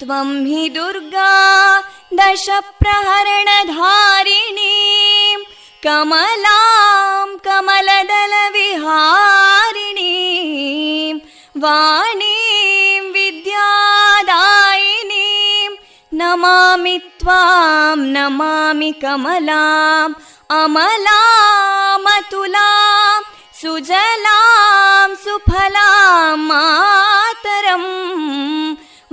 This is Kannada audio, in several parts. ತ್ವಂ ಹಿ ದುರ್ಗಾ ದಶ ಪ್ರಹರಣಧಾರಿಣೀಂ ಕಮಲಾಂ ಕಮಲದಲ ವಿಹಾರಿಣೀಂ ವಾಣೀಂ ವಿದ್ಯಾದಾಯಿನೀಂ ನಮಾಮಿ ತ್ವಾಂ ನಮಾಮಿ ಕಮಲಾಂ ಅಮಲಾಂ ಅತುಲಾಂ ಸುಜಲಾಂ ಸುಫಲಾಂ ಮಾತರಂ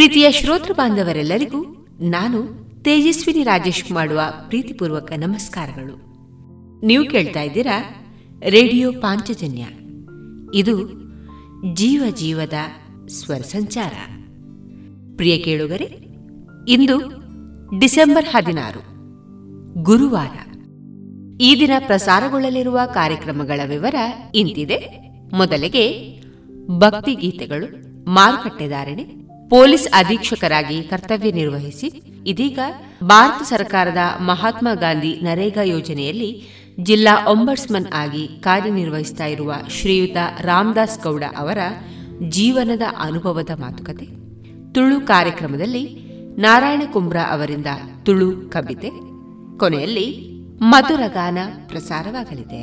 ಪ್ರೀತಿಯ ಶ್ರೋತೃ ಬಾಂಧವರೆಲ್ಲರಿಗೂ ನಾನು ತೇಜಸ್ವಿನಿ ರಾಜೇಶ್ ಮಾಡುವ ಪ್ರೀತಿಪೂರ್ವಕ ನಮಸ್ಕಾರಗಳು. ನೀವು ಕೇಳ್ತಾ ಇದ್ದೀರಾ ರೇಡಿಯೋ ಪಾಂಚಜನ್ಯ, ಇದು ಜೀವ ಜೀವದ ಸ್ವರ ಸಂಚಾರ. ಪ್ರಿಯ ಕೇಳುಗರೆ, ಇಂದು ಡಿಸೆಂಬರ್ 16 ಗುರುವಾರ. ಈ ದಿನ ಪ್ರಸಾರಗೊಳ್ಳಲಿರುವ ಕಾರ್ಯಕ್ರಮಗಳ ವಿವರ ಇಂತಿದೆ. ಮೊದಲಿಗೆ ಭಕ್ತಿಗೀತೆಗಳು, ಮಾರುಕಟ್ಟೆದಾರಣೆ, ಪೊಲೀಸ್ ಅಧೀಕ್ಷಕರಾಗಿ ಕರ್ತವ್ಯ ನಿರ್ವಹಿಸಿ ಇದೀಗ ಭಾರತ ಸರ್ಕಾರದ ಮಹಾತ್ಮ ಗಾಂಧಿ ನರೇಗಾ ಯೋಜನೆಯಲ್ಲಿ ಜಿಲ್ಲಾ ಒಂಬರ್ಸ್ಮನ್ ಆಗಿ ಕಾರ್ಯನಿರ್ವಹಿಸ್ತಾ ಇರುವ ಶ್ರೀಯುತ ರಾಮದಾಸ್ ಗೌಡ ಅವರ ಜೀವನದ ಅನುಭವದ ಮಾತುಕತೆ, ತುಳು ಕಾರ್ಯಕ್ರಮದಲ್ಲಿ ನಾರಾಯಣ ಕುಂಬ್ರಾ ಅವರಿಂದ ತುಳು ಕವಿತೆ, ಕೊನೆಯಲ್ಲಿ ಮಧುರಗಾನ ಪ್ರಸಾರವಾಗಲಿದೆ.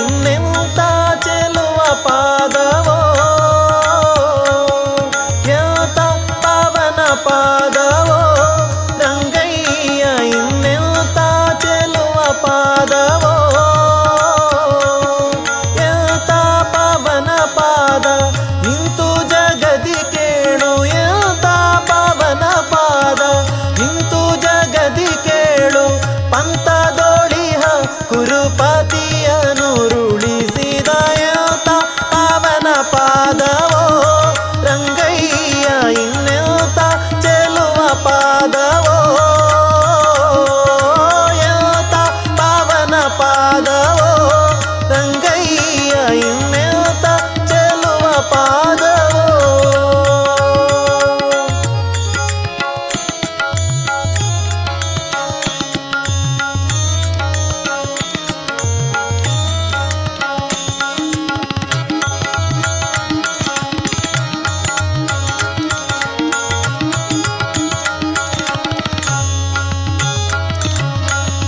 ಇನ್ನೆಂತ ಚೆಲುವ ಪಾದವೋ, ಎಂತ ಪಾವನ ಪಾದವೋ ರಂಗಯ್ಯ, ಇನ್ನೆಂತ ಚೆಲುವ ಪಾದವೋ, ಎಂತ ಪಾವನ ಪಾದ ನಿಂತು ಜಗದಿ ಕೇಳು, ಎಂತ ಪಾವನ ಪಾದ ನಿಂತು ಜಗದಿ ಕೇಳು, ಪಂತದೋಳಿಯ ಕುರುಪತಿಯನು ರುಳಿಸಿದ ಯಾತ ಪಾವನ ಪಾದವೋ ರಂಗಯ್ಯ, ಇನ್ನೆಂತ ಚೆಲುವ ಪಾದವೋ, ಯಾತ ಪಾವನ ಪಾದವೋ ರಂಗಯ್ಯ, ಇನ್ನೆಂತ ಚೆಲುವ ಪಾದವೋ.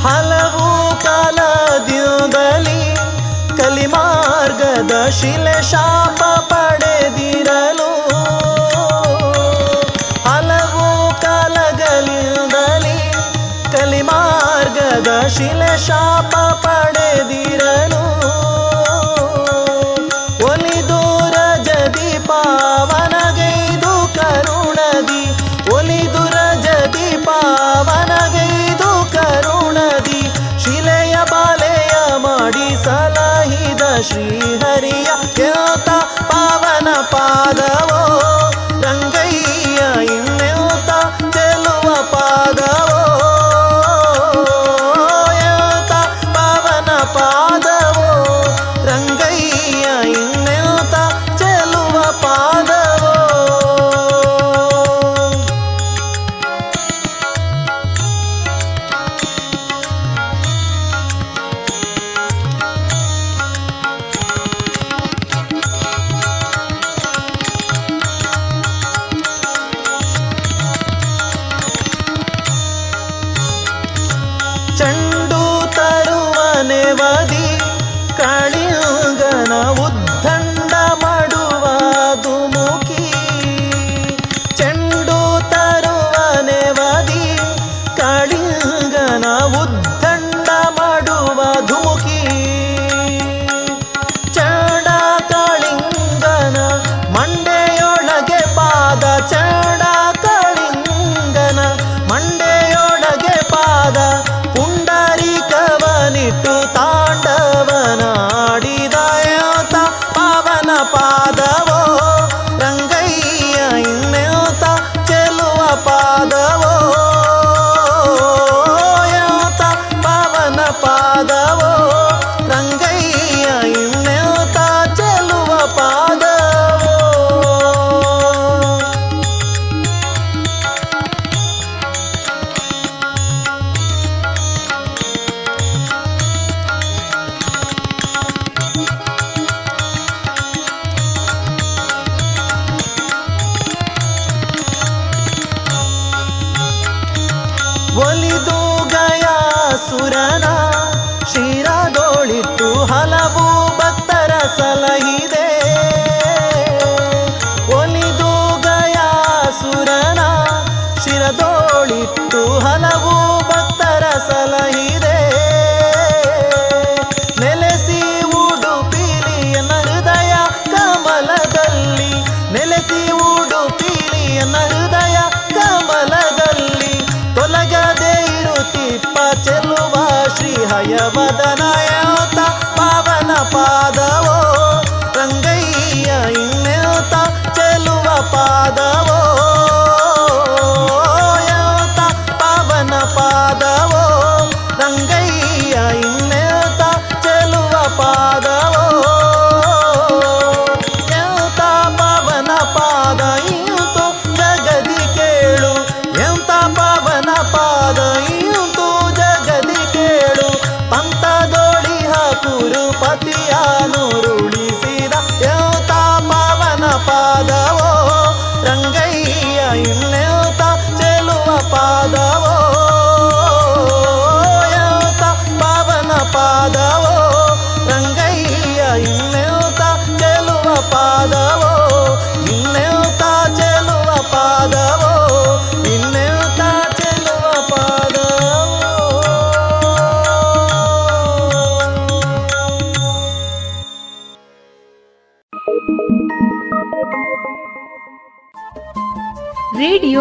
ಹಲವು ಕಾಲದಿಂದಲೇ ಕಲಿಮಾರ್ಗದ ಶಿಲೆ ಶಾಪ ಪಡೆದಿರಲು, ಹಲವು ಕಾಲಗಳಿಂದಲೇ ಕಲಿಮಾರ್ಗದ ಶಿಲೆ ಶಾಪ ಪಡೆದಿರಲು, ಒಲಿದು ರಜದಿ ಪಾವನಗೈದು ಕರುಣದಿ, ಒಲಿದು ರಜದಿ ಪಾವನಗೈದು ಕರುಣದಿ, ಶಿಲೆಯ ಬಾಲೆಯ ಮಾಡಿ ಸಲಹಿದ ಶ್ರೀಹರಿಯ ಯಾತ ಪಾವನ ಪಾದವೋ ರಂಗಯ್ಯ, ಇನ್ನೆಂತ ಚೆಲುವ ಪಾದವೋ, ಯಾತ ಪಾವನ ಪಾದವೋ ರಂಗಯ್ಯ, ಇನ್ನೆಂತ ಚೆಲುವ ಪಾದವೋ. ಪ್ರಿಯವದನಯೋತ ಪಾವನ ಪಾದವೋ ರಂಗಯ್ಯ ಇನ್ನೇತ ಚೆಲುವ ಪಾದವೋ ಯೋತ ಪಾವನ ಪಾದವೋ ರಂಗಯ್ಯ ಇನ್ನೇತ ಚೆಲುವ ಪಾದವೋ ಯೋತ ಪಾವನ ಪಾದ ಇಂತು ಜಗದಿ ಕೇಳು ಎಂತ ಪಾವನ ಪಾದ ಇಂತು ಜಗದಿ ಕೇಳು ಪಂತ ದೋಡಿ ಹಾಕುರು ಪತಿಯಾನುರುಳಿಸಿದ ಯೋತ ಪಾವನ ಪಾದವೋ ರಂಗಯ್ಯ ಇನ್ನೇತ ಚೆಲುವ ಪಾದವೋ ಯೋತ ಪಾವನ ಪಾದವೋ ರಂಗಯ್ಯ ಇನ್ನೇತ ಚೆಲುವ ಪಾದವೋ ಇನ್ನೇತ ಚೆಲುವ ಪಾದವೋ ಇನ್ನೇತ ಚೆಲುವ ಪಾದವೋ. ರೇಡಿಯೋ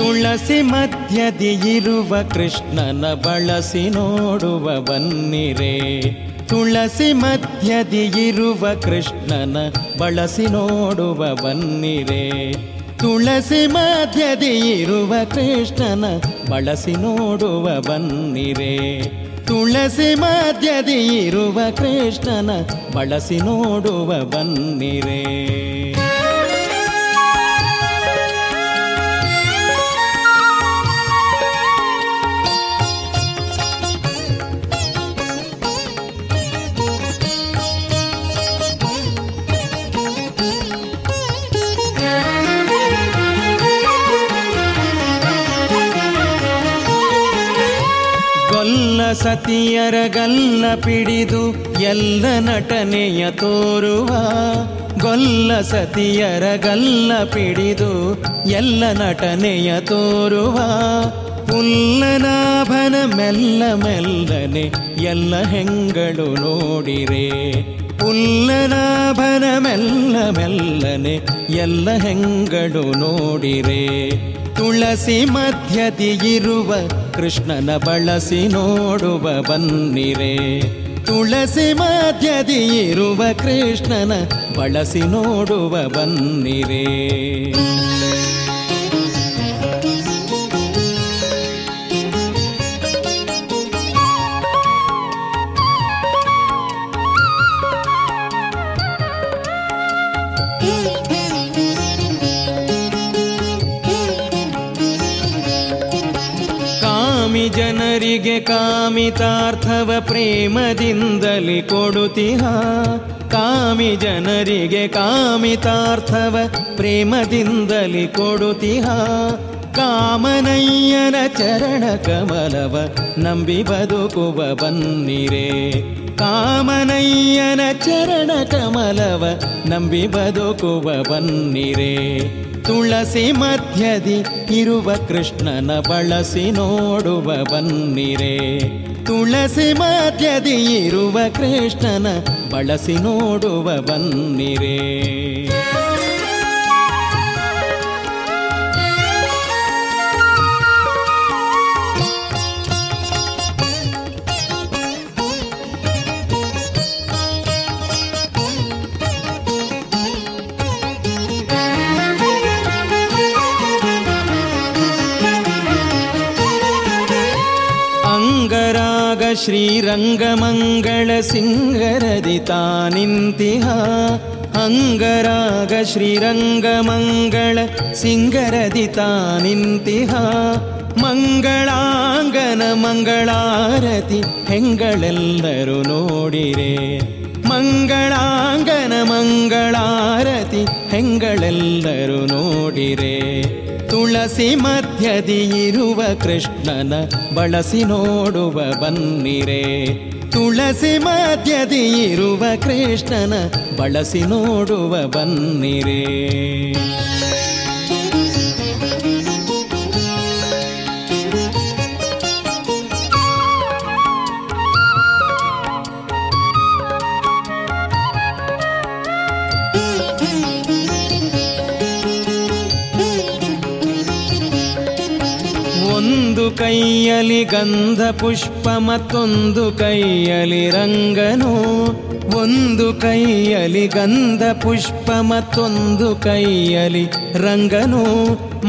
ತುಳಸಿ ಮಧ್ಯದಿ ಇರುವ ಕೃಷ್ಣನ ಬಳಸಿ ನೋಡುವ ಬನ್ನಿರೆ, ತುಳಸಿ ಮಧ್ಯದಿ ಇರುವ ಕೃಷ್ಣನ ಬಳಸಿ ನೋಡುವ ಬನ್ನಿರೆ, ತುಳಸಿ ಮಧ್ಯದಿ ಇರುವ ಕೃಷ್ಣನ ಬಳಸಿ ನೋಡುವ ಬನ್ನಿರೆ, ತುಳಸಿ ಮಧ್ಯದಿ ಇರುವ ಕೃಷ್ಣನ ಬಳಸಿ ನೋಡುವ ಬನ್ನಿರೆ. ಸತಿಯರ ಗಲ್ಲ ಪಿಡಿದು ಎಲ್ಲ ನಟನೆಯ ತೋರುವ, ಗೊಲ್ಲ ಸತಿಯರ ಗಲ್ಲ ಪಿಡಿದು ಎಲ್ಲ ನಟನೆಯ ತೋರುವ, ಪುಲ್ಲನಾಭನ ಮೆಲ್ಲ ಮೆಲ್ಲನೆ ಎಲ್ಲ ಹೆಂಗಳು ನೋಡಿರೆ, ಪುಲ್ಲನಾಭನ ಮೆಲ್ಲ ಮೆಲ್ಲನೆ ಎಲ್ಲ ಹೆಂಗಳು ನೋಡಿರೆ, ತುಳಸಿ ಮಧ್ಯದಿ ಇರುವ ಕೃಷ್ಣನ ಬಳಸಿ ನೋಡುವ ಬನ್ನಿರೆ, ತುಳಸಿ ಮಧ್ಯದಿ ಇರುವ ಕೃಷ್ಣನ ಬಳಸಿ ನೋಡುವ ಬನ್ನಿರೆ. ಜನರಿಗೆ ಕಾಮಿತಾರ್ಥವ ಪ್ರೇಮದಿಂದಲಿ ಕೊಡುತ್ತಿಹ, ಕಾಮಿ ಜನರಿಗೆ ಕಾಮಿತಾರ್ಥವ ಪ್ರೇಮದಿಂದಲಿ ಕೊಡುತ್ತಿಹ, ಕಾಮನಯ್ಯನ ಚರಣ ಕಮಲವ ನಂಬಿ ಬದುಕುವ ಬನ್ನಿರೆ, ಕಾಮನಯ್ಯನ ಚರಣ ಕಮಲವ ನಂಬಿ ಬದುಕುವ ಬನ್ನಿರೆ, ತುಳಸಿ ಮಧ್ಯದಿ ಇರುವ ಕೃಷ್ಣನ ಬಳಸಿ ನೋಡುವ ಬನ್ನಿರೆ, ತುಳಸಿ ಮಧ್ಯದಿ ಇರುವ ಕೃಷ್ಣನ ಬಳಸಿ ನೋಡುವ ಬನ್ನಿರೆ. ಶ್ರೀರಂಗಮಂಗಳ ಸಿಂಗರದಿ ತಾನಿಂತಿಹ, ಅಂಗರಾಗ ಶ್ರೀರಂಗಮಂಗಳ ಸಿಂಗರದಿ ತಾನಿಂತಿಹ, ಮಂಗಳಾಂಗನ ಮಂಗಳಾರತಿ ಹೆಂಗಳೆಲ್ಲರೂ ನೋಡಿರೆ, ಮಂಗಳಾಂಗನ ಮಂಗಳಾರತಿ ಹೆಂಗಳೆಲ್ಲರೂ ನೋಡಿರೆ, ತುಳಸಿ ಮಧ್ಯದಿ ಇರುವ ಕೃಷ್ಣನ ಬಳಸಿ ನೋಡುವ ಬನ್ನಿರೆ, ತುಳಸಿ ಮಧ್ಯದಿ ಇರುವ ಕೃಷ್ಣನ ಬಳಸಿ ನೋಡುವ ಬನ್ನಿರೆ. ಕೈಯಲ್ಲಿ ಗಂಧ ಪುಷ್ಪ ಮತ್ತೊಂದು ಕೈಯಲ್ಲಿ ರಂಗನು, ಒಂದು ಕೈಯಲ್ಲಿ ಗಂಧ ಪುಷ್ಪ ಮತ್ತೊಂದು ಕೈಯಲ್ಲಿ ರಂಗನು,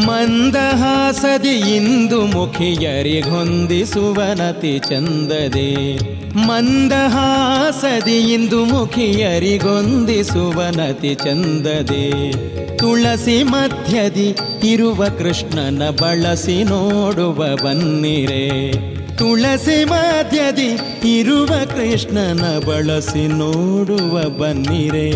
ಮಂದಹಾಸದಿ ಇಂದು ಮುಖಿಯರಿಗೊಂದಿಸುವನತಿ ಚಂದದೆ, ಮಂದಹಾಸದಿ ಇಂದು ಮುಖಿಯರಿಗೊಂದಿಸುವನತಿ ಚಂದದೆ. ತುಳಸಿ ಮಧ್ಯದಿ ಇರುವ ಕೃಷ್ಣನ ಬಳಸಿ ನೋಡುವ ಬನ್ನಿರೆ, ತುಳಸಿ ಮಧ್ಯದಿ ಇರುವ ಕೃಷ್ಣನ ಬಳಸಿ ನೋಡುವ ಬನ್ನಿರೆ.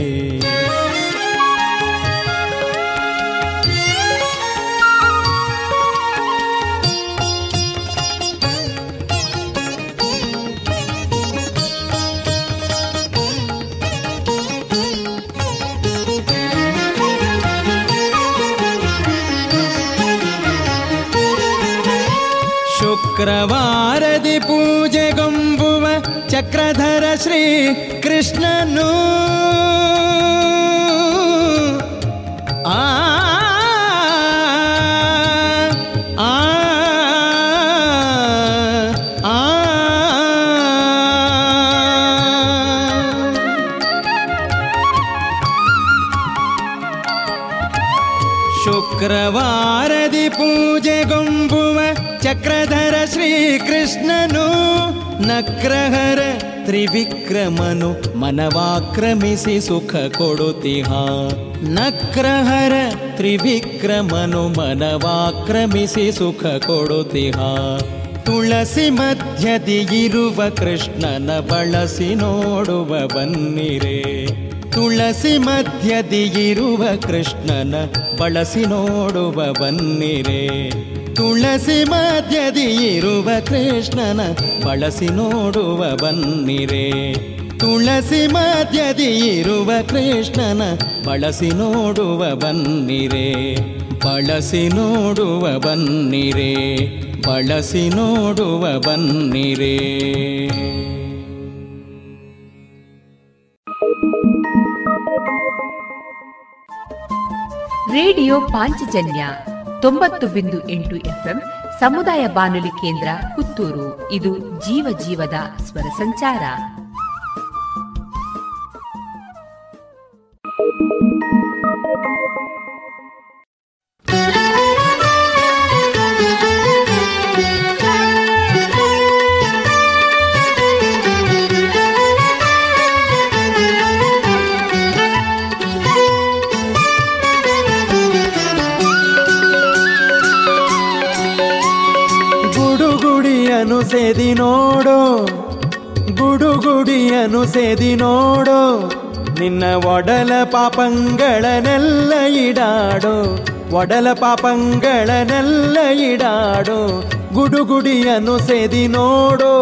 ಶುಕ್ರವಾರದಿ ಪೂಜೆಗೊಂಬುವ ಚಕ್ರಧರ ಶ್ರೀ ಕೃಷ್ಣನು, ಆ ಶುಕ್ರವಾರದಿ ಪೂಜೆಗೊಂಬುವ ಚಕ್ರಧರ ಶ್ರೀಕೃಷ್ಣನು, ನಕ್ರಹರ ತ್ರಿವಿಕ್ರಮನು ಮನವಾಕ್ರಮಿಸಿ ಸುಖ ಕೊಡುತ್ತಿಹ, ನಕ್ರಹರ ತ್ರಿವಿಕ್ರಮನು ಮನವಾಕ್ರಮಿಸಿ ಸುಖ ಕೊಡುತ್ತಿಹ. ತುಳಸಿ ಮಧ್ಯದಿ ಇರುವ ಕೃಷ್ಣನ ಬಳಸಿ ನೋಡುವ ಬನ್ನಿರೆ, ತುಳಸಿ ಮಧ್ಯದಿ ಇರುವ ಕೃಷ್ಣನ ಬಳಸಿ ನೋಡುವ ಬನ್ನಿರೆ, ತುಳಸಿ ಮಧ್ಯದಿ ಇರುವ ಕೃಷ್ಣನ ಬಳಸಿ ನೋಡುವ ಬನ್ನಿರೆ, ತುಳಸಿ ಮಧ್ಯದಿ ಇರುವ ಕೃಷ್ಣನ ಬಳಸಿ ನೋಡುವ ಬನ್ನಿರೆ, ಬಳಸಿ ನೋಡುವ ಬನ್ನಿರೆ, ಬಳಸಿ ನೋಡುವ ಬನ್ನಿರೆ. ರೇಡಿಯೋ ಪಾಂಚಜನ್ಯ 90.8 FM ಸಮುದಾಯ ಬಾನುಲಿ ಕೇಂದ್ರ ಪುತ್ತೂರು. ಇದು ಜೀವ ಜೀವದ ಸ್ವರ ಸಂಚಾರ. ಸೇದಿ ನೋಡೋ ಗುಡುಗುಡಿಯನು ಸೇದಿ ನೋಡೋ, ನಿನ್ನ ಒಡಲ ಪಾಪಂಗಳನೆಲ್ಲ ಇಡಾಡೋ, ಒಡಲ ಪಾಪಂಗಳನೆಲ್ಲ ಇಡಾಡೋ. ಗುಡುಗುಡಿಯನು ಸೇದಿ ನೋಡೋ,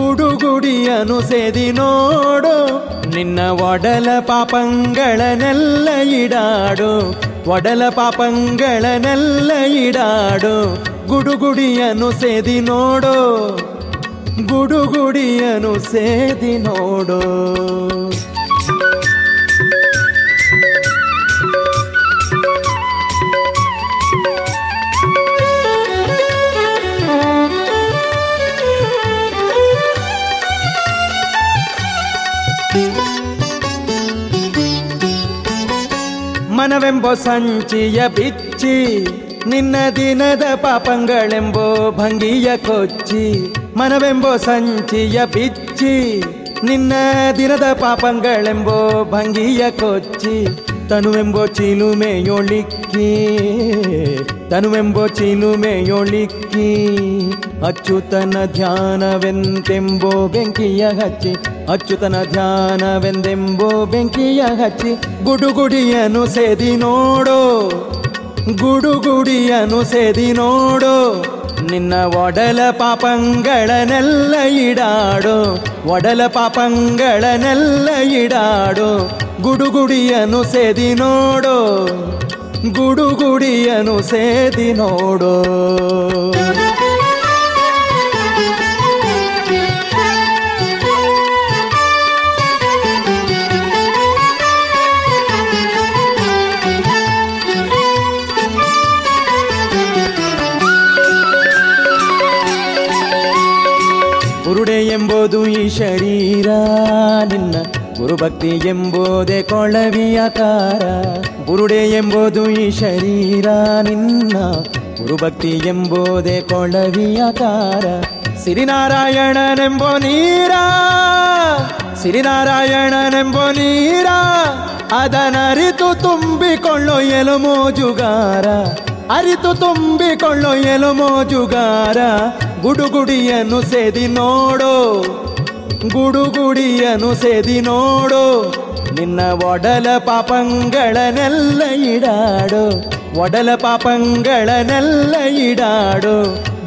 ಗುಡುಗುಡಿಯನು ಸೇದಿ ನೋಡೋ, ನಿನ್ನ ಒಡಲ ಪಾಪಂಗಳನೆಲ್ಲ ಇಡಾಡೋ, ಒಡಲ ಪಾಪಂಗಳನೆಲ್ಲ ಇಡಾಡೋ. ಗುಡುಗುಡಿಯನು ಸೇದಿ ನೋಡೋ, ಗುಡುಗುಡಿಯನು ಸೇದಿ ನೋಡೋ. ಮನವೆಂಬೋ ಸಂಚಿಯ ಬಿಚ್ಚಿ, ನಿನ್ನ ದಿನದ ಪಾಪಗಳೆಂಬೋ ಭಂಗಿಯ ಕೊಚ್ಚಿ, ಮನವೆಂಬೋ ಸಂಚಿಯ ಬಿಚ್ಚಿ, ನಿನ್ನ ದಿನದ ಪಾಪಗಳೆಂಬೋ ಭಂಗಿಯ ಕೊಚ್ಚಿ. ತನುವೆಂಬೋ ಚಿಲುಮೆಯೊಳಿಕ್ಕಿ, ತನುವೆಂಬೋ ಚಿಲುಮೆಯೊಳಿಕ್ಕಿ, ಅಚ್ಯುತನ ಧ್ಯಾನವೆಂದೆಂಬೋ ಬೆಂಕಿಯ ಹಚ್ಚಿ, ಅಚ್ಯುತನ ಧ್ಯಾನವೆಂದೆಂಬೋ ಬೆಂಕಿಯ ಹಚ್ಚಿ. ಗುಡುಗುಡಿಯನು ಸೇದಿ ನೋಡೋ, ಗುಡುಗುಡಿಯನು ಸೆದಿ ನೋಡು, ನಿನ್ನ ಒಡಲ ಪಾಪಂಗಳನೆಲ್ಲ ಇಡಾಡು, ಒಡಲ ಪಾಪಂಗಳನೆಲ್ಲ ಇಡಾಡು. ಗುಡುಗುಡಿಯನು ಸೆದಿ ನೋಡು, ಗುಡುಗುಡಿಯನು ಸೇದಿ ನೋಡು. ಉರುಡೆ ಎಂಬುದು ಈ ಶರೀರ, ನಿನ್ನ ಗುರುಭಕ್ತಿ ಎಂಬುದೇ ಕೊಳವಿಯಕಾರ. ಬುರುಡೆ ಎಂಬುದು ಈ ಶರೀರ, ನಿನ್ನ ಗುರುಭಕ್ತಿ ಎಂಬುದೇ ಕೊಳವಿಯಕಾರ. ಸಿರಿನಾರಾಯಣನೆಂಬೋ ನೀರ, ಸಿರಿನಾರಾಯಣನೆಂಬೋ ನೀರ, ಅದನರಿತು ತುಂಬಿಕೊಳ್ಳೋ ಎಲು ಮೋಜುಗಾರ, ಅರಿತು ತುಂಬಿಕೊಳ್ಳೋ ಎಲು ಮೋಜುಗಾರ. ಗುಡುಗುಡಿಯನ್ನು ಸೇದಿ ನೋಡು, ಗುಡುಗುಡಿಯನು ಸೇದಿ ನೋಡು, ನಿನ್ನ ಒಡಲ ಪಾಪಂಗಳನೆಲ್ಲ ಇಡಾಡು, ಒಡಲ ಪಾಪಂಗಳನೆಲ್ಲ ಇಡಾಡು.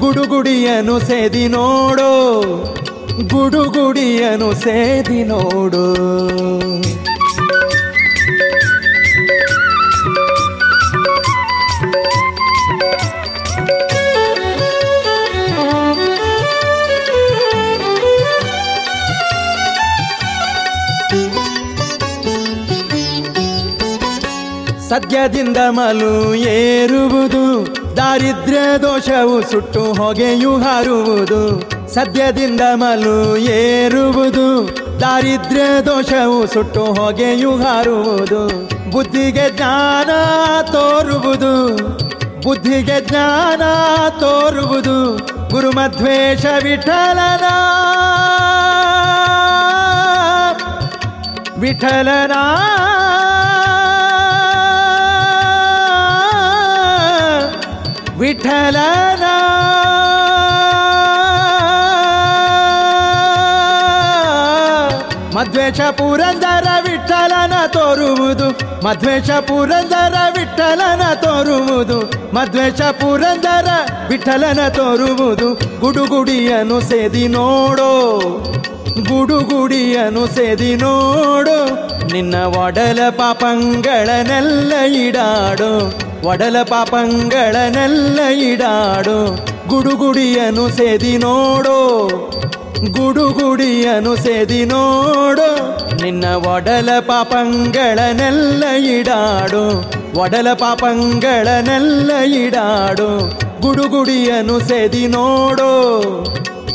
ಗುಡುಗುಡಿಯನು ಸೇದಿ ನೋಡು, ಗುಡುಗುಡಿಯನು ಸೇದಿ ನೋಡು. ಸದ್ಯದಿಂದ ಮಲು ಏರುವುದು, ದಾರಿದ್ರ್ಯ ದೋಷವು ಸುಟ್ಟು ಹೊಗೆಯು ಹಾರುವುದು. ಸದ್ಯದಿಂದ ಮಲು ಏರುವುದು, ದಾರಿದ್ರ್ಯ ದೋಷವು ಸುಟ್ಟು ಹೊಗೆಯು ಹಾರುವುದು. ಬುದ್ಧಿಗೆ ಜ್ಞಾನ ತೋರುವುದು, ಬುದ್ಧಿಗೆ ಜ್ಞಾನ ತೋರುವುದು. ಗುರುಮಧ್ವೇಷ ವಿಠಲನ, ವಿಠಲನ ವಿಠಲನ. ಮಧ್ವೇಷ ಪುರಂದರ ವಿಠಲನ ತೋರುವುದು, ಮಧ್ವೇಷ ಪುರಂದರ ವಿಠಲನ ತೋರುವುದು, ಮಧ್ವೇಷ ಪುರಂದರ ವಿಠಲನ ತೋರುವುದು. ಗುಡುಗುಡಿಯನು ಸೇದಿ ನೋಡು, ಗುಡುಗುಡಿಯನು ಸೇದಿ ನೋಡು, ನಿನ್ನ ಒಡಲ ಪಾಪಂಗಳನೆಲ್ಲ ಇಡಾಡು, ಒಡಲ ಪಾಪಂಗಳನೆಲ್ಲ ಇಡಾಡು. ಗುಡುಗುಡಿಯನು ಸೇದಿ ನೋಡು, ಗುಡುಗುಡಿಯನು ಸೇದಿ ನೋಡು, ನಿನ್ನ ಒಡಲ ಪಾಪಂಗಳನೆಲ್ಲ ಇಡಾಡು, ಒಡಲ ಪಾಪಂಗಳನೆಲ್ಲ ಇಡಾಡು. ಗುಡುಗುಡಿಯನು ಸೇದಿ ನೋಡು,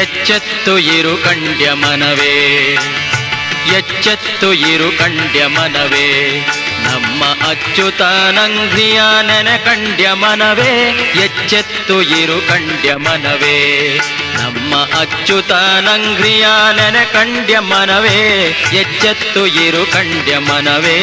ಎಚ್ಚತ್ತು ಇರು ಕಂಡ್ಯ ಮನವೇ, ಎಚ್ಚತ್ತು ಇರು ಕಂಡ್ಯ ಮನವೇ, ನಮ್ಮ ಅಚ್ಚುತ ನಂದಿಯ ನೆನೆ ಕಂಡ್ಯ ಮನವೇ. ಎಚ್ಚತ್ತು ಇರು ಕಂಡ್ಯ ಮನವೇ, ನಮ್ಮ ಅಚ್ಚುತ ನಂಗ್ರಿಯ ನೆನೆ ಕಂಡ್ಯ ಮನವೇ. ಎಚ್ಚತ್ತು ಇರು ಕಂಡ್ಯ ಮನವೇ,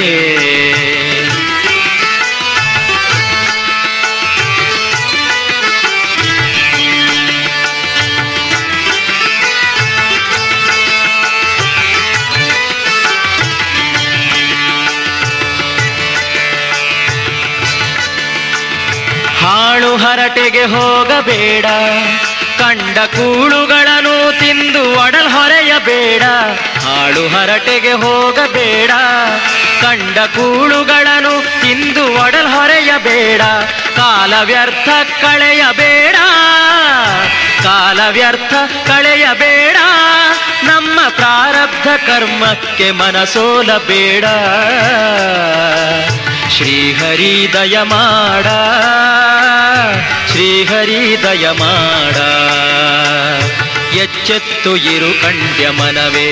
ಹಾಳು ಹರಟೆಗೆ ಹೋಗಬೇಡ, ಕಂಡ ಕೂಳುಗಳನ್ನು ತಿಂದು ಒಡಲ್ ಹೊರೆಯಬೇಡ. ಹಾಳು ಹರಟೆಗೆ ಹೋಗಬೇಡ, ಕಂಡ ಕೂಳುಗಳನ್ನು ಇಂದು ಒಡಲ್ ಹೊರೆಯಬೇಡ, ಕಾಲ ವ್ಯರ್ಥ ಕಳೆಯಬೇಡ, ಕಾಲ ವ್ಯರ್ಥ ಕಳೆಯಬೇಡ, ನಮ್ಮ ಪ್ರಾರಬ್ಧ ಕರ್ಮಕ್ಕೆ ಮನಸೋಲಬೇಡ. ಶ್ರೀಹರಿ ದಯ ಮಾಡ, ಶ್ರೀಹರಿ ದಯ ಮಾಡ, ಎಚ್ಚೆತ್ತು ಇರು ಕಂಡ್ಯ ಮನವೇ,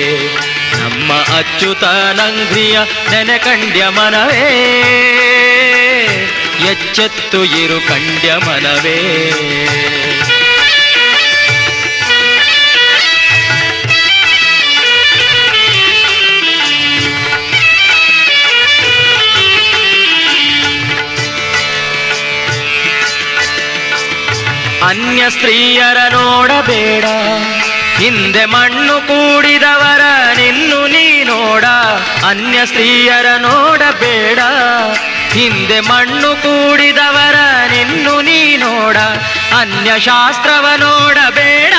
ನಮ್ಮ ಅಚ್ಯುತಾನಂದ್ರಿಯ ನೆನೆ ಕಂಡ್ಯ ಮನವೇ, ಎಚ್ಚೆತ್ತು ಇರು ಕಂಡ್ಯ ಮನವೇ. ಅನ್ಯ ಸ್ತ್ರೀಯರ ನೋಡಬೇಡ, ಹಿಂದೆ ಮಣ್ಣು ಕೂಡಿದವರ ನಿನ್ನು ನೀ ನೋಡ. ಅನ್ಯ ಸ್ತ್ರೀಯರ ನೋಡಬೇಡ, ಹಿಂದೆ ಮಣ್ಣು ಕೂಡಿದವರ ನಿನ್ನು ನೀ ನೋಡ. ಅನ್ಯ ಶಾಸ್ತ್ರವ ನೋಡಬೇಡ,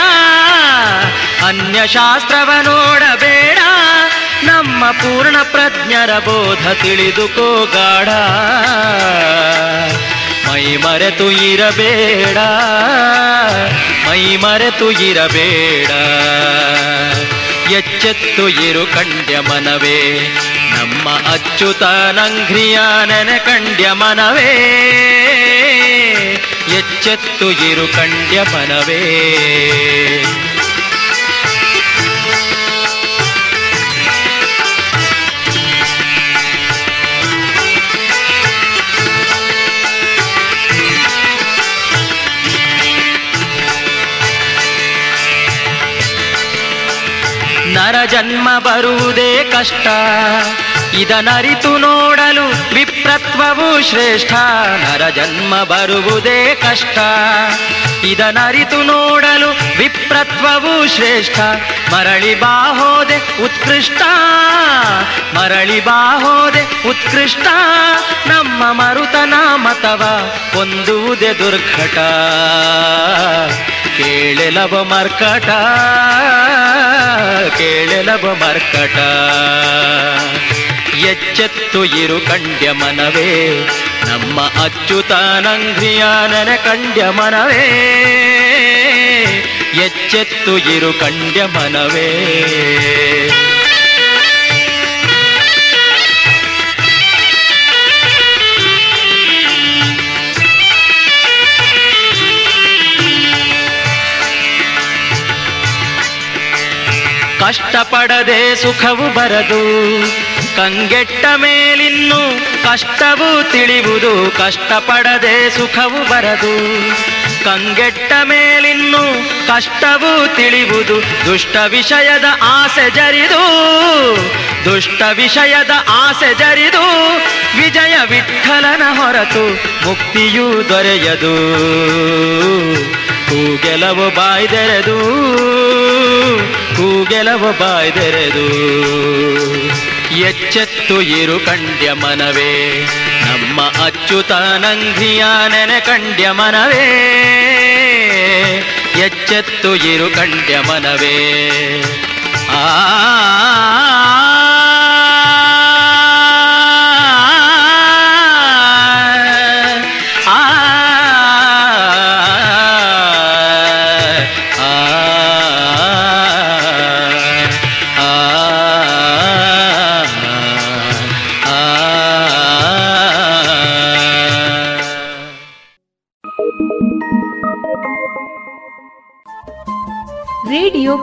ಅನ್ಯ ಶಾಸ್ತ್ರವ ನೋಡಬೇಡ, ನಮ್ಮ ಪೂರ್ಣ ಪ್ರಜ್ಞರ ಬೋಧ ತಿಳಿದುಕೋಗಾಡ. ಮೈ ಮರೆತು ಇರಬೇಡ, ಮೈ ಮರೆತು ಇರಬೇಡ, ಎಚ್ಚೆತ್ತು ಇರು ಕಂಡ್ಯ ಮನವೇ, ನಮ್ಮ ಅಚ್ಯುತಾನಂಘ್ರಿಯ ನೆನೆ ಕಂಡ್ಯ ಮನವೇ, ಎಚ್ಚೆತ್ತು ಇರು ಕಂಡ್ಯ ಮನವೇ. ನರ ಜನ್ಮ ಬರುವುದೇ ಕಷ್ಟ, ಇದನರಿತು ನೋಡಲು ವಿಪ್ರತ್ವವು ಶ್ರೇಷ್ಠ. ನರ ಜನ್ಮ ಬರುವುದೇ ಕಷ್ಟ, ಇದನರಿತು ನೋಡಲು ವಿಪ್ರತ್ವವು ಶ್ರೇಷ್ಠ. ಮರಳಿ ಬಾಹೋದೆ ಉತ್ಕೃಷ್ಟ, ಮರಳಿ ಬಾಹೋದೆ ಉತ್ಕೃಷ್ಟ, ನಮ್ಮ ಮರುತನ ಮತವ ಹೊಂದುವುದೇ ದುರ್ಘಟ. ಕೇಳೆಲಬ ಮರ್ಕಟ, ಕೇಳೆಲಬ ಮರ್ಕಟ, ಎಚ್ಚೆತ್ತು ಇರು ಕಂಡ್ಯ ಮನವೇ, ನಮ್ಮ ಅಚ್ಯುತಾನಂದ್ರಿಯ ನೆನೆ ಕಂಡ್ಯ ಮನವೇ, ಎಚ್ಚೆತ್ತು ಇರು ಕಂಡ್ಯ ಮನವೇ. ಕಷ್ಟಪಡದೆ ಸುಖವು ಬರದು, ಕಂಗೆಟ್ಟ ಮೇಲಿನ್ನು ಕಷ್ಟವೂ ತಿಳಿಯುವುದು. ಕಷ್ಟಪಡದೆ ಸುಖವು ಬರದು, ಕಂಗೆಟ್ಟ ಮೇಲಿನ್ನು ಕಷ್ಟವೂ ತಿಳಿಯುವುದು. ದುಷ್ಟ ವಿಷಯದ ಆಸೆ ಜರಿದು, ದುಷ್ಟ ವಿಷಯದ ಆಸೆ ಜರಿದು, ವಿಜಯ ವಿಠಲನ ಹೊರತು ಮುಕ್ತಿಯೂ ದೊರೆಯದು. ಕೂಗೆಲವು ಬಾಯ್ದೆರೆದು, ಕೂಗೆಲವು ಬಾಯ್ದೆರೆದು, ಎಚ್ಚೆತ್ತು ಇರು ಕಂಡ್ಯ ಮನವೇ, ನಮ್ಮ ಅಚ್ಯುತಾನಂದ್ರಿಯ ನೆನೆ ಕಂಡ್ಯ ಮನವೇ, ಎಚ್ಚೆತ್ತು ಇರು ಕಂಡ್ಯ ಮನವೇ. ಆ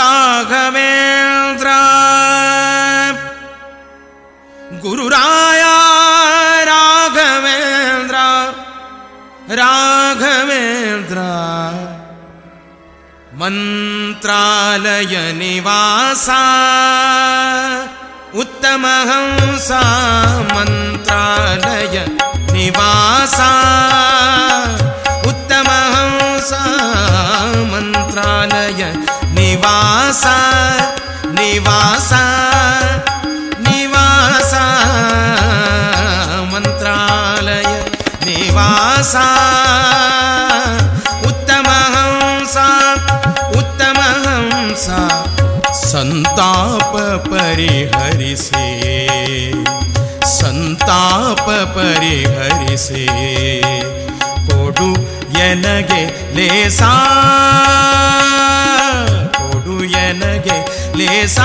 ರಾಘವೇಂದ್ರ ಗುರುರಾಯ ರಾಘವೇಂದ್ರ ಮಂತ್ರಾಲಯ ನಿವಾಸ ಉತ್ತಮಹಂಸ ಮಂತ್ರಾಲಯ ನಿವಾಸ ಉತ್ತಮಹಂಸ ನಿವಾಸ ನಿವಾಸ ಮಂತ್ರಾಲಯ ನಿವಾಸ ಉತ್ತಮ ಹಂಸ ಸಂತಾಪ ಪರಿಹರಿಸೆ ಸಂತಾಪ ಪರಿಹರಿಸೆ ಕೊಡು ಎನಗೆ ಲೇಸ ಕೊಡು ಎನಗೆ ಲೇಸ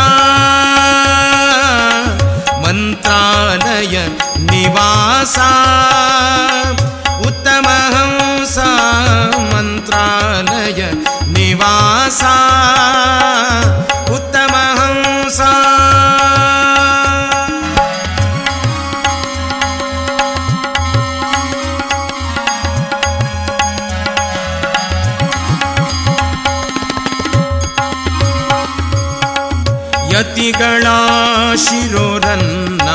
ಮಂತ್ರಾಲಯ ನಿವಾಸ ಉತ್ತಮ ಹಂಸ ಮಂತ್ರಾಲಯ ನಿವಾಸ ಉತ್ತಮ ಹಂಸ ಯತಿಗಳ ಶಿರೋರನ್ನ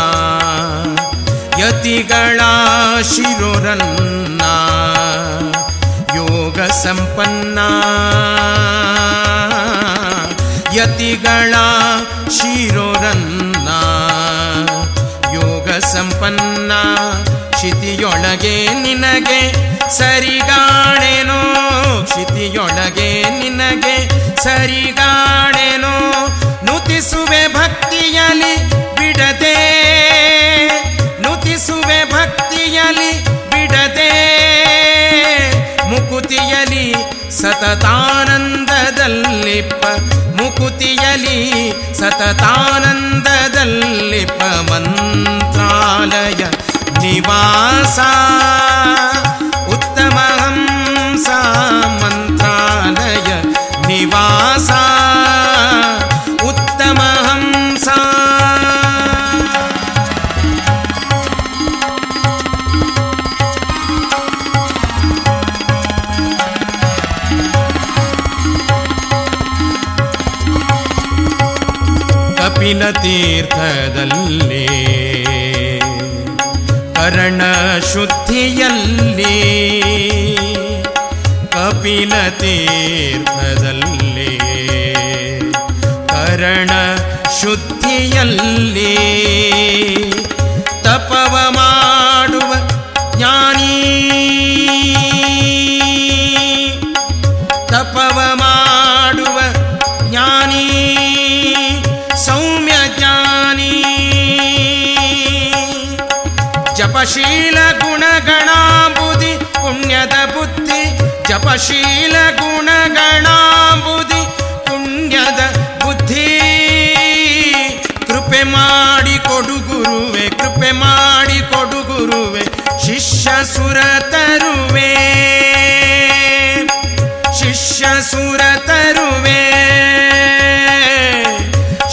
ಯತಿಗಳ ಶಿರೋರನ್ನ ಯೋಗ ಸಂಪನ್ನ ಯತಿಗಳ ಶಿರೋರನ್ನ ಯೋಗ ಸಂಪನ್ನ ಕ್ಷಿತಿಯೊಳಗೆ ನಿನಗೆ ಸರಿಗಾಣೆನೋ ಕ್ಷಿತಿಯೊಳಗೆ ನಿನಗೆ ಸರಿಗಾಣೆನೋ ನುತಿಸುವೆ ಭಕ್ತಿಯಲ್ಲಿ ಬಿಡದೆ ನುತಿಸುವೆ ಭಕ್ತಿಯಲ್ಲಿ ಬಿಡದೆ ಮುಕುತಿಯಲಿ ಸತತಾನಂದದಲ್ಲಿಪ್ಪ ಮುಕುತಿಯಲಿ ಸತತಾನಂದದಲ್ಲಿಪ್ಪ ಮಂತ್ರಾಲಯ ನಿವಾಸ ಉತ್ತಮ ಹಂಸ ಮಂತ್ರಾಲಯ ನಿವಾಸ ತೀರ್ಥದಲ್ಲಿ ಕರಣ ಶುದ್ಧಿಯಲ್ಲಿ ಕಪಿಲ ತೀರ್ಥದಲ್ಲಿ ಕರಣ ಶುದ್ಧಿಯಲ್ಲಿ ತಪವ ಮಾಡುವ ಜ್ಞಾನಿ ತಪವ ಮಾಡುವ ಜ್ಞಾನಿ ಸೌಮ್ಯ ಜ್ಞಾನಿ ಜಪಶೀಲ ಗುಣಗಣಾಂಬುದಿ ಪುಣ್ಯದ ಬುದ್ಧಿ ಜಪಶೀಲ ಗುಣಗಣಾಂಬುದಿ ಪುಣ್ಯದ ಬುದ್ಧಿ ಕೃಪೆ ಮಾಡಿ ಕೊಡು ಗುರುವೆ ಕೃಪೆ ಮಾಡಿ ಕೊಡು ಗುರುವೆ ಶಿಷ್ಯ ಸುರ ತರುವೆ ಶಿಷ್ಯ ಸುರ ತರುವೆ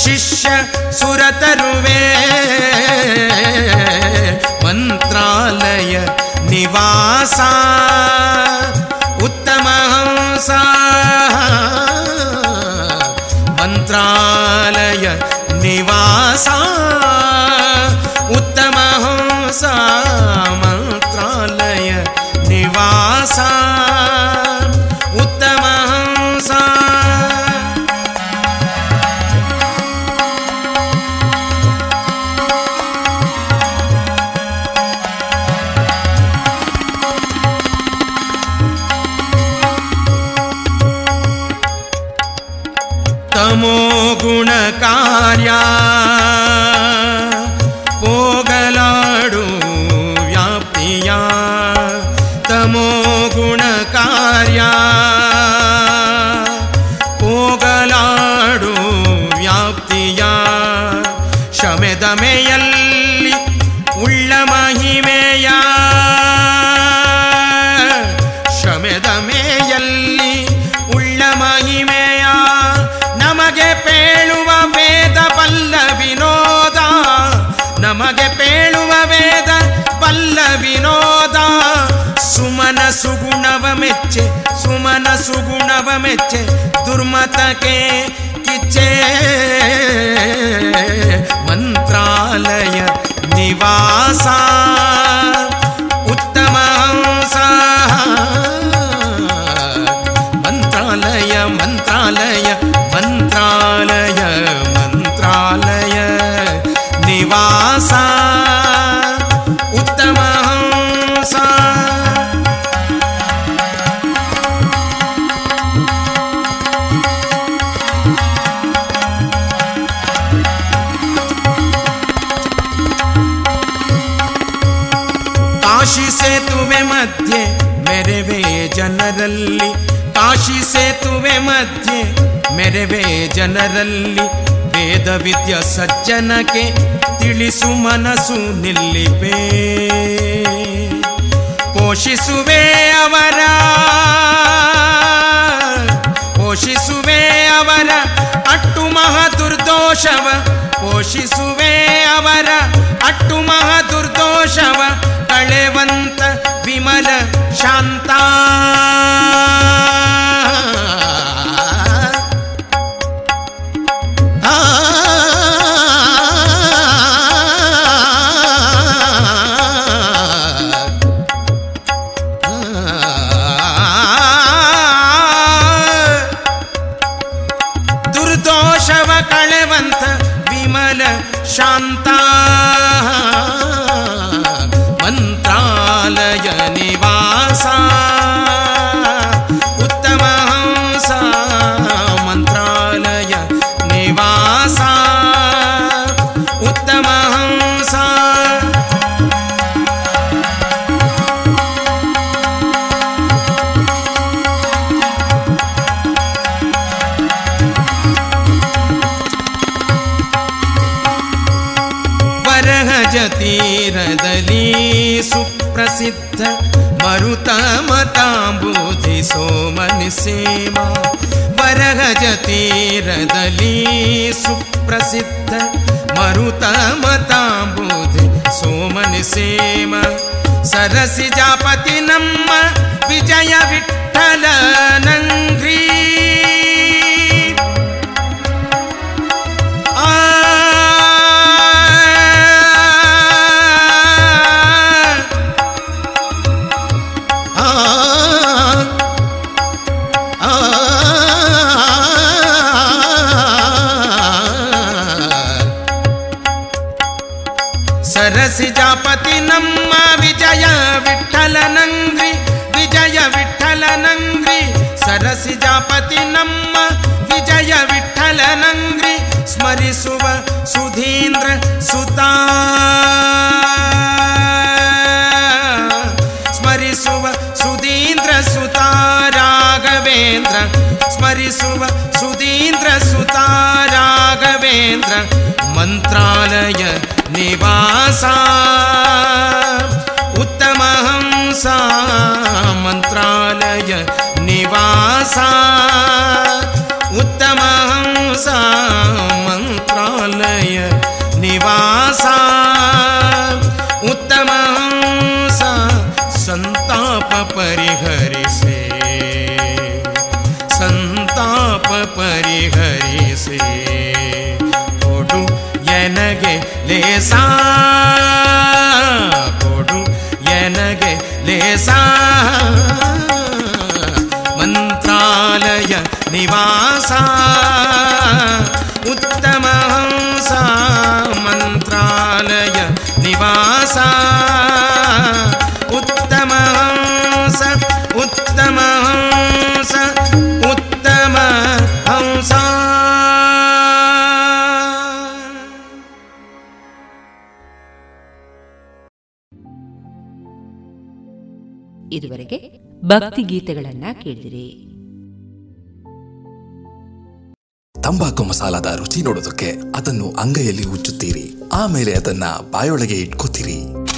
ಶಿಷ್ಯ ಸುರ ತರುವೆ ಮಂತ್ರಾಲಯ ನಿವಾಸ ಉತ್ತಮ ಹಂಸ ಮಂತ್ರಾಲಯ ನಿವಾಸ ಉತ್ತಮ ಹಂಸ ಮಂತ್ರಾಲಯ ನಿವಾಸ ಉತ್ತಮ ಹಂಸ ತಮೋಗುಣ ಕಾರ್ಯ ಪೋಗಲಾಡು ವ್ಯಾಪ್ತಿಯ ತಮೋಗುಣ ಕಾರ್ಯ ಪೋಗಲಾಡು ವ್ಯಾಪ್ತಿಯ ಶಮೆದಮೆಯಲ್ಲಿ ಉಳ್ಳ ಮಹಿಮೆಯ ಶಮೆದಮೆಯಲ್ಲಿ ಉಳ್ಳ ಮಹಿಮೆಯ ನಮಗೆ ಪೇಳುವ ವೇದ ಬಲ್ಲ ವಿನೋದ ನಮಗೆ ಪೇಳುವ ವೇದ ಬಲ್ಲ ವಿನೋದ ಸುಮನ ಸುಗುಣವ ಮೆಚ್ಚೆ ಸುಮನ ಸುಗುಣವ ಮೆಚ್ಚೆ ದುರ್ಮತಕ್ಕೆ ಕಿಚ್ಚೆ ಮಂತ್ರಾಲಯ ನಿವಾಸ ಉತ್ತಮ ಹಂಸ ಮಂತ್ರಾಲಯ ಮಂತ್ರಾಲಯ ಮಂತ್ರಾಲಯ ಮಂತ್ರ सा उत्तमहंस काशी सेतुवे मध्य मेरवे ಜನರಲ್ಲಿ ಕಾಶಿ ಸೇತುವೆ ಮಧ್ಯೆ ಮೆರವೇ ಜನರಲ್ಲಿ ವೇದ ವಿದ್ಯಾ ಸಜ್ಜನಕ್ಕೆ ತಿಳಿಸು ಮನಸ್ಸು ನಿಲ್ಲಿಪೇ ಪೋಷಿಸುವೆ ಅವರ ಅಟ್ಟು ಮಹಾ ದುರ್ದೋಷವ ಪೋಷಿಸುವೆ ಅವರ ಅಟ್ಟು ಮಹಾ ದುರ್ದೋಷವ ಕಳೆವಂತ ವಿಮಲ ಶಾಂತ ದುರ್ದೋಷವ ಕಳೆವಂತ ವಿಮಲ ಶಾಂತ ಮಂತ್ರಾಲಯ ನಿವಾಸ ಉತ್ತಮಹಂಸ ಮಂತ್ರಾಲಯ ನಿವಾಸ ಉತ್ತಮಹಂಸ ವರಹಜ ತೀರದಲ್ಲಿ ಸುಪ್ರಸಿದ್ಧ ಮರುತಮ ತಾಂಬೂಜಿ ಸೋಮನಿ ಸೇವಾ ವರಹಜ ತೀರದಲ್ಲಿ ಸುಪ್ರಸಿದ್ಧ ಮರುತಮ ತಾಂಬೂಜಿ ಸೋಮನಿ ಸೇವಾ ಸರಸಿ ಜಾಪತಿ ನಮ್ಮ ವಿಜಯ ವಿಠಲನಂಗ್ರೀ ಸರಸಿ ಜಾಪತಿ ನಮ್ಮ ವಿಜಯ ವಿಠಲನಂಗ್ರಿ ವಿಜಯ ವಿಠಲನಂಗ್ರಿ ಸರಸಿ ಜಾಪತಿ ನಮ್ಮ ವಿಜಯ ವಿಠಲನಂಗ್ರಿ ಸ್ಮರಿಸುವ ಸುಧೀಂದ್ರ ಸುತ ಸ್ಮರಿಸುವ ಸುಧೀಂದ್ರ ಸುತ ರಾಘವೇಂದ್ರ ಸ್ಮರಿಸುವ ಸುಧೀಂದ್ರ ಸುತ ರಾಘವೇಂದ್ರ ಮಂತ್ರಾಲಯ ನಿವಾಸ ಉತ್ತಮಹಂಸ ಮಂತ್ರಾಲಯ ನಿವಾಸ ಉತ್ತಮಹಂಸ ಮಂತ್ರಾಲಯ ನಿವಾಸ ಉತ್ತಮಹಂಸ ಸಂತಾಪ ಪರಿಹರಿಸೆ ಸಂತಾಪ ಪರಿಹರಿಸೆ ಕೊಡು ಎನಗೆ ಲೇಸ ಕೊಡು ಎನಗೆ ಲೇಸ ಮಂತ್ರಾಲಯ ನಿವಾಸ ಉತ್ತಮಹಂಸ ಮಂತ್ರಾಲಯ ನಿವಾಸ ಉತ್ತಮಹಂಸ ಉತ್ತಮಹಂಸ ಉತ್ತಮಹಂಸ ಇದುವರೆಗೆ ಭಕ್ತಿ ಗೀತೆಗಳನ್ನ ಕೇಳಿದಿರಿ. ತಂಬಾಕು ಮಸಾಲದ ರುಚಿ ನೋಡೋದಕ್ಕೆ ಅದನ್ನು ಅಂಗೈಯಲ್ಲಿ ಉಚ್ಚುತ್ತೀರಿ, ಆಮೇಲೆ ಅದನ್ನ ಬಾಯೊಳಗೆ ಇಟ್ಕೋತೀರಿ.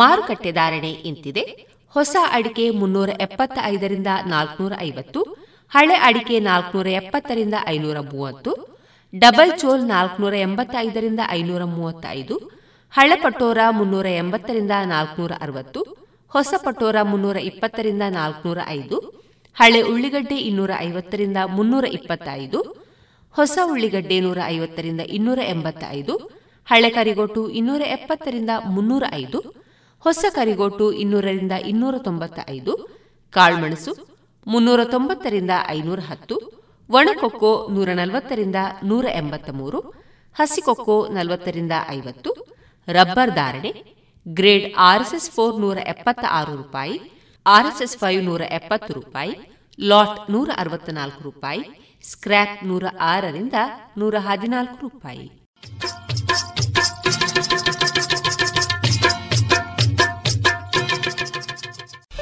ಮಾರುಕಟ್ಟೆ ಧಾರಣೆ ಇಂತಿದೆ. ಹೊಸ ಅಡಿಕೆ 375 450, ಹಳೆ ಅಡಿಕೆ 470 530, ಡಬಲ್ ಚೋಲ್ 485ರಿಂದ 535, ಹಳೆ ಪಟೋರ 380ರಿಂದ 460, ಹೊಸ ಪಟೋರ 320ರಿಂದ 405, ಹಳೆ ಉಳ್ಳಿಗಡ್ಡೆ 250ರಿಂದ 325, ಹೊಸ ಉಳ್ಳಿಗಡ್ಡೆ 150ರಿಂದ 285, ಹಳೆ ಕರಿಗೋಟು 270ರಿಂದ 305, ಹೊಸ ಕರಿಗೋಟು 200ರಿಂದ 295, ಕಾಳುಮೆಣಸು 390ರಿಂದ 510, ಒಣಕೊಕ್ಕೋ 140ರಿಂದ 183, ಹಸಿಕೊಕ್ಕೋ 40ರಿಂದ 50. ರಬ್ಬರ್ ಧಾರಣೆ ಗ್ರೇಡ್ RSS 4 176 ರೂಪಾಯಿ, RSS 5 170 ರೂಪಾಯಿ, ಲಾಟ್ 164 ರೂಪಾಯಿ, ಸ್ಕ್ರ್ಯಾಪ್ 106ರಿಂದ 114 ರೂಪಾಯಿ.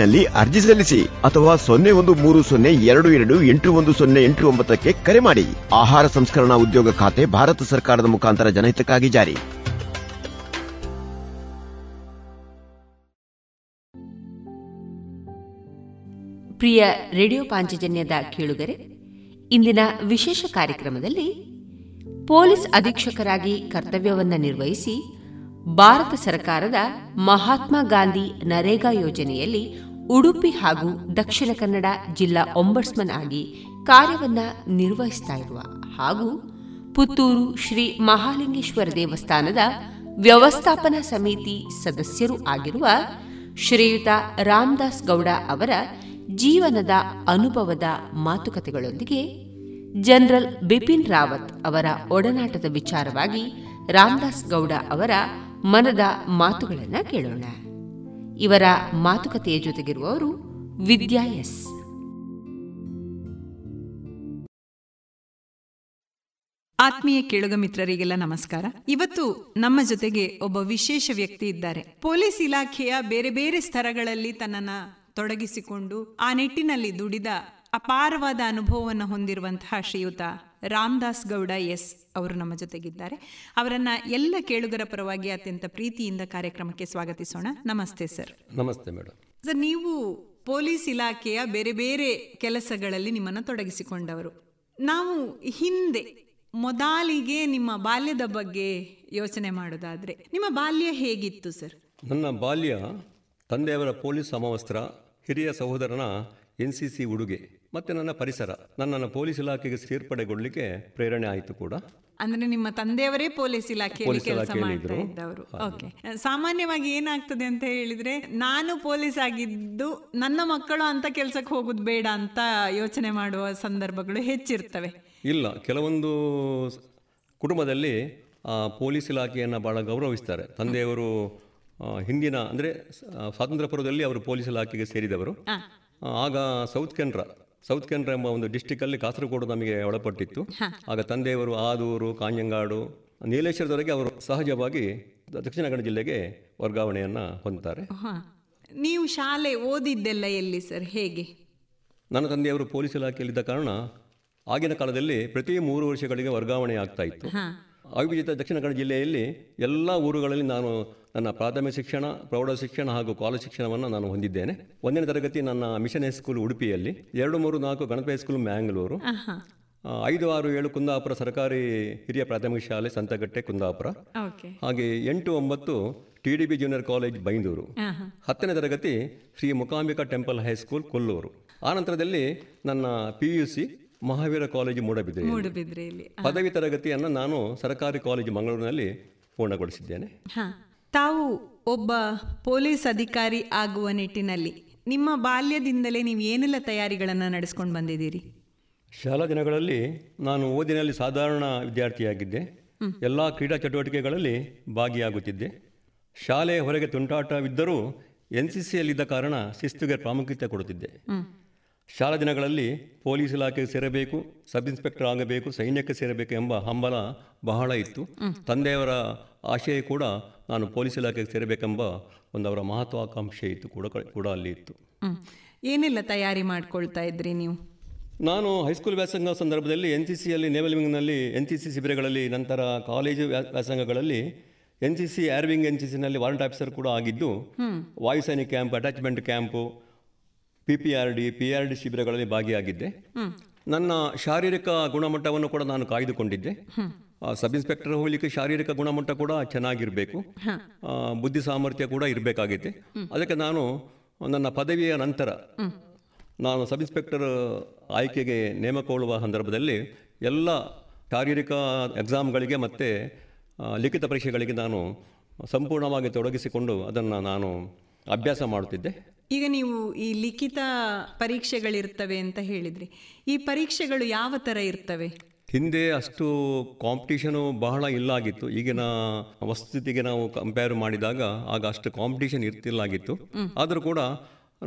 ನಲ್ಲಿ ಅರ್ಜಿ ಸಲ್ಲಿಸಿ ಅಥವಾ 013022810809ಕ್ಕೆ ಕರೆ ಮಾಡಿ. ಆಹಾರ ಸಂಸ್ಕರಣಾ ಉದ್ಯೋಗ ಖಾತೆ, ಭಾರತ ಸರ್ಕಾರದ ಮುಖಾಂತರ ಜನಹಿತಕ್ಕಾಗಿ ಜಾರಿ. ಪ್ರಿಯ ರೇಡಿಯೋ ಪಾಂಚಜನ್ಯದ ಕೇಳುಗರೆ, ಇಂದಿನ ವಿಶೇಷ ಕಾರ್ಯಕ್ರಮದಲ್ಲಿ ಪೊಲೀಸ್ ಅಧೀಕ್ಷಕರಾಗಿ ಕರ್ತವ್ಯವನ್ನು ನಿರ್ವಹಿಸಿ ಭಾರತ ಸರ್ಕಾರದ ಮಹಾತ್ಮ ಗಾಂಧಿ ನರೇಗಾ ಯೋಜನೆಯಲ್ಲಿ ಉಡುಪಿ ಹಾಗೂ ದಕ್ಷಿಣ ಕನ್ನಡ ಜಿಲ್ಲಾ ಒಂಬಡ್ಸ್ಮನ್ ಆಗಿ ಕಾರ್ಯವನ್ನು ನಿರ್ವಹಿಸ್ತಾ ಇರುವ ಹಾಗೂ ಪುತ್ತೂರು ಶ್ರೀ ಮಹಾಲಿಂಗೇಶ್ವರ ದೇವಸ್ಥಾನದ ವ್ಯವಸ್ಥಾಪನಾ ಸಮಿತಿ ಸದಸ್ಯರೂ ಆಗಿರುವ ಶ್ರೀಯುತ ರಾಮದಾಸ್ ಗೌಡ ಅವರ ಜೀವನದ ಅನುಭವದ ಮಾತುಕತೆಗಳೊಂದಿಗೆ ಜನರಲ್ ಬಿಪಿನ್ ರಾವತ್ ಅವರ ಒಡನಾಟದ ವಿಚಾರವಾಗಿ ರಾಮದಾಸ್ ಗೌಡ ಅವರ ಮನದ ಮಾತುಗಳನ್ನು ಕೇಳೋಣ. ಇವರ ಮಾತುಕತೆಯ ಜೊತೆಗಿರುವವರು ವಿದ್ಯಾ ಎಸ್. ಆತ್ಮೀಯ ಕೇಳುಗ ಮಿತ್ರರಿಗೆಲ್ಲ ನಮಸ್ಕಾರ. ಇವತ್ತು ನಮ್ಮ ಜೊತೆಗೆ ಒಬ್ಬ ವಿಶೇಷ ವ್ಯಕ್ತಿ ಇದ್ದಾರೆ. ಪೊಲೀಸ್ ಇಲಾಖೆಯ ಬೇರೆ ಬೇರೆ ಸ್ತರಗಳಲ್ಲಿ ತನ್ನನ್ನು ತೊಡಗಿಸಿಕೊಂಡು ಆ ನಿಟ್ಟಿನಲ್ಲಿ ದುಡಿದ ಅಪಾರವಾದ ಅನುಭವವನ್ನು ಹೊಂದಿರುವಂತಹ ಶ್ರೀಯುತ ರಾಮದಾಸ್ ಗೌಡ ಎಸ್ ಅವರು ನಮ್ಮ ಜೊತೆಗಿದ್ದಾರೆ. ಅವರನ್ನು ಎಲ್ಲ ಕೇಳುಗರ ಪರವಾಗಿ ಅತ್ಯಂತ ಪ್ರೀತಿಯಿಂದ ಕಾರ್ಯಕ್ರಮಕ್ಕೆ ಸ್ವಾಗತಿಸೋಣ. ನಮಸ್ತೆ ಸರ್. ನಮಸ್ತೆ ಮೇಡಮ್. ಸರ್, ನೀವು ಪೊಲೀಸ್ ಇಲಾಖೆಯ ಬೇರೆ ಬೇರೆ ಕೆಲಸಗಳಲ್ಲಿ ನಿಮ್ಮನ್ನು ತೊಡಗಿಸಿಕೊಂಡವರು. ನಾವು ಹಿಂದೆ ಮೊದಲಿಗೆ ನಿಮ್ಮ ಬಾಲ್ಯದ ಬಗ್ಗೆ ಯೋಚನೆ ಮಾಡೋದಾದರೆ, ನಿಮ್ಮ ಬಾಲ್ಯ ಹೇಗಿತ್ತು ಸರ್? ನನ್ನ ಬಾಲ್ಯ ತಂದೆಯವರ ಪೊಲೀಸ್ ಸಮವಸ್ತ್ರ, ಹಿರಿಯ ಸಹೋದರನ NCC ಉಡುಗೆ ಮತ್ತು ನನ್ನ ಪರಿಸರ ನನ್ನನ್ನು ಪೊಲೀಸ್ ಇಲಾಖೆಗೆ ಸೇರ್ಪಡೆಗೊಳ್ಳಲಿಕ್ಕೆ ಪ್ರೇರಣೆ ಆಯಿತು ಕೂಡ. ಅಂದ್ರೆ ನಿಮ್ಮ ತಂದೆಯವರೇ ಪೊಲೀಸ್ ಇಲಾಖೆಯಲ್ಲಿ ಕೆಲಸ ಮಾಡ್ತಾ ಇದ್ದವರು. ಓಕೆ. ಸಾಮಾನ್ಯವಾಗಿ ಏನಾಗ್ತದೆ ಅಂತ ಹೇಳಿದ್ರೆ, ನಾನು ಪೊಲೀಸ್ ಆಗಿದ್ದು ನನ್ನ ಮಕ್ಕಳು ಅಂತ ಕೆಲಸಕ್ಕೆ ಹೋಗೋದು ಬೇಡ ಅಂತ ಯೋಚನೆ ಮಾಡುವ ಸಂದರ್ಭಗಳು ಹೆಚ್ಚಿರ್ತವೆ. ಇಲ್ಲ, ಕೆಲವೊಂದು ಕುಟುಂಬದಲ್ಲಿ ಪೊಲೀಸ್ ಇಲಾಖೆಯನ್ನು ಬಹಳ ಗೌರವಿಸ್ತಾರೆ. ತಂದೆಯವರು ಹಿಂದಿನ ಅಂದರೆ ಸ್ವಾತಂತ್ರ್ಯ ಪೂರ್ವದಲ್ಲಿ ಅವರು ಪೊಲೀಸ್ ಇಲಾಖೆಗೆ ಸೇರಿದವರು. ಆಗ ಸೌತ್ ಕೆನರಾ ಎಂಬ ಒಂದು ಡಿಸ್ಟಿಕ್ಕಲ್ಲಿ ಕಾಸರಗೋಡು ನಮಗೆ ಒಳಪಟ್ಟಿತ್ತು. ಆಗ ತಂದೆಯವರು ಆದೂರು, ಕಾಂಜಂಗಾಡು, ನೀಲೇಶ್ವರದವರೆಗೆ ಅವರು ಸಹಜವಾಗಿ ದಕ್ಷಿಣ ಕನ್ನಡ ಜಿಲ್ಲೆಗೆ ವರ್ಗಾವಣೆಯನ್ನು ಹೊಂದುತ್ತಾರೆ. ನೀವು ಶಾಲೆ ಓದಿದ್ದೆಲ್ಲ ಎಲ್ಲಿ ಸರ್, ಹೇಗೆ? ನನ್ನ ತಂದೆಯವರು ಪೊಲೀಸ್ ಇಲಾಖೆಯಲ್ಲಿದ್ದ ಕಾರಣ ಆಗಿನ ಕಾಲದಲ್ಲಿ ಪ್ರತಿ 3 ವರ್ಷಗಳಿಗೆ ವರ್ಗಾವಣೆ ಆಗ್ತಾ ಇತ್ತು. ಅವಿಭಜಿತ ದಕ್ಷಿಣ ಕನ್ನಡ ಜಿಲ್ಲೆಯಲ್ಲಿ ಎಲ್ಲ ಊರುಗಳಲ್ಲಿ ನಾನು ನನ್ನ ಪ್ರಾಥಮಿಕ ಶಿಕ್ಷಣ, ಪ್ರೌಢ ಶಿಕ್ಷಣ ಹಾಗೂ ಕಾಲೇಜು ಶಿಕ್ಷಣವನ್ನು ನಾನು ಹೊಂದಿದ್ದೇನೆ. 1ನೇ ತರಗತಿ ನನ್ನ ಮಿಷನ್ ಹೈಸ್ಕೂಲ್ ಉಡುಪಿಯಲ್ಲಿ, 2, 3, 4 ಗಣಪ ಹೈಸ್ಕೂಲ್ ಮ್ಯಾಂಗ್ಳೂರು, 5, 6, 7 ಕುಂದಾಪುರ ಸರ್ಕಾರಿ ಹಿರಿಯ ಪ್ರಾಥಮಿಕ ಶಾಲೆ ಸಂತಗಟ್ಟೆ ಕುಂದಾಪುರ, ಹಾಗೆ 8, 9 ಟಿಡಿಬಿ ಜೂನಿಯರ್ ಕಾಲೇಜ್ ಬೈಂದೂರು, 10ನೇ ತರಗತಿ ಶ್ರೀ ಮುಕಾಂಬಿಕಾ ಟೆಂಪಲ್ ಹೈಸ್ಕೂಲ್ ಕೊಲ್ಲೂರು. ಆ ನಂತರದಲ್ಲಿ ನನ್ನ PUC ಮಹಾವೀರ ಕಾಲೇಜು ಮೂಡಬಿದ್ರೆಯಲ್ಲಿ, 10ನೇ ತರಗತಿಯನ್ನು ನಾನು ಸರ್ಕಾರಿ ಕಾಲೇಜು ಮಂಗಳೂರಿನಲ್ಲಿ ಪೂರ್ಣಗೊಳಿಸಿದ್ದೇನೆ. ತಾವು ಒಬ್ಬ ಪೊಲೀಸ್ ಅಧಿಕಾರಿ ಆಗುವ ನಿಟ್ಟಿನಲ್ಲಿ ನಿಮ್ಮ ಬಾಲ್ಯದಿಂದಲೇ ನೀವು ಏನೆಲ್ಲ ತಯಾರಿಗಳನ್ನು ನಡೆಸ್ಕೊಂಡು ಬಂದಿದ್ದೀರಿ? ಶಾಲಾ ದಿನಗಳಲ್ಲಿ ನಾನು ಓದಿನಲ್ಲಿ ಸಾಧಾರಣ ವಿದ್ಯಾರ್ಥಿಯಾಗಿದ್ದೆ. ಎಲ್ಲ ಕ್ರೀಡಾ ಚಟುವಟಿಕೆಗಳಲ್ಲಿ ಭಾಗಿಯಾಗುತ್ತಿದ್ದೆ. ಶಾಲೆಯ ಹೊರಗೆ ತುಂಟಾಟವಿದ್ದರೂ NCCಯಲ್ಲಿದ್ದ ಕಾರಣ ಶಿಸ್ತುಗೆ ಪ್ರಾಮುಖ್ಯತೆ ಕೊಡುತ್ತಿದ್ದೆ. ಶಾಲಾ ದಿನಗಳಲ್ಲಿ ಪೊಲೀಸ್ ಇಲಾಖೆಗೆ ಸೇರಬೇಕು, ಸಬ್ ಇನ್ಸ್ಪೆಕ್ಟರ್ ಆಗಬೇಕು, ಸೈನ್ಯಕ್ಕೆ ಸೇರಬೇಕು ಎಂಬ ಹಂಬಲ ಬಹಳ ಇತ್ತು. ತಂದೆಯವರ ಆಶಯ ಕೂಡ ನಾನು ಪೊಲೀಸ್ ಇಲಾಖೆಗೆ ಸೇರಬೇಕೆಂಬ ಒಂದವರ ಮಹತ್ವಾಕಾಂಕ್ಷೆ ಇತ್ತು ಕೂಡ ಅಲ್ಲಿ ಇತ್ತು. ಏನೆಲ್ಲ ತಯಾರಿ ಮಾಡ್ಕೊಳ್ತಾ ಇದ್ರಿ ನೀವು? ನಾನು ಹೈಸ್ಕೂಲ್ ವ್ಯಾಸಂಗ ಸಂದರ್ಭದಲ್ಲಿ NCCಯಲ್ಲಿ ನೇವಲ್ ವಿಂಗ್ನಲ್ಲಿ NCC ಶಿಬಿರಗಳಲ್ಲಿ, ನಂತರ ಕಾಲೇಜು ವ್ಯಾಸಂಗಗಳಲ್ಲಿ NCC ಏರ್ ವಿಂಗ್ NCCನಲ್ಲಿ ವಾರಂಟ್ ಆಫೀಸರ್ ಕೂಡ ಆಗಿದ್ದು, ವಾಯುಸೇನೆ camp, attachment camp, PPRD, PRD ಶಿಬಿರಗಳಲ್ಲಿ ಭಾಗಿಯಾಗಿದ್ದೆ. ನನ್ನ ಶಾರೀರಿಕ ಗುಣಮಟ್ಟವನ್ನು ಕೂಡ ನಾನು ಕಾಯ್ದುಕೊಂಡಿದ್ದೆ. ಸಬ್ ಇನ್ಸ್ಪೆಕ್ಟರ್ ಹೋಗಲಿಕ್ಕೆ ಶಾರೀರಿಕ ಗುಣಮಟ್ಟ ಕೂಡ ಚೆನ್ನಾಗಿರಬೇಕು, ಬುದ್ಧಿ ಸಾಮರ್ಥ್ಯ ಕೂಡ ಇರಬೇಕಾಗಿತ್ತು. ಅದಕ್ಕೆ ನಾನು ನನ್ನ ಪದವಿಯ ನಂತರ ನಾನು ಸಬ್ ಇನ್ಸ್ಪೆಕ್ಟರ್ ಆಯ್ಕೆಗೆ ನೇಮಕಗೊಳ್ಳುವ ಸಂದರ್ಭದಲ್ಲಿ ಎಲ್ಲ ಶಾರೀರಿಕ ಎಕ್ಸಾಮ್ಗಳಿಗೆ ಮತ್ತು ಲಿಖಿತ ಪರೀಕ್ಷೆಗಳಿಗೆ ನಾನು ಸಂಪೂರ್ಣವಾಗಿ ತೊಡಗಿಸಿಕೊಂಡು ಅದನ್ನು ನಾನು ಅಭ್ಯಾಸ ಮಾಡುತ್ತಿದ್ದೆ. ಈಗ ನೀವು ಈ ಲಿಖಿತ ಪರೀಕ್ಷೆಗಳಿರ್ತವೆ ಅಂತ ಹೇಳಿದ್ರಿ, ಈ ಪರೀಕ್ಷೆಗಳು ಯಾವ ಥರ ಇರ್ತವೆ? ಹಿಂದೆ ಅಷ್ಟು ಕಾಂಪಿಟೀಷನು ಬಹಳ ಇಲ್ಲಾಗಿತ್ತು. ಈಗಿನ ವಸ್ತುತಿಗೆ ನಾವು ಕಂಪೇರ್ ಮಾಡಿದಾಗ ಆಗ ಅಷ್ಟು ಕಾಂಪಿಟೀಷನ್ ಇರ್ತಿಲ್ಲಾಗಿತ್ತು. ಆದರೂ ಕೂಡ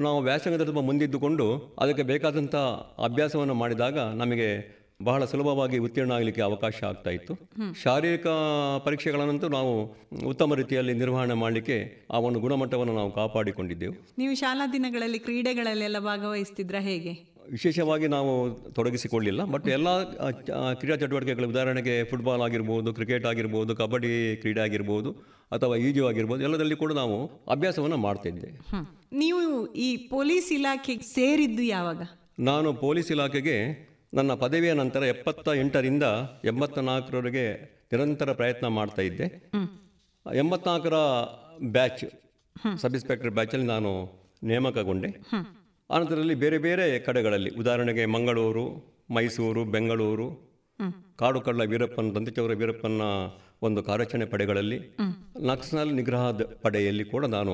ನಾವು ವ್ಯಾಸಂಗದ ತುಂಬ ಮುಂದಿದ್ದುಕೊಂಡು ಅದಕ್ಕೆ ಬೇಕಾದಂಥ ಅಭ್ಯಾಸವನ್ನು ಮಾಡಿದಾಗ ನಮಗೆ ಬಹಳ ಸುಲಭವಾಗಿ ಉತ್ತೀರ್ಣ ಆಗಲಿಕ್ಕೆ ಅವಕಾಶ ಆಗ್ತಾ ಇತ್ತು. ಶಾರೀರಿಕ ಪರೀಕ್ಷೆಗಳನ್ನಂತೂ ನಾವು ಉತ್ತಮ ರೀತಿಯಲ್ಲಿ ನಿರ್ವಹಣೆ ಮಾಡಲಿಕ್ಕೆ ಆ ಒಂದು ಗುಣಮಟ್ಟವನ್ನು ನಾವು ಕಾಪಾಡಿಕೊಂಡಿದ್ದೆವು. ನೀವು ಶಾಲಾ ದಿನಗಳಲ್ಲಿ ಕ್ರೀಡೆಗಳಲ್ಲೆಲ್ಲ ಭಾಗವಹಿಸ್ತಿದ್ರ ಹೇಗೆ? ವಿಶೇಷವಾಗಿ ನಾವು ತೊಡಗಿಸಿಕೊಳ್ಳಲಿಲ್ಲ, ಬಟ್ ಎಲ್ಲ ಕ್ರೀಡಾ ಚಟುವಟಿಕೆಗಳು, ಉದಾಹರಣೆಗೆ ಫುಟ್ಬಾಲ್ ಆಗಿರ್ಬೋದು, ಕ್ರಿಕೆಟ್ ಆಗಿರ್ಬೋದು, ಕಬಡ್ಡಿ ಕ್ರೀಡೆ ಆಗಿರ್ಬೋದು, ಅಥವಾ ಈಜು ಆಗಿರ್ಬೋದು, ಎಲ್ಲದರಲ್ಲಿ ಕೂಡ ನಾವು ಅಭ್ಯಾಸವನ್ನು ಮಾಡ್ತಿದ್ದೆ. ನೀವು ಈ ಪೊಲೀಸ್ ಇಲಾಖೆಗೆ ಸೇರಿದ್ದು ಯಾವಾಗ? ನಾನು ಪೊಲೀಸ್ ಇಲಾಖೆಗೆ ನನ್ನ ಪದವಿಯ ನಂತರ 78ರಿಂದ 84ರವರೆಗೆ ನಿರಂತರ ಪ್ರಯತ್ನ ಮಾಡ್ತಾ ಇದ್ದೆ. 84ರ ಬ್ಯಾಚ್, ಸಬ್ ಇನ್ಸ್ಪೆಕ್ಟರ್ ಬ್ಯಾಚಲ್ಲಿ ನಾನು ನೇಮಕಗೊಂಡೆ. ಆನಂತರದಲ್ಲಿ ಬೇರೆ ಬೇರೆ ಕಡೆಗಳಲ್ಲಿ, ಉದಾಹರಣೆಗೆ ಮಂಗಳೂರು, ಮೈಸೂರು, ಬೆಂಗಳೂರು, ಕಾಡು ಕಳ್ಳ ವೀರಪ್ಪನ, ದಂತಚೌರ ವೀರಪ್ಪನ ಒಂದು ಕಾರ್ಯಾಚರಣೆ ಪಡೆಗಳಲ್ಲಿ, ನಕ್ಸಲ್ ನಿಗ್ರಹದ ಪಡೆಯಲ್ಲಿ ಕೂಡ ನಾನು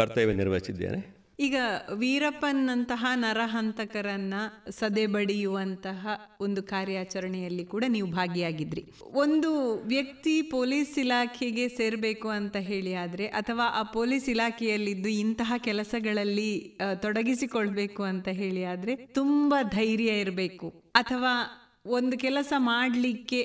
ಕರ್ತವ್ಯ ನಿರ್ವಹಿಸಿದ್ದೇನೆ. ಈಗ ವೀರಪ್ಪನಂತಹ ನರಹಂತಕರನ್ನ ಸದೆಬಡಿಯುವಂತಹ ಒಂದು ಕಾರ್ಯಾಚರಣೆಯಲ್ಲಿ ಕೂಡ ನೀವು ಭಾಗಿಯಾಗಿದ್ರಿ. ಒಂದು ವ್ಯಕ್ತಿ ಪೊಲೀಸ್ ಇಲಾಖೆಗೆ ಸೇರಬೇಕು ಅಂತ ಹೇಳಿ ಆದರೆ, ಅಥವಾ ಆ ಪೊಲೀಸ್ ಇಲಾಖೆಯಲ್ಲಿದ್ದು ಇಂತಹ ಕೆಲಸಗಳಲ್ಲಿ ತೊಡಗಿಸಿಕೊಳ್ಬೇಕು ಅಂತ ಹೇಳಿ ಆದರೆ ತುಂಬ ಧೈರ್ಯ ಇರಬೇಕು, ಅಥವಾ ಒಂದು ಕೆಲಸ ಮಾಡಲಿಕ್ಕೆ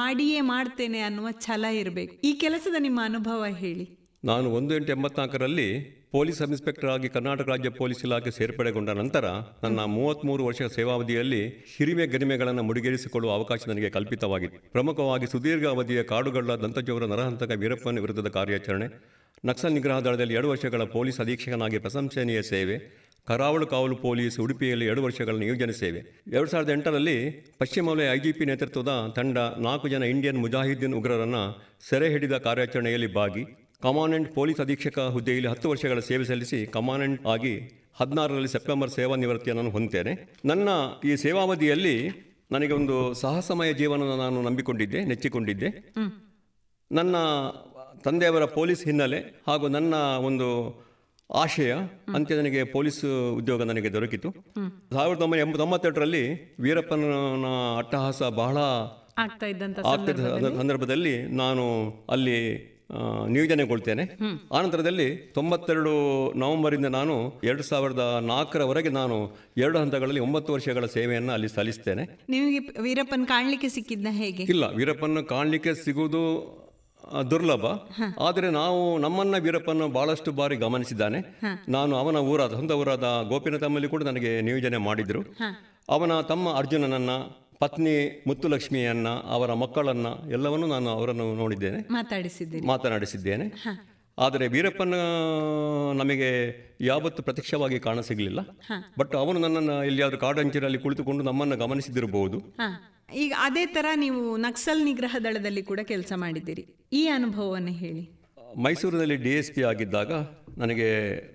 ಮಾಡಿಯೇ ಮಾಡ್ತೇನೆ ಅನ್ನುವ ಛಲ ಇರಬೇಕು. ಈ ಕೆಲಸದ ನಿಮ್ಮ ಅನುಭವ ಹೇಳಿ. ನಾನು 1884ರಲ್ಲಿ ಪೊಲೀಸ್ ಸಬ್ ಇನ್ಸ್ಪೆಕ್ಟರ್ ಆಗಿ ಕರ್ನಾಟಕ ರಾಜ್ಯ ಪೊಲೀಸ್ ಇಲಾಖೆ ಸೇರ್ಪಡೆಗೊಂಡ ನಂತರ ನನ್ನ 33 ವರ್ಷಗಳ ಸೇವಾವಧಿಯಲ್ಲಿ ಹಿರಿಮೆ ಗರಿಮೆಗಳನ್ನು ಮುಡಿಗೇರಿಸಿಕೊಳ್ಳುವ ಅವಕಾಶ ನನಗೆ ಕಲ್ಪಿತವಾಗಿತ್ತು. ಪ್ರಮುಖವಾಗಿ ಸುದೀರ್ಘ ಅವಧಿಯ ಕಾಡುಗಳ್ಳ, ದಂತಚೌರ, ನರಹಂತಕ ವೀರಪ್ಪನ ವಿರುದ್ಧದ ಕಾರ್ಯಾಚರಣೆ, ನಕ್ಸಲ್ ನಿಗ್ರಹ ದಳದಲ್ಲಿ 2 ವರ್ಷಗಳ ಪೊಲೀಸ್ ಅಧೀಕ್ಷಕನಾಗಿ ಪ್ರಶಂಸನೀಯ ಸೇವೆ, ಕರಾವಳು ಕಾವಲು ಪೊಲೀಸ್ ಉಡುಪಿಯಲ್ಲಿ 2 ವರ್ಷಗಳ ನಿಯೋಜನೆ ಸೇವೆ. 2008ರಲ್ಲಿ ಪಶ್ಚಿಮ ವಲಯ IGP ನೇತೃತ್ವದ ತಂಡ 4 ಜನ ಇಂಡಿಯನ್ ಮುಜಾಹಿದ್ದೀನ್ ಉಗ್ರರನ್ನು ಸೆರೆ ಹಿಡಿದ ಕಾರ್ಯಾಚರಣೆಯಲ್ಲಿ ಭಾಗಿ. ಕಮಾಂಡೆಂಟ್ ಪೊಲೀಸ್ ಅಧೀಕ್ಷಕ ಹುದ್ದೆಯಲ್ಲಿ 10 ವರ್ಷಗಳ ಸೇವೆ ಸಲ್ಲಿಸಿ ಕಮಾಂಡೆಂಟ್ ಆಗಿ 16ರಲ್ಲಿ ಸೆಪ್ಟೆಂಬರ್ ಸೇವಾ ನಿವೃತ್ತಿಯನ್ನು ಹೊಂದುತ್ತೇನೆ. ನನ್ನ ಈ ಸೇವಾವಧಿಯಲ್ಲಿ ನನಗೆ ಒಂದು ಸಾಹಸಮಯ ಜೀವನ ನಾನು ನಂಬಿಕೊಂಡಿದ್ದೆ, ನೆಚ್ಚಿಕೊಂಡಿದ್ದೆ. ನನ್ನ ತಂದೆಯವರ ಪೊಲೀಸ್ ಹಿನ್ನೆಲೆ ಹಾಗೂ ನನ್ನ ಒಂದು ಆಶಯ ಅಂತೆ ನನಗೆ ಪೊಲೀಸ್ ಉದ್ಯೋಗ ನನಗೆ ದೊರಕಿತು. 1998ರಲ್ಲಿ ವೀರಪ್ಪನ ಅಟ್ಟಹಾಸ ಬಹಳ ಆಗ್ತಾ ಇದ್ದ ಸಂದರ್ಭದಲ್ಲಿ ನಾನು ಅಲ್ಲಿ ನಿಯೋಜನೆಗೊಳ್ತೇನೆ. ಆನಂತರದಲ್ಲಿ 92 ನವೆಂಬರಿಂದ ನಾನು 2004ರವರೆಗೆ ನಾನು 2 ಹಂತಗಳಲ್ಲಿ 9 ವರ್ಷಗಳ ಸೇವೆಯನ್ನು ಅಲ್ಲಿ ಸಲ್ಲಿಸ್ತೇನೆ. ನಿಮಗೆ ವೀರಪ್ಪನ್ ಕಾಣಲಿಕ್ಕೆ ಸಿಕ್ಕಿದ್ದ ಹೇಗೆ? ಇಲ್ಲ, ವೀರಪ್ಪನ್ ಕಾಣಲಿಕ್ಕೆ ಸಿಗುವುದು ದುರ್ಲಭ. ಆದರೆ ನಮ್ಮನ್ನ ವೀರಪ್ಪನ ಬಹಳಷ್ಟು ಬಾರಿ ಗಮನಿಸಿದ್ದಾನೆ. ನಾನು ಅವನ ಸ್ವಂತ ಊರಾದ ಗೋಪಿನಾಥಮ್ಮಲ್ಲಿ ಕೂಡ ನನಗೆ ನಿಯೋಜನೆ ಮಾಡಿದ್ರು. ಅವನ ತಮ್ಮ ಅರ್ಜುನನನ್ನ, ಪತ್ನಿ ಮುತ್ತುಲಕ್ಷ್ಮಿಯನ್ನ, ಅವರ ಮಕ್ಕಳನ್ನ ಎಲ್ಲವನ್ನೂ ನಾನು ಅವರನ್ನು ನೋಡಿದ್ದೇನೆ, ಮಾತನಾಡಿಸಿದ್ದೇನೆ. ಆದರೆ ವೀರಪ್ಪನ ನಮಗೆ ಯಾವತ್ತು ಪ್ರತ್ಯಕ್ಷವಾಗಿ ಕಾಣಸಿಗಲಿಲ್ಲ. ಬಟ್ ಅವನು ನನ್ನನ್ನು ಎಲ್ಲಿಯಾದರೂ ಕಾಡಂಚಿನಲ್ಲಿ ಕುಳಿತುಕೊಂಡು ನಮ್ಮನ್ನು ಗಮನಿಸಿದಿರಬಹುದು. ಈಗ ಅದೇ ತರ ನೀವು ನಕ್ಸಲ್ ನಿಗ್ರಹ ದಳದಲ್ಲಿ ಕೂಡ ಕೆಲಸ ಮಾಡಿದ್ದೀರಿ, ಈ ಅನುಭವವನ್ನು ಹೇಳಿ. ಮೈಸೂರಿನಲ್ಲಿ DSP ಆಗಿದ್ದಾಗ ನನಗೆ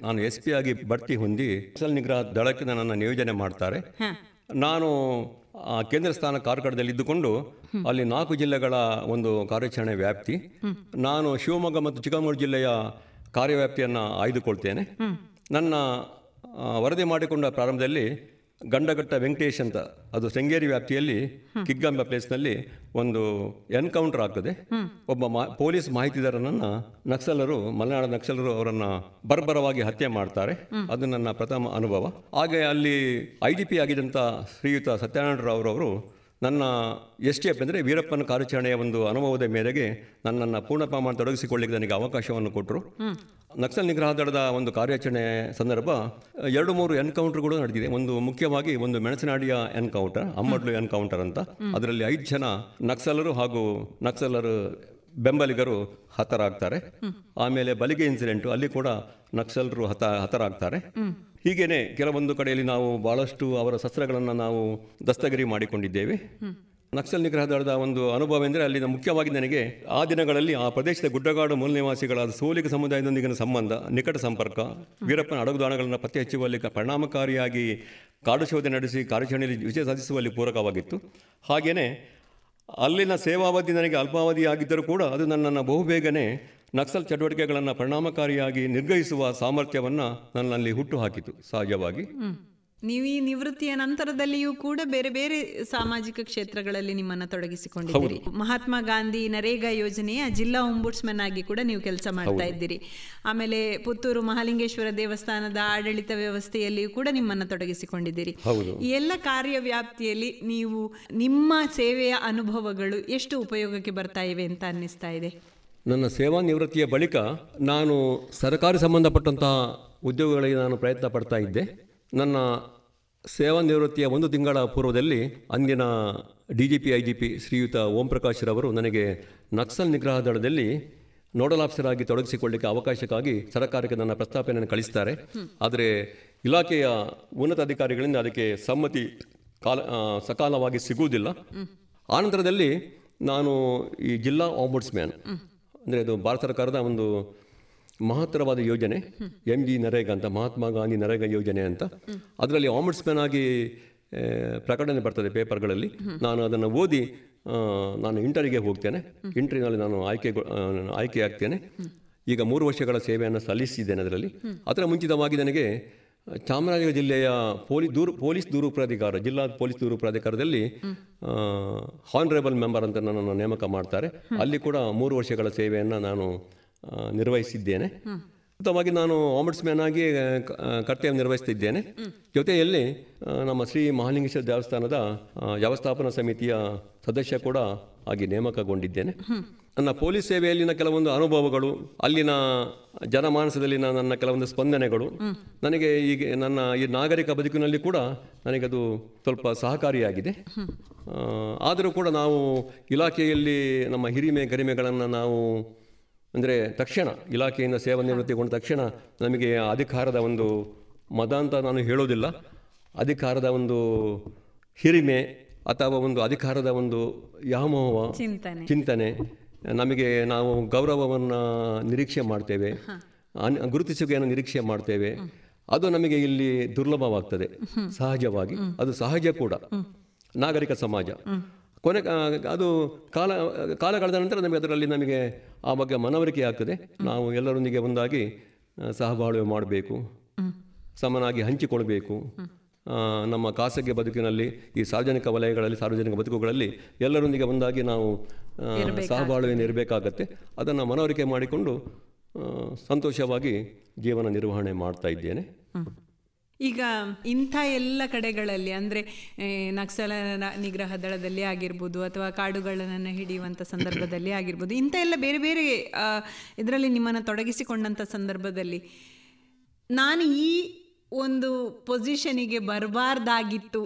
ನಾನು SP ಆಗಿ ಬಡ್ತಿ ಹೊಂದಿ ನಕ್ಸಲ್ ನಿಗ್ರಹ ದಳಕ್ಕೆ ನನ್ನನ್ನು ನಿಯೋಜನೆ ಮಾಡ್ತಾರೆ. ನಾನು ಕೇಂದ್ರ ಸ್ಥಾನ ಕಾರ್ಕಳದಲ್ಲಿ ಇದ್ದುಕೊಂಡು ಅಲ್ಲಿ 4 ಜಿಲ್ಲೆಗಳ ಒಂದು ಕಾರ್ಯಾಚರಣೆ ವ್ಯಾಪ್ತಿ, ನಾನು ಶಿವಮೊಗ್ಗ ಮತ್ತು ಚಿಕ್ಕಮಗಳೂರು ಜಿಲ್ಲೆಯ ಕಾರ್ಯವ್ಯಾಪ್ತಿಯನ್ನು ಆಯ್ದುಕೊಳ್ತೇನೆ. ನನ್ನ ವರದಿ ಮಾಡಿಕೊಂಡ ಪ್ರಾರಂಭದಲ್ಲಿ ಗಂಡಘಟ್ಟ ವೆಂಕಟೇಶ್ ಅಂತ, ಅದು ಶೃಂಗೇರಿ ವ್ಯಾಪ್ತಿಯಲ್ಲಿ ಕಿಗ್ಗಂಬ ಪ್ಲೇಸ್ನಲ್ಲಿ ಒಂದು ಎನ್ಕೌಂಟರ್ ಆಗ್ತದೆ. ಒಬ್ಬ ಪೊಲೀಸ್ ಮಾಹಿತಿದಾರನನ್ನು ನಕ್ಸಲರು, ಮಲೆನಾಡ ನಕ್ಸಲರು ಅವರನ್ನು ಬರ್ಬರವಾಗಿ ಹತ್ಯೆ ಮಾಡ್ತಾರೆ. ಅದು ನನ್ನ ಪ್ರಥಮ ಅನುಭವ. ಹಾಗೆ ಅಲ್ಲಿ IGP ಆಗಿದ್ದಂಥ ಶ್ರೀಯುತ ಸತ್ಯನಾರಾಯಣ ರಾವ್ ಅವರು ನನ್ನ STF ಅಂದರೆ ವೀರಪ್ಪನ ಕಾರ್ಯಾಚರಣೆಯ ಒಂದು ಅನುಭವದ ಮೇರೆಗೆ ನನ್ನನ್ನು ಪೂರ್ಣ ಪ್ರಮಾಣ ತೊಡಗಿಸಿಕೊಳ್ಳಿಕ್ಕೆ ನನಗೆ ಅವಕಾಶವನ್ನು ಕೊಟ್ಟರು. ನಕ್ಸಲ್ ನಿಗ್ರಹ ದಳದ ಒಂದು ಕಾರ್ಯಾಚರಣೆ ಸಂದರ್ಭ 2-3 ಎನ್ಕೌಂಟರ್ಗಳು ನಡೆದಿದೆ. ಒಂದು ಮುಖ್ಯವಾಗಿ ಒಂದು ಮೆಣಸಿನಾಡಿಯ ಎನ್ಕೌಂಟರ್, ಅಮ್ಮಡ್ಲು ಎನ್ಕೌಂಟರ್ ಅಂತ. ಅದರಲ್ಲಿ 5 ಜನ ನಕ್ಸಲರು ಹಾಗೂ ನಕ್ಸಲರ ಬೆಂಬಲಿಗರು ಹತರಾಗ್ತಾರೆ. ಆಮೇಲೆ ಬಲಿಗೆ ಇನ್ಸಿಡೆಂಟು, ಅಲ್ಲಿ ಕೂಡ ನಕ್ಸಲರು ಹತರಾಗ್ತಾರೆ. ಹೀಗೇನೆ ಕೆಲವೊಂದು ಕಡೆಯಲ್ಲಿ ನಾವು ಭಾಳಷ್ಟು ಅವರ ಶಸ್ತ್ರಗಳನ್ನು ನಾವು ದಸ್ತಗಿರಿ ಮಾಡಿಕೊಂಡಿದ್ದೇವೆ. ನಕ್ಸಲ್ ನಿಗ್ರಹ ದಳದ ಒಂದು ಅನುಭವ ಎಂದರೆ ಅಲ್ಲಿ ಮುಖ್ಯವಾಗಿ ನನಗೆ ಆ ದಿನಗಳಲ್ಲಿ ಆ ಪ್ರದೇಶದ ಗುಡ್ಡಗಾಡು ಮೂಲ ನಿವಾಸಿಗಳಾದ ಸೋಲಿಗ ಸಮುದಾಯದೊಂದಿಗಿನ ಸಂಬಂಧ, ನಿಕಟ ಸಂಪರ್ಕ, ವೀರಪ್ಪನ ಅಡಗುದಾಣಗಳನ್ನು ಪತ್ತೆ ಹಚ್ಚುವಲ್ಲಿ ಪರಿಣಾಮಕಾರಿಯಾಗಿ ಕಾಡು ಶೋಧನೆ ನಡೆಸಿ ಕಾರ್ಯಾಚರಣೆಯಲ್ಲಿ ವಿಜಯ ಸಾಧಿಸುವಲ್ಲಿ ಪೂರಕವಾಗಿತ್ತು. ಹಾಗೆಯೇ ಅಲ್ಲಿನ ಸೇವಾವಧಿ ನನಗೆ ಅಲ್ಪಾವಧಿಯಾಗಿದ್ದರೂ ಕೂಡ ಅದು ನನ್ನನ್ನು ಬಹುಬೇಗನೆ ನಕ್ಸಲ್ ಚಟುವಟಿಕೆಗಳನ್ನು ಪರಿಣಾಮಕಾರಿಯಾಗಿ ನಿರ್ವಹಿಸುವ ಸಾಮರ್ಥ್ಯವನ್ನು ನನ್ನಲ್ಲಿ ಹುಟ್ಟು ಹಾಕಿತು. ಸಹಜವಾಗಿ ನೀವು ಈ ನಿವೃತ್ತಿಯ ನಂತರದಲ್ಲಿಯೂ ಕೂಡ ಬೇರೆ ಬೇರೆ ಸಾಮಾಜಿಕ ಕ್ಷೇತ್ರಗಳಲ್ಲಿ ನಿಮ್ಮನ್ನು ತೊಡಗಿಸಿಕೊಂಡಿದ್ದೀರಿ. ಮಹಾತ್ಮ ಗಾಂಧಿ ನರೇಗಾ ಯೋಜನೆಯ ಜಿಲ್ಲಾ ಒಂಬುಡ್ಸ್ಮನ್ ಆಗಿ ಕೂಡ ನೀವು ಕೆಲಸ ಮಾಡ್ತಾ ಇದ್ದೀರಿ. ಆಮೇಲೆ ಪುತ್ತೂರು ಮಹಾಲಿಂಗೇಶ್ವರ ದೇವಸ್ಥಾನದ ಆಡಳಿತ ವ್ಯವಸ್ಥೆಯಲ್ಲಿಯೂ ಕೂಡ ನಿಮ್ಮನ್ನು ತೊಡಗಿಸಿಕೊಂಡಿದ್ದೀರಿ. ಈ ಎಲ್ಲ ಕಾರ್ಯವ್ಯಾಪ್ತಿಯಲ್ಲಿ ನೀವು ನಿಮ್ಮ ಸೇವೆಯ ಅನುಭವಗಳು ಎಷ್ಟು ಉಪಯೋಗಕ್ಕೆ ಬರ್ತಾ ಇವೆ ಅಂತ ಅನ್ನಿಸ್ತಾ ಇದೆ? ನನ್ನ ಸೇವಾ ನಿವೃತ್ತಿಯ ಬಳಿಕ ನಾನು ಸರ್ಕಾರಿ ಸಂಬಂಧಪಟ್ಟಂತಹ ಉದ್ಯೋಗಗಳಿಗೆ ನಾನು ಪ್ರಯತ್ನ ಪಡ್ತಾ ಇದ್ದೆ. ನನ್ನ ಸೇವಾ ನಿವೃತ್ತಿಯ 1 ತಿಂಗಳ ಪೂರ್ವದಲ್ಲಿ ಅಂದಿನ DGP IGP ಶ್ರೀಯುತ ಓಂ ಪ್ರಕಾಶ್ ರವರು ನನಗೆ ನಕ್ಸಲ್ ನಿಗ್ರಹ ದಳದಲ್ಲಿ ನೋಡಲ್ ಆಫೀಸರ್ ಆಗಿ ತೊಡಗಿಸಿಕೊಳ್ಳಿಕ್ಕೆ ಅವಕಾಶಕ್ಕಾಗಿ ಸರ್ಕಾರಕ್ಕೆ ನನ್ನ ಪ್ರಸ್ತಾಪನೆಯನ್ನು ಕಳಿಸ್ತಾರೆ. ಆದರೆ ಇಲಾಖೆಯ ಉನ್ನತ ಅಧಿಕಾರಿಗಳಿಂದ ಅದಕ್ಕೆ ಸಮ್ಮತಿ ಸಕಾಲವಾಗಿ ಸಿಗುವುದಿಲ್ಲ. ಆನಂತರದಲ್ಲಿ ನಾನು ಈ ಜಿಲ್ಲಾ ಆಂಬುಡ್ಸ್ಮ್ಯಾನ್ ಅಂದರೆ ಅದು ಭಾರತ ಸರ್ಕಾರದ ಒಂದು ಮಹತ್ತರವಾದ ಯೋಜನೆ MG ನರೇಗಾ ಅಂತ, ಮಹಾತ್ಮ ಗಾಂಧಿ ನರೇಗಾ ಯೋಜನೆ ಅಂತ. ಅದರಲ್ಲಿ ಆಂಬುಡ್ಸ್ಮ್ಯಾನ್ ಆಗಿ ಪ್ರಕಟಣೆ ಬರ್ತದೆ ಪೇಪರ್ಗಳಲ್ಲಿ. ನಾನು ಅದನ್ನು ಓದಿ ನಾನು ಇಂಟರಿಗೆ ಹೋಗ್ತೇನೆ. ಇಂಟರಿನಲ್ಲಿ ನಾನು ಆಯ್ಕೆಯಾಗ್ತೇನೆ. ಈಗ 3 ವರ್ಷಗಳ ಸೇವೆಯನ್ನು ಸಲ್ಲಿಸಿದ್ದೇನೆ. ಅದರಲ್ಲಿ ಅದರ ಮುಂಚಿತವಾಗಿ ನನಗೆ ಚಾಮರಾಜನಗರ ಜಿಲ್ಲೆಯ ಪೊಲೀಸ್ ದೂರು ಪ್ರಾಧಿಕಾರ, ಜಿಲ್ಲಾ ಪೊಲೀಸ್ ದೂರು ಪ್ರಾಧಿಕಾರದಲ್ಲಿ ಹಾನರೇಬಲ್ ಮೆಂಬರ್ ಅಂತ ನನ್ನನ್ನು ನೇಮಕ ಮಾಡ್ತಾರೆ. ಅಲ್ಲಿ ಕೂಡ 3 ವರ್ಷಗಳ ಸೇವೆಯನ್ನು ನಾನು ನಿರ್ವಹಿಸಿದ್ದೇನೆ. ಉತ್ತಮವಾಗಿ ನಾನು ಆಂಬುಡ್ಸ್ಮ್ಯಾನ್ ಆಗಿ ಕರ್ತವ್ಯ ನಿರ್ವಹಿಸ್ತಿದ್ದೇನೆ. ಜೊತೆಯಲ್ಲಿ ನಮ್ಮ ಶ್ರೀ ಮಹಾಲಿಂಗೇಶ್ವರ ದೇವಸ್ಥಾನದ ವ್ಯವಸ್ಥಾಪನಾ ಸಮಿತಿಯ ಸದಸ್ಯ ಕೂಡ ಆಗಿ ನೇಮಕಗೊಂಡಿದ್ದೇನೆ. ನನ್ನ ಪೊಲೀಸ್ ಸೇವೆಯಲ್ಲಿನ ಕೆಲವೊಂದು ಅನುಭವಗಳು, ಅಲ್ಲಿನ ಜನಮಾನಸದಲ್ಲಿನ ನನ್ನ ಕೆಲವೊಂದು ಸ್ಪಂದನೆಗಳು ನನಗೆ ಈಗ ನನ್ನ ಈ ನಾಗರಿಕ ಬದುಕಿನಲ್ಲಿ ಕೂಡ ನನಗದು ಸ್ವಲ್ಪ ಸಹಕಾರಿಯಾಗಿದೆ. ಆದರೂ ಕೂಡ ನಾವು ಇಲಾಖೆಯಲ್ಲಿ ನಮ್ಮ ಗರಿಮೆಗಳನ್ನು ನಾವು ಅಂದರೆ ತಕ್ಷಣ ಇಲಾಖೆಯಿಂದ ಸೇವಾ ನಿವೃತ್ತಿಗೊಂಡ ತಕ್ಷಣ ನಮಗೆ ಅಧಿಕಾರದ ಒಂದು ಮದ ಅಂತ ನಾನು ಹೇಳೋದಿಲ್ಲ. ಅಧಿಕಾರದ ಒಂದು ಹಿರಿಮೆ ಅಥವಾ ಒಂದು ಅಧಿಕಾರದ ಒಂದು ವ್ಯಾಮೋಹ ಚಿಂತನೆ ನಮಗೆ, ನಾವು ಗೌರವವನ್ನು ನಿರೀಕ್ಷೆ ಮಾಡ್ತೇವೆ, ಗುರುತಿಸುವಿಕೆಯನ್ನು ನಿರೀಕ್ಷೆ ಮಾಡ್ತೇವೆ. ಅದು ನಮಗೆ ಇಲ್ಲಿ ದುರ್ಲಭವಾಗ್ತದೆ. ಸಹಜವಾಗಿ ಅದು ಸಹಜ ಕೂಡ. ನಾಗರಿಕ ಸಮಾಜ ಕೊನೆ ಅದು ಕಾಲ ಕಳೆದ ನಂತರ ನಮಗೆ ಅದರಲ್ಲಿ ನಮಗೆ ಆ ಬಗ್ಗೆ ಮನವರಿಕೆ ಆಗ್ತದೆ. ನಾವು ಎಲ್ಲರೊಂದಿಗೆ ಒಂದಾಗಿ ಸಹಬಾಳ್ವೆ ಮಾಡಬೇಕು, ಸಮನಾಗಿ ಹಂಚಿಕೊಳ್ಬೇಕು. ನಮ್ಮ ಖಾಸಗಿ ಬದುಕಿನಲ್ಲಿ ಈ ಸಾರ್ವಜನಿಕ ಬದುಕುಗಳಲ್ಲಿ ಎಲ್ಲರೊಂದಿಗೆ ಒಂದಾಗಿ ನಾವು ಸಹಬಾಳ್ವೆಯನ್ನು ಇರಬೇಕಾಗತ್ತೆ. ಅದನ್ನು ಮನವರಿಕೆ ಮಾಡಿಕೊಂಡು ಸಂತೋಷವಾಗಿ ಜೀವನ ನಿರ್ವಹಣೆ ಮಾಡ್ತಾ ಇದ್ದೇನೆ. ಈಗ ಇಂಥ ಎಲ್ಲ ಕಡೆಗಳಲ್ಲಿ ಅಂದರೆ ನಕ್ಸಲ ನಿಗ್ರಹ ದಳದಲ್ಲಿ ಆಗಿರ್ಬೋದು ಅಥವಾ ಕಾಡುಗಳನ್ನು ಹಿಡಿಯುವಂಥ ಸಂದರ್ಭದಲ್ಲಿ ಆಗಿರ್ಬೋದು, ಇಂಥ ಎಲ್ಲ ಬೇರೆ ಬೇರೆ ಇದರಲ್ಲಿ ನಿಮ್ಮನ್ನು ತೊಡಗಿಸಿಕೊಂಡಂಥ ಸಂದರ್ಭದಲ್ಲಿ ನಾನು ಈ ಒಂದು ಪೊಸಿಷನಿಗೆ ಬರಬಾರ್ದಾಗಿತ್ತು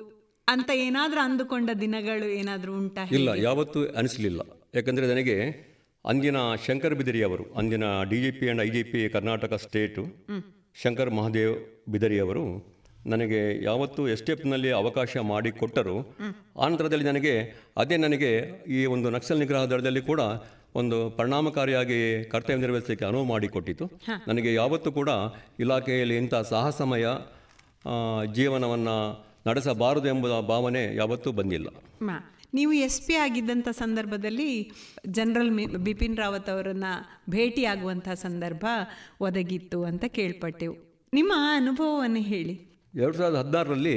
ಅಂತ ಏನಾದರೂ ಅಂದುಕೊಂಡ ದಿನಗಳು ಏನಾದರೂ ಉಂಟಾ? ಇಲ್ಲ, ಯಾವತ್ತೂ ಅನಿಸಲಿಲ್ಲ. ಯಾಕಂದರೆ ನನಗೆ ಅಂದಿನ ಶಂಕರ್ ಬಿದರಿ ಅವರು, ಅಂದಿನ DGP and IGP Karnataka state Shankar Mahadev Bidari ಅವರು ನನಗೆ ಯಾವತ್ತೂ ಎಸ್ಟೇಪ್ನಲ್ಲಿ ಅವಕಾಶ ಮಾಡಿಕೊಟ್ಟರು. ಆನಂತರದಲ್ಲಿ ನನಗೆ ಅದೇ ನನಗೆ ಈ ಒಂದು ನಕ್ಸಲ್ ನಿಗ್ರಹ ದಳದಲ್ಲಿ ಕೂಡ ಒಂದು ಪರಿಣಾಮಕಾರಿಯಾಗಿ ಕರ್ತವ್ಯ ನಿರ್ವಹಿಸಲಿಕ್ಕೆ ಅನುವು ಮಾಡಿಕೊಟ್ಟಿತು. ನನಗೆ ಯಾವತ್ತೂ ಕೂಡ ಇಲಾಖೆಯಲ್ಲಿ ಇಂಥ ಸಾಹಸಮಯ ಜೀವನವನ್ನು ನಡೆಸಬಾರದು ಎಂಬ ಭಾವನೆ ಯಾವತ್ತೂ ಬಂದಿಲ್ಲ. ನೀವು SP ಆಗಿದ್ದಂಥ ಸಂದರ್ಭದಲ್ಲಿ ಜನರಲ್ ಬಿಪಿನ್ ರಾವತ್ ಅವರನ್ನು ಭೇಟಿಯಾಗುವಂಥ ಸಂದರ್ಭ ಒದಗಿತ್ತು ಅಂತ ಕೇಳ್ಪಟ್ಟೆವು. ನಿಮ್ಮ ಅನುಭವವನ್ನು ಹೇಳಿ. 2016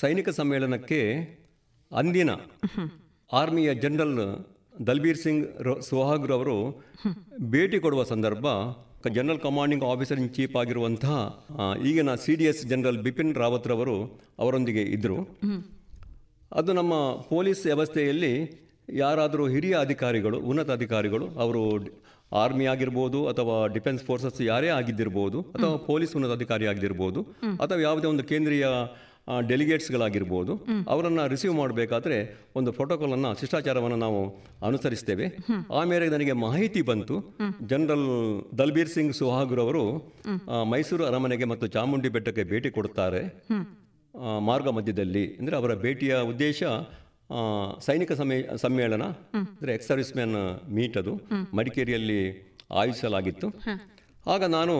ಸೈನಿಕ ಸಮ್ಮೇಳನಕ್ಕೆ ಅಂದಿನ ಆರ್ಮಿಯ ಜನರಲ್ ದಲ್ಬೀರ್ ಸಿಂಗ್ ಸುಹಾಗ್ರು ಅವರು ಭೇಟಿ ಕೊಡುವ ಸಂದರ್ಭ, general commanding officer in chief ಆಗಿರುವಂತಹ ಈಗಿನ CDS ಜನರಲ್ ಬಿಪಿನ್ ರಾವತ್ ರವರು ಅವರೊಂದಿಗೆ ಇದ್ದರು. ಅದು ನಮ್ಮ ಪೊಲೀಸ್ ವ್ಯವಸ್ಥೆಯಲ್ಲಿ ಯಾರಾದರೂ ಹಿರಿಯ ಅಧಿಕಾರಿಗಳು, ಉನ್ನತ ಅಧಿಕಾರಿಗಳು, ಅವರು ಆರ್ಮಿ ಆಗಿರ್ಬೋದು ಅಥವಾ ಡಿಫೆನ್ಸ್ ಫೋರ್ಸಸ್ ಯಾರೇ ಆಗಿದ್ದಿರ್ಬೋದು ಅಥವಾ ಪೊಲೀಸ್ ಉನ್ನತ ಅಧಿಕಾರಿ ಆಗಿರ್ಬೋದು ಅಥವಾ ಯಾವುದೇ ಒಂದು ಕೇಂದ್ರೀಯ ಡೆಲಿಗೇಟ್ಸ್ಗಳಾಗಿರ್ಬೋದು, ಅವರನ್ನು ರಿಸೀವ್ ಮಾಡಬೇಕಾದ್ರೆ ಒಂದು ಪ್ರೋಟೋಕಾಲನ್ನು, ಶಿಷ್ಟಾಚಾರವನ್ನು ನಾವು ಅನುಸರಿಸ್ತೇವೆ. ಆಮೇಲೆ ನನಗೆ ಮಾಹಿತಿ ಬಂತು, ಜನರಲ್ ದಲ್ಬೀರ್ ಸಿಂಗ್ ಸುಹಾಗ್ರವರು ಮೈಸೂರು ಅರಮನೆಗೆ ಮತ್ತು ಚಾಮುಂಡಿ ಬೆಟ್ಟಕ್ಕೆ ಭೇಟಿ ಕೊಡ್ತಾರೆ ಮಾರ್ಗ ಮಧ್ಯದಲ್ಲಿ. ಅಂದರೆ ಅವರ ಭೇಟಿಯ ಉದ್ದೇಶ ಸೈನಿಕ ಸಮ್ಮೇಳನ, ಅಂದರೆ ಎಕ್ಸ್ ಸರ್ವಿಸ್ ಮ್ಯಾನ್ ಮೀಟ್, ಅದು ಮಡಿಕೇರಿಯಲ್ಲಿ ಆಯೋಜಿಸಲಾಗಿತ್ತು. ಆಗ ನಾನು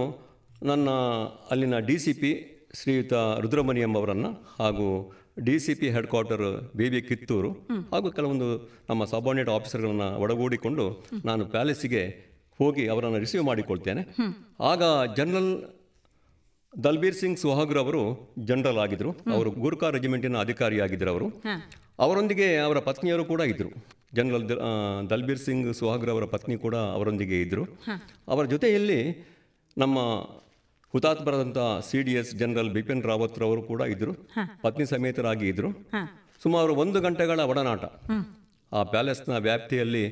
ನನ್ನ ಅಲ್ಲಿನ DCP ಶ್ರೀಯುತ ರುದ್ರಮಣಿಯಂ ಅವರನ್ನು ಹಾಗೂ DCP head quarter BB Kittur ಹಾಗೂ ಕೆಲವೊಂದು ನಮ್ಮ ಸಬಾರ್ಡಿನೇಟ್ ಆಫೀಸರ್ಗಳನ್ನು ಒಡಗೂಡಿಕೊಂಡು ನಾನು ಪ್ಯಾಲೇಸಿಗೆ ಹೋಗಿ ಅವರನ್ನು ರಿಸೀವ್ ಮಾಡಿಕೊಳ್ತೇನೆ. ಆಗ ಜನರಲ್ ದಲ್ಬೀರ್ ಸಿಂಗ್ ಸುಹಾಗ್ರ ಅವರು ಜನರಲ್ ಆಗಿದ್ದರು, ಅವರು ಗೂರ್ಖಾ ರೆಜಿಮೆಂಟಿನ ಅಧಿಕಾರಿಯಾಗಿದ್ದರು. ಅವರೊಂದಿಗೆ ಅವರ ಪತ್ನಿಯವರು ಕೂಡ ಇದ್ದರು. ಜನರಲ್ ದಲ್ಬೀರ್ ಸಿಂಗ್ ಸುಹಾಗ್ರ ಅವರ ಪತ್ನಿ ಕೂಡ ಅವರೊಂದಿಗೆ ಇದ್ದರು. ಅವರ ಜೊತೆಯಲ್ಲಿ ನಮ್ಮ ಹುತಾತ್ಮರಾದಂಥ CDS ಜನರಲ್ ಬಿಪಿನ್ ರಾವತ್ ರವರು ಕೂಡ ಇದ್ದರು, ಪತ್ನಿ ಸಮೇತರಾಗಿ ಇದ್ದರು. ಸುಮಾರು 1 ಗಂಟೆಗಳ ಒಡನಾಟ ಆ ಪ್ಯಾಲೇಸ್ನ ವ್ಯಾಪ್ತಿಯಲ್ಲಿ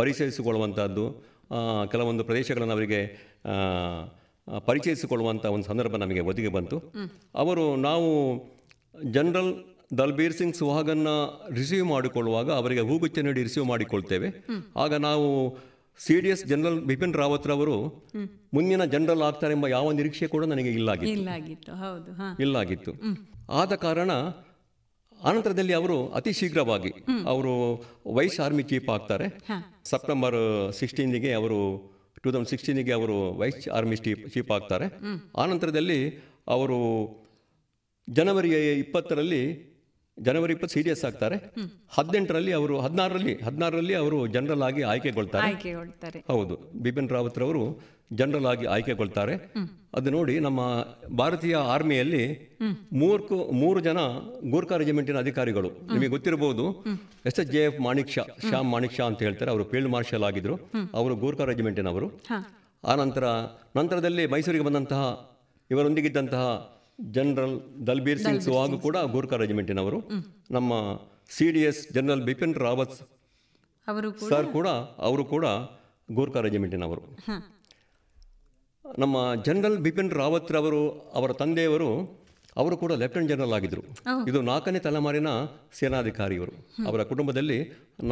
ಪರಿಚಯಿಸಿಕೊಳ್ಳುವಂಥದ್ದು, ಕೆಲವೊಂದು ಪ್ರದೇಶಗಳನ್ನು ಅವರಿಗೆ ಪರಿಚಯಿಸಿಕೊಳ್ಳುವಂಥ ಒಂದು ಸಂದರ್ಭ ನಮಗೆ ಒದಗಿ ಬಂತು. ಅವರು ನಾವು ಜನರಲ್ ದಲ್ಬೀರ್ ಸಿಂಗ್ ಸುಹಾಗನ್ನ ರಿಸೀವ್ ಮಾಡಿಕೊಳ್ಳುವಾಗ ಅವರಿಗೆ ಹೂಗುಚ್ಚ ನೀಡಿ ರಿಸೀವ್ ಮಾಡಿಕೊಳ್ತೇವೆ. ಆಗ ನಾವು CDS ಜನರಲ್ ಬಿಪಿನ್ ರಾವತ್ ರವರು ಮುಂದಿನ ಜನರಲ್ ಆಗ್ತಾರೆ ಎಂಬ ಯಾವ ನಿರೀಕ್ಷೆ ಕೂಡ ನನಗೆ ಇಲ್ಲಾಗಿತ್ತು. ಆದ ಕಾರಣ ಆನಂತರದಲ್ಲಿ ಅವರು ಅತಿ ಶೀಘ್ರವಾಗಿ ಅವರು ವೈಸ್ ಆರ್ಮಿ ಚೀಫ್ ಆಗ್ತಾರೆ. ಸೆಪ್ಟೆಂಬರ್ 16 ಅವರು 2016 ಅವರು ವೈಸ್ ಆರ್ಮಿ ಚೀಫ್ ಆಗ್ತಾರೆ. ಆನಂತರದಲ್ಲಿ ಅವರು ಜನವರಿ 20 CDS ಆಗ್ತಾರೆ. 16 ಅವರು ಜನರಲ್ ಆಗಿ ಆಯ್ಕೆಗೊಳ್ತಾರೆ. ಹೌದು, ಬಿಪಿನ್ ರಾವತ್ ರವರು ಜನರಲ್ ಆಗಿ ಆಯ್ಕೆಗೊಳ್ತಾರೆ. ಅದು ನೋಡಿ ನಮ್ಮ ಭಾರತೀಯ ಆರ್ಮಿಯಲ್ಲಿ 3 ಜನ ಗೂರ್ಖಾ ರೆಜಿಮೆಂಟಿನ ಅಧಿಕಾರಿಗಳು, ನಿಮಗೆ ಗೊತ್ತಿರಬಹುದು, SSJF ಶ್ಯಾಮ್ ಮಾಣಿಕ್ ಶಾ ಅಂತ ಹೇಳ್ತಾರೆ, ಅವರು ಫೀಲ್ಡ್ ಮಾರ್ಷಲ್ ಆಗಿದ್ರು, ಅವರು ಗೂರ್ಖಾ ರೆಜಿಮೆಂಟಿನವರು. ನಂತರದಲ್ಲಿ ಮೈಸೂರಿಗೆ ಬಂದಂತಹ ಇವರೊಂದಿಗಿದ್ದಂತಹ ಜನರಲ್ ದಲ್ಬೀರ್ ಸಿಂಗ್ ಸುಹಾಗ್ ಕೂಡ ಗೂರ್ಖಾ ರೆಜಿಮೆಂಟಿನವರು. ನಮ್ಮ CDS general Bipin Rawat sir ಕೂಡ ಅವರು ಕೂಡ ಗೂರ್ಖಾ ರೆಜಿಮೆಂಟಿನವರು. ನಮ್ಮ ಜನರಲ್ ಬಿಪಿನ್ ರಾವತ್ ರವರು ಅವರ ತಂದೆಯವರು ಅವರು ಕೂಡ ಲೆಫ್ಟಿನೆಂಟ್ ಜನರಲ್ ಆಗಿದ್ದರು. ಇದು 4ನೇ ತಲೆಮಾರಿನ ಸೇನಾಧಿಕಾರಿಯವರು. ಅವರ ಕುಟುಂಬದಲ್ಲಿ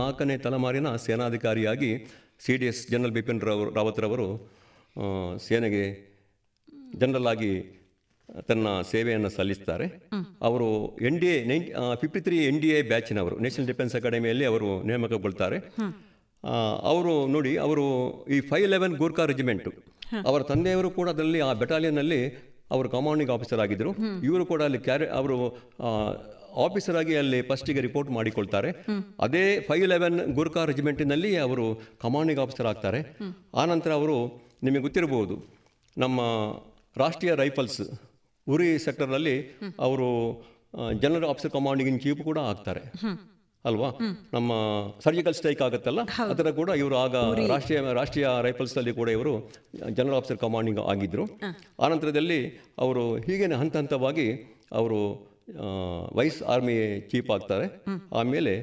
4ನೇ ತಲೆಮಾರಿನ ಸೇನಾಧಿಕಾರಿಯಾಗಿ CDS ಜನರಲ್ ಬಿಪಿನ್ ರಾವತ್ ರವರು ಸೇನೆಗೆ ಜನರಲ್ ಆಗಿ ತನ್ನ ಸೇವೆಯನ್ನು ಸಲ್ಲಿಸ್ತಾರೆ. ಅವರು NDA 53 NDA ಬ್ಯಾಚಿನವರು, ನ್ಯಾಷನಲ್ ಡಿಫೆನ್ಸ್ ಅಕಾಡೆಮಿಯಲ್ಲಿ ಅವರು ನೇಮಕಗೊಳ್ತಾರೆ. ಅವರು ನೋಡಿ, ಅವರು ಈ 511 ಗೂರ್ಖಾ ರೆಜಿಮೆಂಟು, ಅವರ ತಂದೆಯವರು ಕೂಡ ಅದರಲ್ಲಿ ಆ ಬೆಟಾಲಿಯನ್ನಲ್ಲಿ ಅವರು ಕಮಾಂಡಿಂಗ್ ಆಫೀಸರ್ ಆಗಿದ್ದರು. ಇವರು ಕೂಡ ಅಲ್ಲಿ ಅವರು ಆಫೀಸರ್ ಆಗಿ ಅಲ್ಲಿ ಫಸ್ಟಿಗೆ ರಿಪೋರ್ಟ್ ಮಾಡಿಕೊಳ್ತಾರೆ. ಅದೇ 511 ಗೂರ್ಖಾ ರೆಜಿಮೆಂಟಿನಲ್ಲಿ ಅವರು ಕಮಾಂಡಿಂಗ್ ಆಫೀಸರ್ ಆಗ್ತಾರೆ. ಆನಂತರ ಅವರು ನಿಮಗೆ ಗೊತ್ತಿರಬಹುದು, ನಮ್ಮ ರಾಷ್ಟ್ರೀಯ ರೈಫಲ್ಸ್ ಉರಿ ಸೆಕ್ಟರ್ನಲ್ಲಿ ಅವರು general officer commanding in chief ಕೂಡ ಆಗ್ತಾರೆ ಅಲ್ವಾ. ನಮ್ಮ ಸರ್ಜಿಕಲ್ ಸ್ಟ್ರೈಕ್ ಆಗುತ್ತಲ್ಲ, ಅದರ ಕೂಡ ಇವರು ಆಗ ರಾಷ್ಟ್ರೀಯ ರೈಫಲ್ಸಲ್ಲಿ ಕೂಡ ಇವರು ಜನರಲ್ ಆಫೀಸರ್ ಕಮಾಂಡಿಂಗ್ ಆಗಿದ್ದರು. ಆನಂತರದಲ್ಲಿ ಅವರು ಹೀಗೇ ಹಂತ ಹಂತವಾಗಿ ಅವರು ವೈಸ್ ಆರ್ಮಿ ಚೀಫ್ ಆಗ್ತಾರೆ. ಆಮೇಲೆ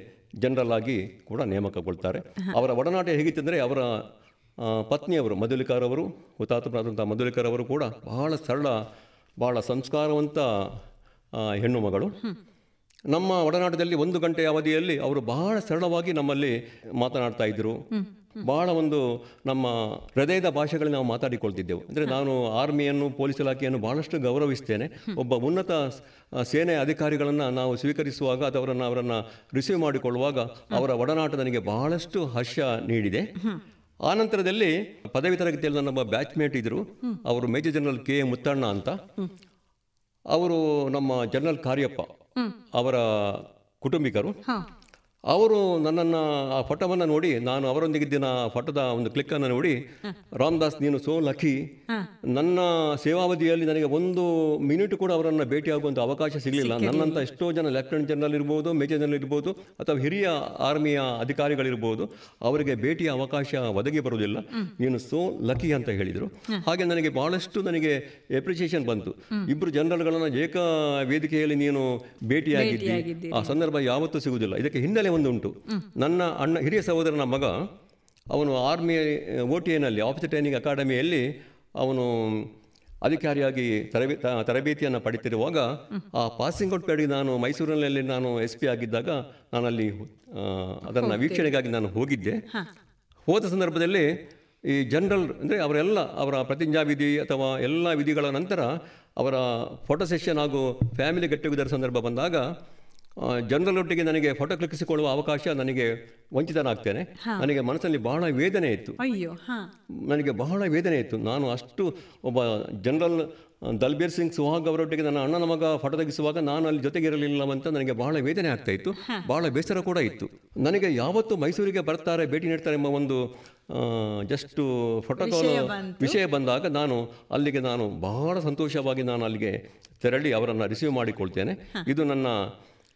ಜನರಲ್ ಆಗಿ ಕೂಡ ನೇಮಕಗೊಳ್ತಾರೆ. ಅವರ ಒಡನಾಟ ಹೇಗಿತ್ತಂದರೆ, ಅವರ ಪತ್ನಿಯವರು ಮಧುಲಿಕಾರ್ ಅವರು, ಹುತಾತ್ಮರಾದಂಥ ಮಧುಲಿಕಾರ್ ಅವರು ಕೂಡ ಬಹಳ ಸರಳ, ಬಹಳ ಸಂಸ್ಕಾರವಂತ ಹೆಣ್ಣು ಮಗಳು. ನಮ್ಮ ಒಡನಾಟದಲ್ಲಿ 1 ಗಂಟೆಯ ಅವಧಿಯಲ್ಲಿ ಅವರು ಬಹಳ ಸರಳವಾಗಿ ನಮ್ಮಲ್ಲಿ ಮಾತನಾಡ್ತಾ ಇದ್ರು. ಬಹಳ ಒಂದು ನಮ್ಮ ಹೃದಯದ ಭಾಷೆಗಳಲ್ಲಿ ನಾವು ಮಾತಾಡಿಕೊಳ್ತಿದ್ದೆವು. ಅಂದರೆ ನಾನು ಆರ್ಮಿಯನ್ನು, ಪೊಲೀಸ್ ಇಲಾಖೆಯನ್ನು ಬಹಳಷ್ಟು ಗೌರವಿಸ್ತೇನೆ. ಒಬ್ಬ ಉನ್ನತ ಸೇನೆ ಅಧಿಕಾರಿಗಳನ್ನು ನಾವು ಸ್ವೀಕರಿಸುವಾಗ ಅಥವಾ ಅವರನ್ನು ರಿಸೀವ್ ಮಾಡಿಕೊಳ್ಳುವಾಗ ಅವರ ಒಡನಾಟ ನನಗೆ ಬಹಳಷ್ಟು ಹರ್ಷ ನೀಡಿದೆ. ಆನಂತರದಲ್ಲಿ ಪದವಿ ತರಗತಿಯಲ್ಲಿ ನನ್ನೊಬ್ಬ ಬ್ಯಾಚ್ಮೇಟ್ ಇದ್ದರು. ಅವರು ಮೇಜರ್ ಜನರಲ್ KA ಮುತ್ತಣ್ಣ ಅಂತ. ಅವರು ನಮ್ಮ ಜನರಲ್ ಕಾರ್ಯಪ್ಪ ಅವರ ಕುಟುಂಬಿಕರು. ಅವರು ನನ್ನನ್ನು ಆ ಫೋಟೋವನ್ನು ನೋಡಿ, ನಾನು ಅವರೊಂದಿಗಿದ್ದಿನ ಫೋಟೋದ ಒಂದು ಕ್ಲಿಕ್ಕನ್ನು ನೋಡಿ, ರಾಮದಾಸ್ ನೀನು ಸೋ ಲಕ್ಕಿ, ನನ್ನ ಸೇವಾವಧಿಯಲ್ಲಿ ನನಗೆ 1 ಮಿನಿಟ್ ಕೂಡ ಅವರನ್ನು ಭೇಟಿಯಾಗುವಂಥ ಅವಕಾಶ ಸಿಗಲಿಲ್ಲ. ನನ್ನಂಥ ಎಷ್ಟೋ ಜನ ಲೆಫ್ಟಿನೆಂಟ್ ಜನರಲ್ ಇರ್ಬೋದು, ಮೇಜರ್ ಜನರಲ್ ಇರ್ಬೋದು, ಅಥವಾ ಹಿರಿಯ ಆರ್ಮಿಯ ಅಧಿಕಾರಿಗಳಿರ್ಬೋದು, ಅವರಿಗೆ ಭೇಟಿಯ ಅವಕಾಶ ಒದಗಿ ಬರುವುದಿಲ್ಲ. ನೀನು ಸೋ ಲಕ್ಕಿ ಅಂತ ಹೇಳಿದರು. ಹಾಗೆ ನನಗೆ ಭಾಳಷ್ಟು ನನಗೆ ಎಪ್ರಿಷಿಯೇಷನ್ ಬಂತು. ಇಬ್ಬರು ಜನರಲ್ಗಳನ್ನು ಏಕ ವೇದಿಕೆಯಲ್ಲಿ ನೀನು ಭೇಟಿಯಾಗಿದ್ದಿ, ಆ ಸಂದರ್ಭ ಯಾವತ್ತೂ ಸಿಗುವುದಿಲ್ಲ. ಇದಕ್ಕೆ ಹಿನ್ನೆಲೆ ಒಂದುಂಟು. ನನ್ನ ಅಣ್ಣ, ಹಿರಿಯ ಸಹೋದರನ ಮಗ, ಅವನು ಆರ್ಮಿ OTA ನಲ್ಲಿ, ಆಫೀಸರ್ ಟ್ರೈನಿಂಗ್ ಅಕಾಡೆಮಿಯಲ್ಲಿ ಅವನು ಅಧಿಕಾರಿಯಾಗಿ ತರಬೇತಿಯನ್ನು ಪಡೆಯುತ್ತಿರುವಾಗ, ಆ ಪಾಸಿಂಗ್ ಔಟ್ ಪ್ಯಾಡಿಗೆ ನಾನು ಮೈಸೂರಿನಲ್ಲಿ ನಾನು SP ಆಗಿದ್ದಾಗ ನಾನಲ್ಲಿ ಅದನ್ನು ವೀಕ್ಷಣೆಗಾಗಿ ನಾನು ಹೋಗಿದ್ದೆ. ಹೋದ ಸಂದರ್ಭದಲ್ಲಿ ಈ ಜನರಲ್ ಅಂದರೆ ಅವರೆಲ್ಲ ಅವರ ಪ್ರತಿಜ್ಞಾ ವಿಧಿ ಅಥವಾ ಎಲ್ಲ ವಿಧಿಗಳ ನಂತರ ಅವರ ಫೋಟೋ ಸೆಷನ್ ಹಾಗೂ ಫ್ಯಾಮಿಲಿ ಗೆಟ್ ಟುಗೆದರ್ ಸಂದರ್ಭ ಬಂದಾಗ ಜನರಲ್ನೊಟ್ಟಿಗೆ ನನಗೆ ಫೋಟೋ ಕ್ಲಿಕ್ಕಿಸಿಕೊಳ್ಳುವ ಅವಕಾಶ ನನಗೆ ವಂಚಿತನಾಗ್ತೇನೆ. ನನಗೆ ಮನಸ್ಸಲ್ಲಿ ಬಹಳ ವೇದನೆ ಇತ್ತು. ನಾನು ಅಷ್ಟು ಒಬ್ಬ ಜನರಲ್ ದಲ್ಬೀರ್ ಸಿಂಗ್ ಸುಹಾಗ್ ಅವರೊಟ್ಟಿಗೆ ನನ್ನ ಅಣ್ಣನ ಮಗ ಫೋಟೋ ತೆಗೆಸುವಾಗ ನಾನು ಅಲ್ಲಿ ಜೊತೆಗಿರಲಿಲ್ಲವಂತ ನನಗೆ ಬಹಳ ವೇದನೆ ಆಗ್ತಾ ಇತ್ತು. ಬಹಳ ಬೇಸರ ಕೂಡ ಇತ್ತು. ನನಗೆ ಯಾವತ್ತು ಮೈಸೂರಿಗೆ ಬರ್ತಾರೆ, ಭೇಟಿ ನೀಡ್ತಾರೆ ಎಂಬ ಒಂದು ಜಸ್ಟು ಫೋಟೋಕಾಲ್ ವಿಷಯ ಬಂದಾಗ ನಾನು ಬಹಳ ಸಂತೋಷವಾಗಿ ಅಲ್ಲಿಗೆ ತೆರಳಿ ಅವರನ್ನು ರಿಸೀವ್ ಮಾಡಿಕೊಳ್ತೇನೆ. ಇದು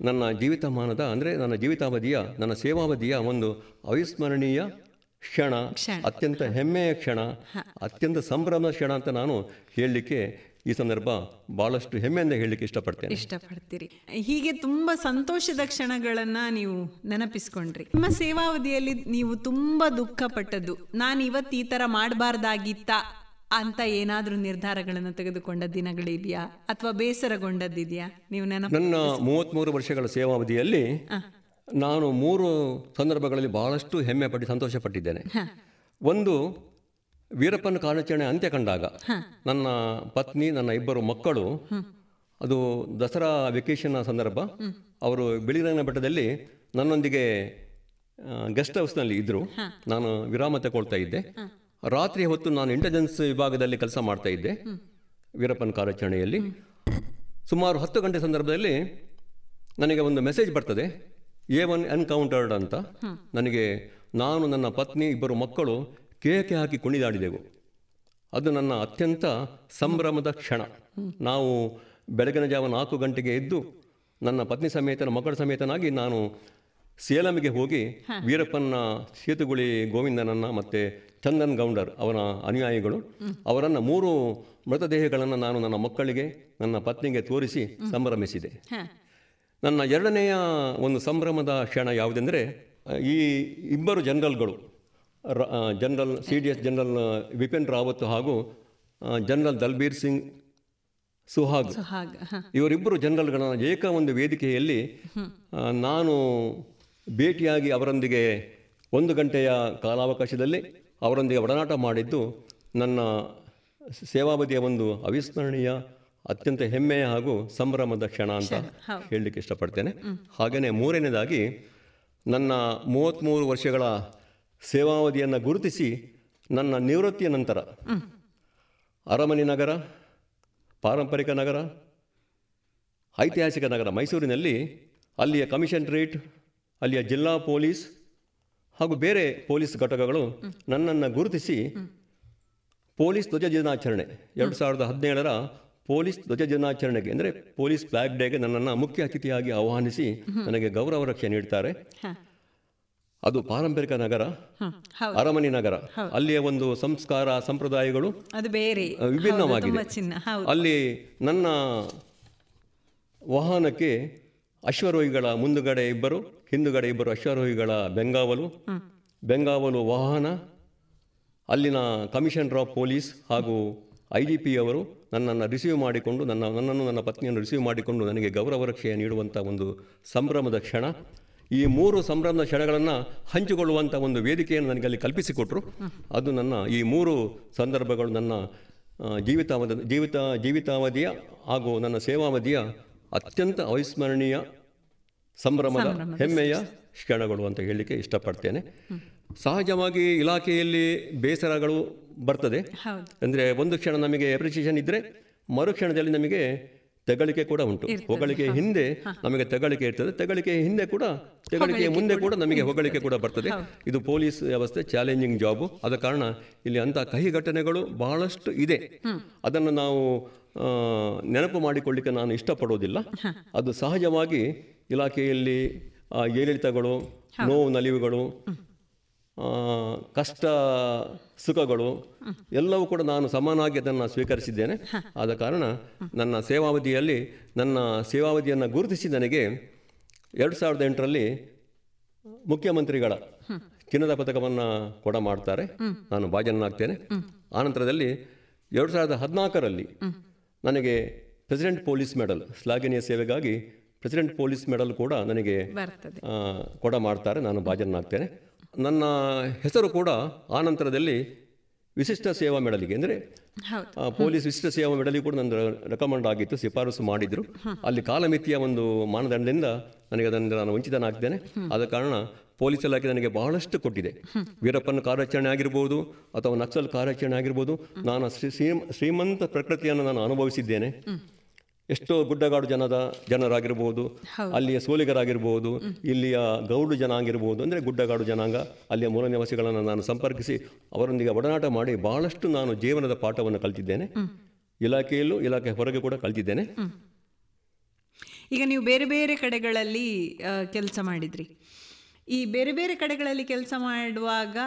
ನನ್ನ ಜೀವಿತಮಾನದ, ಅಂದರೆ ನನ್ನ ಜೀವಿತಾವಧಿಯ, ನನ್ನ ಸೇವಾವಧಿಯ ಒಂದು ಅವಿಸ್ಮರಣೀಯ ಕ್ಷಣ, ಅತ್ಯಂತ ಹೆಮ್ಮೆಯ ಕ್ಷಣ, ಅತ್ಯಂತ ಸಂಭ್ರಮದ ಕ್ಷಣ ಅಂತ ನಾನು ಹೇಳಲಿಕ್ಕೆ ಈ ಸಂದರ್ಭ ಭಾಳಷ್ಟು ಹೆಮ್ಮೆಯಿಂದ ಹೇಳಲಿಕ್ಕೆ ಇಷ್ಟಪಡ್ತೀರಿ. ಹೀಗೆ ತುಂಬ ಸಂತೋಷದ ಕ್ಷಣಗಳನ್ನು ನೀವು ನೆನಪಿಸ್ಕೊಂಡ್ರಿ. ನಿಮ್ಮ ಸೇವಾವಧಿಯಲ್ಲಿ ನೀವು ತುಂಬ ದುಃಖಪಟ್ಟದ್ದು, ನಾನು ಇವತ್ತು ಈ ಥರ ಮಾಡಬಾರ್ದಾಗಿತ್ತಾ ಅಂತ ಏನಾದರೂ ನಿರ್ಧಾರಗಳನ್ನು ತೆಗೆದುಕೊಂಡ ದಿನಗಳಿದೆಯಾ ಅಥವಾ ಬೇಸರಗೊಂಡದ್ದಿದೆಯಾ? ನೀವು ನನ್ನ 33 ವರ್ಷಗಳ ಸೇವಾವಧಿಯಲ್ಲಿ ನಾನು 3 ಸಂದರ್ಭಗಳಲ್ಲಿ ಬಹಳಷ್ಟು ಹೆಮ್ಮೆ ಪಟ್ಟು ಸಂತೋಷಪಟ್ಟಿದ್ದೇನೆ. ಒಂದು, ವೀರಪ್ಪನ ಕಾರ್ಯಾಚರಣೆ ಅಂತ್ಯ ಕಂಡಾಗ ನನ್ನ ಪತ್ನಿ, ನನ್ನ 2 ಮಕ್ಕಳು, ಅದು ದಸರಾ ವೆಕೇಷನ್ನ ಸಂದರ್ಭ, ಅವರು ಬಿಳಿರಂಗನ ಬೆಟ್ಟದಲ್ಲಿ ನನ್ನೊಂದಿಗೆ ಗೆಸ್ಟ್ ಹೌಸ್ನಲ್ಲಿ ಇದ್ದರು. ನಾನು ವಿರಾಮ ತಗೊಳ್ತಾ ಇದ್ದೆ. ರಾತ್ರಿ ಹೊತ್ತು ನಾನು ಇಂಟೆಲಿಜೆನ್ಸ್ ವಿಭಾಗದಲ್ಲಿ ಕೆಲಸ ಮಾಡ್ತಾ ಇದ್ದೆ. ವೀರಪ್ಪನ ಕಾರ್ಯಾಚರಣೆಯಲ್ಲಿ ಸುಮಾರು 10 ಗಂಟೆ ಸಂದರ್ಭದಲ್ಲಿ ನನಗೆ ಒಂದು ಮೆಸೇಜ್ ಬರ್ತದೆ, A1 ಎನ್ಕೌಂಟರ್ಡ್ ಅಂತ. ನನಗೆ, ನಾನು, ನನ್ನ ಪತ್ನಿ, 2 ಮಕ್ಕಳು ಕೇಕೆ ಹಾಕಿ ಕುಣಿದಾಡಿದೆವು. ಅದು ನನ್ನ ಅತ್ಯಂತ ಸಂಭ್ರಮದ ಕ್ಷಣ. ನಾವು ಬೆಳಗಿನ ಜಾವ 4 ಗಂಟೆಗೆ ಎದ್ದು ನನ್ನ ಪತ್ನಿ ಸಮೇತನ ಮಕ್ಕಳ ಸಮೇತನಾಗಿ ನಾನು ಸೇಲಂಗೆ ಹೋಗಿ ವೀರಪ್ಪನ ಸೇತುಗುಳಿ ಗೋವಿಂದನನ್ನು ಮತ್ತು ಚಂದನ್ ಗೌಂಡರ್ ಅವರ ಅನುಯಾಯಿಗಳು ಅವರನ್ನು 3 ಮೃತದೇಹಗಳನ್ನು ನಾನು ನನ್ನ ಮಕ್ಕಳಿಗೆ, ನನ್ನ ಪತ್ನಿಗೆ ತೋರಿಸಿ ಸಂಭ್ರಮಿಸಿದೆ. ನನ್ನ ಎರಡನೆಯ ಒಂದು ಸಂಭ್ರಮದ ಕ್ಷಣ ಯಾವುದೆಂದರೆ, ಈ 2 ಜನರಲ್ಗಳು, general CDS general Bipin Rawat ಹಾಗೂ ಜನರಲ್ ದಲ್ಬೀರ್ ಸಿಂಗ್ ಸುಹಾಗ್, ಇವರಿಬ್ಬರು ಜನರಲ್ಗಳನ್ನು ಏಕ ಒಂದು ವೇದಿಕೆಯಲ್ಲಿ ನಾನು ಭೇಟಿಯಾಗಿ ಅವರೊಂದಿಗೆ 1 ಗಂಟೆಯ ಕಾಲಾವಕಾಶದಲ್ಲಿ ಅವರೊಂದಿಗೆ ಒಡನಾಟ ಮಾಡಿದ್ದು ನನ್ನ ಸೇವಾವಧಿಯ ಒಂದು ಅವಿಸ್ಮರಣೀಯ, ಅತ್ಯಂತ ಹೆಮ್ಮೆಯ ಹಾಗೂ ಸಂಭ್ರಮದ ಕ್ಷಣ ಅಂತ ಹೇಳಲಿಕ್ಕೆ ಇಷ್ಟಪಡ್ತೇನೆ. ಹಾಗೆಯೇ ಮೂರನೇದಾಗಿ, ನನ್ನ 33 ವರ್ಷಗಳ ಸೇವಾವಧಿಯನ್ನು ಗುರುತಿಸಿ ನನ್ನ ನಿವೃತ್ತಿಯ ನಂತರ ಅರಮನೆ ನಗರ, ಪಾರಂಪರಿಕ ನಗರ, ಐತಿಹಾಸಿಕ ನಗರ ಮೈಸೂರಿನಲ್ಲಿ ಅಲ್ಲಿಯ ಕಮಿಷನರೇಟ್, ಅಲ್ಲಿಯ ಜಿಲ್ಲಾ ಪೊಲೀಸ್ ಹಾಗೂ ಬೇರೆ ಪೊಲೀಸ್ ಘಟಕಗಳು ನನ್ನನ್ನು ಗುರುತಿಸಿ ಪೊಲೀಸ್ ಧ್ವಜ ದಿನಾಚರಣೆ 2017 ಪೊಲೀಸ್ ಧ್ವಜ ದಿನಾಚರಣೆಗೆ, ಅಂದರೆ ಪೊಲೀಸ್ ಫ್ಲ್ಯಾಗ್ ಡೇಗೆ ನನ್ನನ್ನು ಮುಖ್ಯ ಅತಿಥಿಯಾಗಿ ಆಹ್ವಾನಿಸಿ ನನಗೆ ಗೌರವ ರಕ್ಷೆ ನೀಡ್ತಾರೆ. ಅದು ಪಾರಂಪರಿಕ ನಗರ, ಅರಮನೆ ನಗರ, ಅಲ್ಲಿಯ ಒಂದು ಸಂಸ್ಕಾರ ಸಂಪ್ರದಾಯಗಳು ವಿಭಿನ್ನವಾಗಿದೆ. ಅಲ್ಲಿ ನನ್ನ ವಾಹನಕ್ಕೆ ಅಶ್ವಾರೋಹಿಗಳ ಮುಂದುಗಡೆ 2, ಹಿಂದುಗಡೆ 2 ಅಶ್ವಾರೋಹಿಗಳ ಬೆಂಗಾವಲು ವಾಹನ, ಅಲ್ಲಿನ ಕಮಿಷನರ್ ಆಫ್ ಪೊಲೀಸ್ ಹಾಗೂ ಐ ಜಿ ಪಿ ಅವರು ನನ್ನನ್ನು ರಿಸೀವ್ ಮಾಡಿಕೊಂಡು ನನ್ನ ಪತ್ನಿಯನ್ನು ರಿಸೀವ್ ಮಾಡಿಕೊಂಡು ನನಗೆ ಗೌರವ ರಕ್ಷೆ ನೀಡುವಂಥ ಒಂದು ಸಂಭ್ರಮದ ಕ್ಷಣ, ಈ ಮೂರು ಸಂಭ್ರಮದ ಕ್ಷಣಗಳನ್ನು ಹಂಚಿಕೊಳ್ಳುವಂಥ ಒಂದು ವೇದಿಕೆಯನ್ನು ನನಗಲ್ಲಿ ಕಲ್ಪಿಸಿಕೊಟ್ರು. ಅದು ನನ್ನ ಈ ಮೂರು ಸಂದರ್ಭಗಳು ನನ್ನ ಜೀವಿತಾವಧಿಯ ಹಾಗೂ ನನ್ನ ಸೇವಾವಧಿಯ ಅತ್ಯಂತ ಅವಿಸ್ಮರಣೀಯ ಸಂಭ್ರಮದ ಹೆಮ್ಮೆಯ ಕ್ಷಣಗಳು ಅಂತ ಹೇಳಲಿಕ್ಕೆ ಇಷ್ಟಪಡ್ತೇನೆ. ಸಹಜವಾಗಿ ಇಲಾಖೆಯಲ್ಲಿ ಬೇಸರಗಳು ಬರ್ತದೆ, ಅಂದರೆ ಒಂದು ಕ್ಷಣ ನಮಗೆ ಅಪ್ರಿಸಿಯೇಷನ್ ಇದ್ದರೆ ಮರುಕ್ಷಣದಲ್ಲಿ ನಮಗೆ ತೆಗಳಿಕೆ ಕೂಡ ಉಂಟು. ಹೊಗಳಿಕೆ ಹಿಂದೆ ನಮಗೆ ತೆಗಳಿಕೆ ಇರ್ತದೆ, ತೆಗಳಿಕೆ ಹಿಂದೆ ಕೂಡ ತೆಗಳಿಕೆಯ ಮುಂದೆ ಕೂಡ ನಮಗೆ ಹೊಗಳಿಕೆ ಕೂಡ ಬರ್ತದೆ. ಇದು ಪೊಲೀಸ್ ವ್ಯವಸ್ಥೆ ಚಾಲೆಂಜಿಂಗ್ ಜಾಬು, ಆದ ಕಾರಣ ಇಲ್ಲಿ ಅಂಥ ಕಹಿ ಘಟನೆಗಳು ಬಹಳಷ್ಟು ಇದೆ. ಅದನ್ನು ನಾವು ನೆನಪು ಮಾಡಿಕೊಳ್ಳಿಕ್ಕೆ ನಾನು ಇಷ್ಟಪಡೋದಿಲ್ಲ. ಅದು ಸಹಜವಾಗಿ ಇಲಾಖೆಯಲ್ಲಿ ಏರಿಳಿತಗಳು, ನೋವು ನಲಿವುಗಳು, ಕಷ್ಟ ಸುಖಗಳು ಎಲ್ಲವೂ ಕೂಡ ನಾನು ಸಮಾನವಾಗಿ ಅದನ್ನು ಸ್ವೀಕರಿಸಿದ್ದೇನೆ. ಆದ ಕಾರಣ ನನ್ನ ಸೇವಾವಧಿಯಲ್ಲಿ ನನ್ನ ಸೇವಾವಧಿಯನ್ನು ಗುರುತಿಸಿ ನನಗೆ 2008 ಮುಖ್ಯಮಂತ್ರಿಗಳ ಚಿನ್ನದ ಪದಕವನ್ನು ಕೊಡ ಮಾಡ್ತಾರೆ, ನಾನು ಭಾಜನನಾಗ್ತೇನೆ. ಆನಂತರದಲ್ಲಿ 2014 ನನಗೆ ಪ್ರೆಸಿಡೆಂಟ್ ಪೊಲೀಸ್ ಮೆಡಲ್, ಶ್ಲಾಘನೀಯ ಸೇವೆಗಾಗಿ ಪ್ರೆಸಿಡೆಂಟ್ ಪೊಲೀಸ್ ಮೆಡಲ್ ಕೂಡ ನನಗೆ ಕೊಡ ಮಾಡ್ತಾರೆ, ನಾನು ಭಾಜನನಾಗ್ತೇನೆ. ನನ್ನ ಹೆಸರು ಕೂಡ ಆನಂತರದಲ್ಲಿ ವಿಶಿಷ್ಟ ಸೇವಾ ಮೆಡಲಿಗೆ, ಅಂದರೆ ಪೊಲೀಸ್ ವಿಶಿಷ್ಟ ಸೇವಾ ಮೆಡಲಿಗೆ ಕೂಡ ನನ್ನ ರೆಕಮೆಂಡ್ ಆಗಿತ್ತು, ಶಿಫಾರಸು ಮಾಡಿದರು. ಅಲ್ಲಿ ಕಾಲಮಿತಿಯ ಒಂದು ಮಾನದಂಡದಿಂದ ನನಗೆ ಅದನ್ನು ನಾನು ವಂಚಿತನಾಗ್ತೇನೆ. ಆದ ಕಾರಣ ಪೊಲೀಸ್ ಇಲಾಖೆ ನನಗೆ ಬಹಳಷ್ಟು ಕೊಟ್ಟಿದೆ. ವೀರಪ್ಪನ ಕಾರ್ಯಾಚರಣೆ ಆಗಿರ್ಬೋದು ಅಥವಾ ನಕ್ಸಲ್ ಕಾರ್ಯಾಚರಣೆ ಆಗಿರ್ಬೋದು, ನಾನು ಶ್ರೀಮಂತ ಪ್ರಕೃತಿಯನ್ನು ನಾನು ಅನುಭವಿಸಿದ್ದೇನೆ. ಎಷ್ಟೋ ಗುಡ್ಡಗಾಡು ಜನರಾಗಿರ್ಬೋದು, ಅಲ್ಲಿಯ ಸೋಲಿಗರಾಗಿರ್ಬೋದು, ಇಲ್ಲಿಯ ಗೌಡು ಜನ ಆಗಿರ್ಬೋದು, ಅಂದರೆ ಗುಡ್ಡಗಾಡು ಜನಾಂಗ, ಅಲ್ಲಿಯ ಮೂಲನಿವಾಸಿಗಳನ್ನು ನಾನು ಸಂಪರ್ಕಿಸಿ ಅವರೊಂದಿಗೆ ಒಡನಾಟ ಮಾಡಿ ಬಹಳಷ್ಟು ನಾನು ಜೀವನದ ಪಾಠವನ್ನು ಕಲಿತಿದ್ದೇನೆ. ಇಲಾಖೆಯಲ್ಲೂ ಇಲಾಖೆ ಹೊರಗೆ ಕೂಡ ಕಲಿತಿದ್ದೇನೆ. ಈಗ ನೀವು ಬೇರೆ ಬೇರೆ ಕಡೆಗಳಲ್ಲಿ ಕೆಲಸ ಮಾಡಿದ್ರಿ. ಈ ಬೇರೆ ಬೇರೆ ಕಡೆಗಳಲ್ಲಿ ಕೆಲಸ ಮಾಡುವಾಗ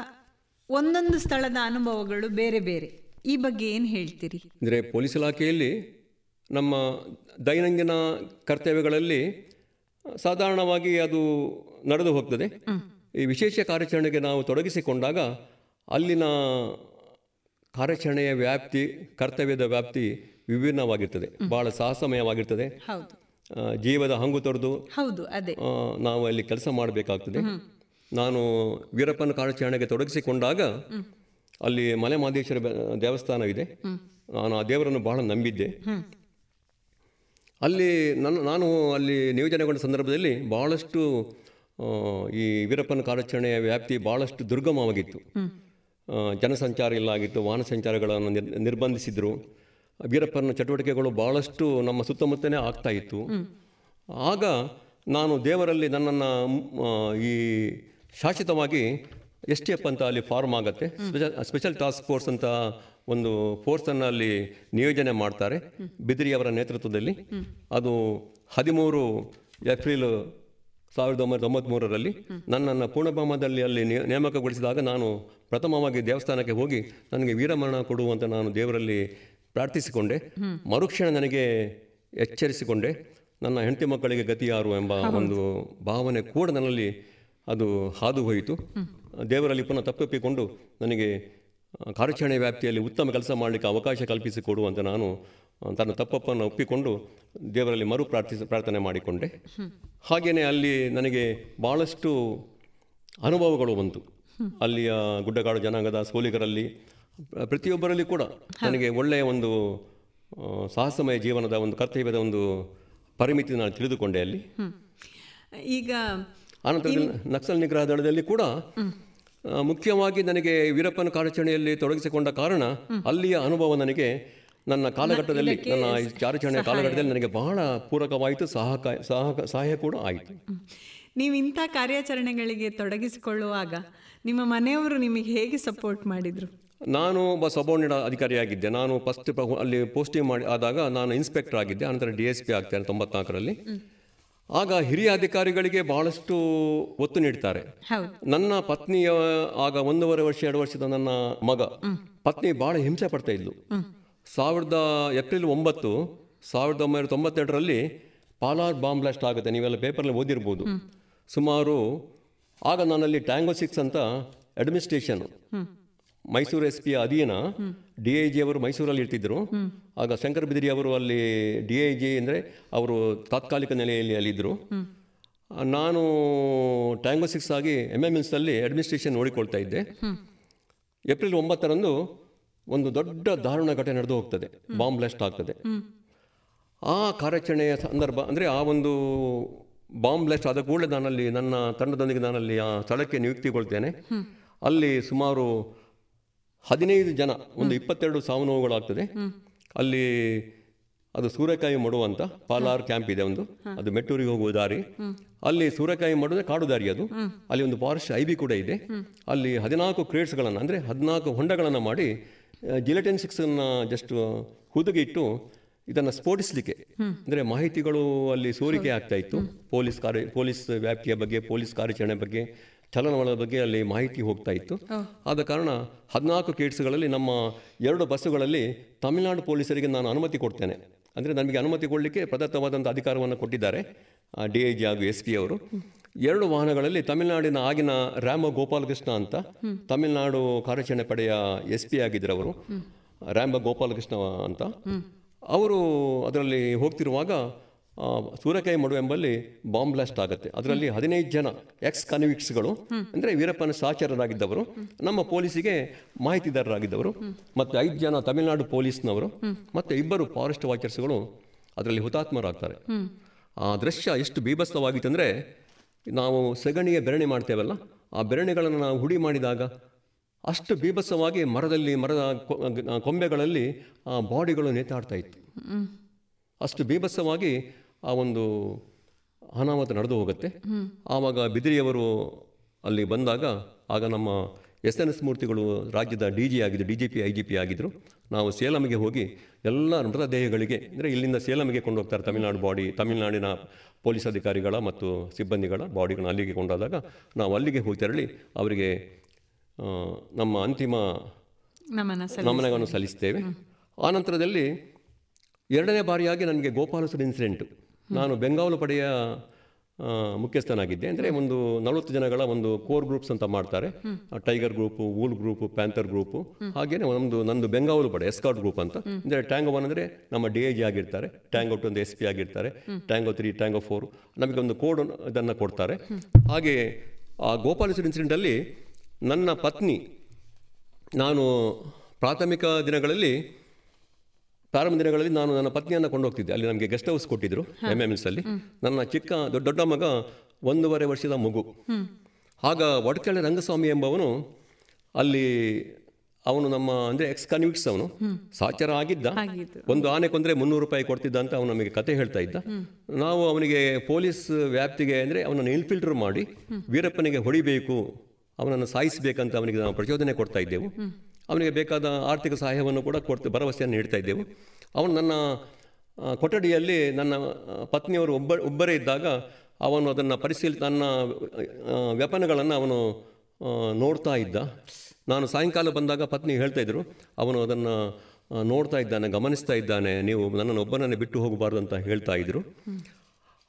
ಒಂದೊಂದು ಸ್ಥಳದ ಅನುಭವಗಳು ಬೇರೆ ಬೇರೆ, ಈ ಬಗ್ಗೆ ಏನು ಹೇಳ್ತೀರಿ? ಅಂದರೆ ಪೊಲೀಸ್ ಇಲಾಖೆಯಲ್ಲಿ ನಮ್ಮ ದೈನಂದಿನ ಕರ್ತವ್ಯಗಳಲ್ಲಿ ಸಾಧಾರಣವಾಗಿ ಅದು ನಡೆದು ಹೋಗ್ತದೆ. ಈ ವಿಶೇಷ ಕಾರ್ಯಾಚರಣೆಗೆ ನಾವು ತೊಡಗಿಸಿಕೊಂಡಾಗ ಅಲ್ಲಿನ ಕಾರ್ಯಾಚರಣೆಯ ವ್ಯಾಪ್ತಿ, ಕರ್ತವ್ಯದ ವ್ಯಾಪ್ತಿ ವಿಭಿನ್ನವಾಗಿರ್ತದೆ, ಬಹಳ ಸಾಹಸಮಯವಾಗಿರ್ತದೆ. ಜೀವದ ಹಂಗು ತೊರೆದು ನಾವು ಅಲ್ಲಿ ಕೆಲಸ ಮಾಡಬೇಕಾಗ್ತದೆ. ನಾನು ವೀರಪ್ಪನ ಕಾರ್ಯಾಚರಣೆಗೆ ತೊಡಗಿಸಿಕೊಂಡಾಗ ಅಲ್ಲಿ ಮಲೆಮಹದೇಶ್ವರ ದೇವಸ್ಥಾನವಿದೆ, ನಾನು ಆ ದೇವರನ್ನು ಬಹಳ ನಂಬಿದ್ದೆ. ಅಲ್ಲಿ ನಾನು ಅಲ್ಲಿ ನಿಯೋಜನೆಗೊಂಡ ಸಂದರ್ಭದಲ್ಲಿ ಭಾಳಷ್ಟು ಈ ವೀರಪ್ಪನ ಕಾರ್ಯಾಚರಣೆಯ ವ್ಯಾಪ್ತಿ ಭಾಳಷ್ಟು ದುರ್ಗಮವಾಗಿತ್ತು. ಜನಸಂಚಾರ ಇಲ್ಲ ಆಗಿತ್ತು, ವಾಹನ ಸಂಚಾರಗಳನ್ನು ನಿರ್ಬಂಧಿಸಿದರು. ವೀರಪ್ಪನ ಚಟುವಟಿಕೆಗಳು ಭಾಳಷ್ಟು ನಮ್ಮ ಸುತ್ತಮುತ್ತಲೇ ಆಗ್ತಾ ಇತ್ತು. ಆಗ ನಾನು ದೇವರಲ್ಲಿ ನನ್ನನ್ನು ಈ ಶಾಶ್ವತವಾಗಿ ಎಸ್ ಟಿ ಎಫ್ ಅಂತ ಅಲ್ಲಿ ಫಾರ್ಮ್ ಆಗುತ್ತೆ, ಸ್ಪೆಷಲ್ ಟಾಸ್ಕ್ ಫೋರ್ಸ್ ಅಂತ ಒಂದು ಫೋರ್ಸನ್ನು ಅಲ್ಲಿ ನಿಯೋಜನೆ ಮಾಡ್ತಾರೆ ಬಿದಿರಿಯವರ ನೇತೃತ್ವದಲ್ಲಿ. ಅದು 13 ಏಪ್ರಿಲ್ 1993 ನನ್ನನ್ನು ಪೂರ್ಣಬಾಮದಲ್ಲಿ ಅಲ್ಲಿ ನೇಮಕಗೊಳಿಸಿದಾಗ ನಾನು ಪ್ರಥಮವಾಗಿ ದೇವಸ್ಥಾನಕ್ಕೆ ಹೋಗಿ ನನಗೆ ವೀರಮರಣ ಕೊಡುವಂತ ನಾನು ದೇವರಲ್ಲಿ ಪ್ರಾರ್ಥಿಸಿಕೊಂಡೆ. ಮರುಕ್ಷಣ ನನಗೆ ಎಚ್ಚರಿಸಿಕೊಂಡೆ, ನನ್ನ ಹೆಂಡತಿ ಮಕ್ಕಳಿಗೆ ಗತಿ ಯಾರು ಎಂಬ ಒಂದು ಭಾವನೆ ಕೂಡ ನನ್ನಲ್ಲಿ ಅದು ಹಾದು ಹೋಯಿತು. ದೇವರಲ್ಲಿ ಪುನಃ ತಪ್ಪಿಕೊಂಡು ನನಗೆ ಕಾರ್ಯಾಚರಣೆ ವ್ಯಾಪ್ತಿಯಲ್ಲಿ ಉತ್ತಮ ಕೆಲಸ ಮಾಡಲಿಕ್ಕೆ ಅವಕಾಶ ಕಲ್ಪಿಸಿಕೊಡುವಂತೆ ನಾನು ತನ್ನ ತಪ್ಪನ್ನು ಒಪ್ಪಿಕೊಂಡು ದೇವರಲ್ಲಿ ಪ್ರಾರ್ಥನೆ ಮಾಡಿಕೊಂಡೆ. ಹಾಗೆಯೇ ಅಲ್ಲಿ ನನಗೆ ಭಾಳಷ್ಟು ಅನುಭವಗಳು ಬಂತು. ಅಲ್ಲಿಯ ಗುಡ್ಡಗಾಡು ಜನಾಂಗದ ಸೋಲಿಗರಲ್ಲಿ ಪ್ರತಿಯೊಬ್ಬರಲ್ಲಿ ಕೂಡ ನನಗೆ ಒಳ್ಳೆಯ ಒಂದು ಸಾಹಸಮಯ ಜೀವನದ ಒಂದು ಕರ್ತವ್ಯದ ಒಂದು ಪರಿಮಿತಿ ನಾನು ತಿಳಿದುಕೊಂಡೆ ಅಲ್ಲಿ. ಈಗ ಆನಂತರದಲ್ಲಿ ನಕ್ಸಲ್ ನಿಗ್ರಹ ದಳದಲ್ಲಿ ಕೂಡ ಮುಖ್ಯವಾಗಿ ನನಗೆ ವೀರಪ್ಪನ ಕಾರ್ಯಾಚರಣೆಯಲ್ಲಿ ತೊಡಗಿಸಿಕೊಂಡ ಕಾರಣ ಅಲ್ಲಿಯ ಅನುಭವ ನನಗೆ ನನ್ನ ಕಾಲಘಟ್ಟದಲ್ಲಿ, ನನ್ನ ಕಾರ್ಯಾಚರಣೆಯ ಕಾಲಘಟ್ಟದಲ್ಲಿ ನನಗೆ ಬಹಳ ಪೂರಕವಾಯಿತು, ಸಹಾಯ ಕೂಡ ಆಯಿತು. ನೀವು ಇಂಥ ಕಾರ್ಯಾಚರಣೆಗಳಿಗೆ ತೊಡಗಿಸಿಕೊಳ್ಳುವಾಗ ನಿಮ್ಮ ಮನೆಯವರು ನಿಮಗೆ ಹೇಗೆ ಸಪೋರ್ಟ್ ಮಾಡಿದರು? ನಾನು ಒಬ್ಬ ಸಬಾರ್ಡಿನೇಟ್ ಅಧಿಕಾರಿಯಾಗಿದ್ದೆ. ನಾನು ಫಸ್ಟ್ ಅಲ್ಲಿ ಪೋಸ್ಟಿಂಗ್ ಮಾಡಿ ಆದಾಗ ನಾನು ಇನ್ಸ್ಪೆಕ್ಟರ್ ಆಗಿದ್ದೆ, ಆನಂತರ DSP ಆಗ್ತೇನೆ 1994. ಆಗ ಹಿರಿಯ ಅಧಿಕಾರಿಗಳಿಗೆ ಬಹಳಷ್ಟು ಒತ್ತು ನೀಡ್ತಾರೆ. ನನ್ನ ಪತ್ನಿಯ ಆಗ 1.5 ವರ್ಷದ ನನ್ನ ಮಗ, ಪತ್ನಿ ಬಹಳ ಹಿಂಸೆ ಪಡ್ತಾ ಇದ್ಲು. ಏಪ್ರಿಲ್ 9, 1992 ಪಾಲಾರ್ ಬಾಂಬ್ ಬ್ಲಾಸ್ಟ್ ಆಗುತ್ತೆ, ನೀವೆಲ್ಲ ಪೇಪರಲ್ಲಿ ಓದಿರ್ಬೋದು. ಸುಮಾರು ಆಗ ನನ್ನಲ್ಲಿ ಟ್ಯಾಂಗೋ 6 ಅಂತ ಅಡ್ಮಿನಿಸ್ಟ್ರೇಷನ್ ಮೈಸೂರು ಎಸ್ ಪಿ ಅಧೀನ ಡಿ ಐ ಜಿ ಅವರು ಮೈಸೂರಲ್ಲಿ ಇರ್ತಿದ್ರು. ಆಗ ಶಂಕರ್ ಬಿದಿರಿ ಅವರು ಅಲ್ಲಿ ಡಿ ಐ ಜಿ ಅಂದರೆ ಅವರು ತಾತ್ಕಾಲಿಕ ನೆಲೆಯಲ್ಲಿ ಅಲ್ಲಿದ್ದರು. ನಾನು ಟ್ಯಾಂಗೋ 6 ಆಗಿ MMS ಅಡ್ಮಿನಿಸ್ಟ್ರೇಷನ್ ನೋಡಿಕೊಳ್ತಾ ಇದ್ದೆ. ಏಪ್ರಿಲ್ 9 ಒಂದು ದೊಡ್ಡ ದಾರುಣ ಘಟನೆ ನಡೆದು ಹೋಗ್ತದೆ, ಬಾಂಬ್ ಬ್ಲಾಸ್ಟ್ ಆಗ್ತದೆ. ಆ ಕಾರ್ಯಾಚರಣೆಯ ಸಂದರ್ಭ ಅಂದರೆ ಆ ಒಂದು ಬಾಂಬ್ ಬ್ಲಾಸ್ಟ್ ಆದ ಕೂಡಲೇ ನಾನಲ್ಲಿ ನನ್ನ ತಂಡದೊಂದಿಗೆ ನಾನಲ್ಲಿ ಆ ಸ್ಥಳಕ್ಕೆ ನಿಯುಕ್ತಿಗೊಳ್ತೇನೆ. ಅಲ್ಲಿ ಸುಮಾರು 15 ಜನ, ಒಂದು 22 ಸಾವು ನೋವುಗಳಾಗ್ತದೆ. ಅಲ್ಲಿ ಅದು ಸೂರೆಕಾಯಿ ಮಡು ಅಂತ ಪಾಲಾರ್ ಕ್ಯಾಂಪ್ ಇದೆ ಒಂದು, ಅದು ಮೆಟ್ಟೂರಿಗೆ ಹೋಗುವ ದಾರಿ. ಅಲ್ಲಿ ಸೂರೆಕಾಯಿ ಮಡುವೆ ಕಾಡು ದಾರಿ ಅದು. ಅಲ್ಲಿ ಒಂದು ಫಾರೆಸ್ಟ್ ಐಬಿ ಕೂಡ ಇದೆ. ಅಲ್ಲಿ 14 ಕ್ರೇಟ್ಸ್ಗಳನ್ನು ಅಂದರೆ 14 ಹೊಂಡಗಳನ್ನು ಮಾಡಿ ಜಿಲೆಟಿನ್ 6 ಜಸ್ಟ್ ಹುದುಗಿ ಇಟ್ಟು ಇದನ್ನು ಸ್ಫೋಟಿಸಲಿಕ್ಕೆ ಅಂದರೆ ಮಾಹಿತಿಗಳು ಅಲ್ಲಿ ಸೋರಿಕೆ ಆಗ್ತಾ ಇತ್ತು. ಪೊಲೀಸ್ ವ್ಯಾಪ್ತಿಯ ಬಗ್ಗೆ, ಪೊಲೀಸ್ ಕಾರ್ಯಾಚರಣೆ ಬಗ್ಗೆ, ಚಲನವಲನದ ಬಗ್ಗೆ ಅಲ್ಲಿ ಮಾಹಿತಿ ಹೋಗ್ತಾ ಇತ್ತು. ಆದ ಕಾರಣ 14 ಕೇಟ್ಸ್ಗಳಲ್ಲಿ ನಮ್ಮ 2 ಬಸ್ಸುಗಳಲ್ಲಿ ತಮಿಳುನಾಡು ಪೊಲೀಸರಿಗೆ ನಾನು ಅನುಮತಿ ಕೊಡ್ತೇನೆ. ಅಂದರೆ ನಮಗೆ ಅನುಮತಿ ಕೊಡಲಿಕ್ಕೆ ಪ್ರದತ್ತವಾದಂಥ ಅಧಿಕಾರವನ್ನು ಕೊಟ್ಟಿದ್ದಾರೆ ಡಿ ಐ ಜಿ ಹಾಗೂ ಎಸ್ ಪಿ ಅವರು. 2 ವಾಹನಗಳಲ್ಲಿ ತಮಿಳುನಾಡಿನ ಆಗಿನ ರಾಮ ಗೋಪಾಲಕೃಷ್ಣ ಅಂತ ತಮಿಳುನಾಡು ಕಾರ್ಯಾಚರಣೆ ಪಡೆಯ ಎಸ್ ಪಿ ಆಗಿದ್ದರು ಅವರು, ರಾಮ ಗೋಪಾಲಕೃಷ್ಣ ಅಂತ ಅವರು. ಅದರಲ್ಲಿ ಹೋಗ್ತಿರುವಾಗ ಸೂರೆಕಾಯಿ ಮಡು ಎಂಬಲ್ಲಿ ಬಾಂಬ್ ಬ್ಲಾಸ್ಟ್ ಆಗುತ್ತೆ. ಅದರಲ್ಲಿ 15 ಜನ ಎಕ್ಸ್ ಕನ್ವಿಕ್ಟ್ಸ್ಗಳು ಅಂದರೆ ವೀರಪ್ಪನ ಸಹಚರರಾಗಿದ್ದವರು, ನಮ್ಮ ಪೊಲೀಸಿಗೆ ಮಾಹಿತಿದಾರರಾಗಿದ್ದವರು, ಮತ್ತು 5 ಜನ ತಮಿಳುನಾಡು ಪೊಲೀಸ್ನವರು, ಮತ್ತು 2 ಫಾರೆಸ್ಟ್ ವಾಚರ್ಸ್ಗಳು ಅದರಲ್ಲಿ ಹುತಾತ್ಮರಾಗ್ತಾರೆ. ಆ ದೃಶ್ಯ ಎಷ್ಟು ಬೀಭತ್ಸವಾಗಿತ್ತು ಅಂದರೆ, ನಾವು ಸಗಣಿಗೆ ಬೆರಣೆ ಮಾಡ್ತೇವಲ್ಲ, ಆ ಬೆರಣೆಗಳನ್ನು ನಾವು ಹುಡಿ ಮಾಡಿದಾಗ ಅಷ್ಟು ಬೀಭತ್ಸವಾಗಿ ಮರದ ಕೊಂಬೆಗಳಲ್ಲಿ ಆ ಬಾಡಿಗಳು ನೇತಾಡ್ತಾ ಇತ್ತು. ಅಷ್ಟು ಬೀಭತ್ಸವಾಗಿ ಆ ಒಂದು ಅನಾಹುತ ನಡೆದು ಹೋಗುತ್ತೆ. ಆವಾಗ ಬಿದಿರಿಯವರು ಅಲ್ಲಿ ಬಂದಾಗ, ಆಗ ನಮ್ಮ SNS ಮೂರ್ತಿಗಳು ರಾಜ್ಯದ DG ಆಗಿದ್ದರು, DGP IGP ಆಗಿದ್ದರು. ನಾವು ಸೇಲಂಗೆ ಹೋಗಿ ಎಲ್ಲ ಮೃತದೇಹಗಳಿಗೆ ಅಂದರೆ ಇಲ್ಲಿಂದ ಸೇಲಂಗೆ ಕೊಂಡೋಗ್ತಾರೆ ತಮಿಳುನಾಡು ಬಾಡಿ, ತಮಿಳುನಾಡಿನ ಪೊಲೀಸ್ ಅಧಿಕಾರಿಗಳ ಮತ್ತು ಸಿಬ್ಬಂದಿಗಳ ಬಾಡಿಗಳನ್ನ ಅಲ್ಲಿಗೆ ಕೊಂಡೋದಾಗ ನಾವು ಅಲ್ಲಿಗೆ ಹೋಗಿ ತೆರಳಿ ಅವರಿಗೆ ನಮ್ಮ ಅಂತಿಮ ನಮನವನ್ನು ಸಲ್ಲಿಸ್ತೇವೆ. ಆನಂತರದಲ್ಲಿ 2ನೇ ಬಾರಿಯಾಗಿ ನನಗೆ ಗೋಪಾಲಸೂರು ಇನ್ಸಿಡೆಂಟು. ನಾನು ಬೆಂಗಾವಲು ಪಡೆಯ ಮುಖ್ಯಸ್ಥನಾಗಿದ್ದೆ. ಅಂದರೆ ಒಂದು 40 ಜನಗಳ ಒಂದು ಕೋರ್ ಗ್ರೂಪ್ಸ್ ಅಂತ ಮಾಡ್ತಾರೆ, tiger group, wolf group, panther group, ಹಾಗೆಯೇ ನಂದು ಬೆಂಗಾವಲು ಪಡೆ ಎಸ್ಕಾರ್ಟ್ ಗ್ರೂಪ್ ಅಂತ. ಅಂದರೆ ಟ್ಯಾಂಗೋ 1 ಅಂದರೆ ನಮ್ಮ DIG ಆಗಿರ್ತಾರೆ, ಟ್ಯಾಂಗೋ 2 ಒಂದು SP ಆಗಿರ್ತಾರೆ, ಟ್ಯಾಂಗೋ 3, ಟ್ಯಾಂಗೋ 4 ನಮಗೆ ಒಂದು ಕೋಡ್ ಇದನ್ನು ಕೊಡ್ತಾರೆ. ಹಾಗೆ ಆ ಗೋಪಾಲಸೂರು ಇನ್ಸಿಡೆಂಟಲ್ಲಿ ನನ್ನ ಪತ್ನಿ, ನಾನು ಪ್ರಾಥಮಿಕ ದಿನಗಳಲ್ಲಿ ಪ್ರಾರಂಭ ದಿನಗಳಲ್ಲಿ ನಾನು ನನ್ನ ಪತ್ನಿಯನ್ನು ಕೊಂಡೋಗ್ತಿದ್ದೆ. ಅಲ್ಲಿ ನಮಗೆ ಗೆಸ್ಟ್ ಹೌಸ್ ಕೊಟ್ಟಿದ್ದರು MMS. ನನ್ನ ದೊಡ್ಡ ಮಗ 1.5 ವರ್ಷದ ಮಗು. ಆಗ ವಡ್ಕಳೆ ರಂಗಸ್ವಾಮಿ ಎಂಬವನು ಅಲ್ಲಿ ಅವನು ನಮ್ಮ ಅಂದರೆ ಎಕ್ಸ್ ಕನ್ವಿಕ್ಟ್ಸ್, ಅವನು ಸಾಚಾರ ಆಗಿದ್ದ, ಒಂದು ಆನೆ ಕೊಂದರೆ $300 ಕೊಡ್ತಿದ್ದ ಅಂತ ಅವನು ನಮಗೆ ಕತೆ ಹೇಳ್ತಾ ಇದ್ದ. ನಾವು ಅವನಿಗೆ ಪೊಲೀಸ್ ವ್ಯಾಪ್ತಿಗೆ ಅಂದರೆ ಅವನನ್ನು ಇನ್ಫಿಲ್ಟರ್ ಮಾಡಿ ವೀರಪ್ಪನಿಗೆ ಹೊಡಿಬೇಕು, ಅವನನ್ನು ಸಾಯಿಸಬೇಕಂತ ಅವನಿಗೆ ನಾವು ಪ್ರಚೋದನೆ ಕೊಡ್ತಾ ಇದ್ದೆವು. ಅವನಿಗೆ ಬೇಕಾದ ಆರ್ಥಿಕ ಸಹಾಯವನ್ನು ಕೂಡ ಭರವಸೆಯನ್ನು ನೀಡ್ತಾ ಇದ್ದೆವು. ಅವನು ನನ್ನ ಕೊಠಡಿಯಲ್ಲಿ ನನ್ನ ಪತ್ನಿಯವರು ಒಬ್ಬರೇ ಇದ್ದಾಗ ಅವನು ಅದನ್ನು ತನ್ನ ವ್ಯಾಪನಗಳನ್ನು ಅವನು ನೋಡ್ತಾ ಇದ್ದ. ನಾನು ಸಾಯಂಕಾಲ ಬಂದಾಗ ಪತ್ನಿ ಹೇಳ್ತಾ ಇದ್ದರು, ಅವನು ಅದನ್ನು ನೋಡ್ತಾ ಇದ್ದಾನೆ, ಗಮನಿಸ್ತಾ ಇದ್ದಾನೆ, ನೀವು ನನ್ನನ್ನು ಒಬ್ಬನನ್ನೇ ಬಿಟ್ಟು ಹೋಗಬಾರ್ದು ಅಂತ ಹೇಳ್ತಾ ಇದ್ದರು.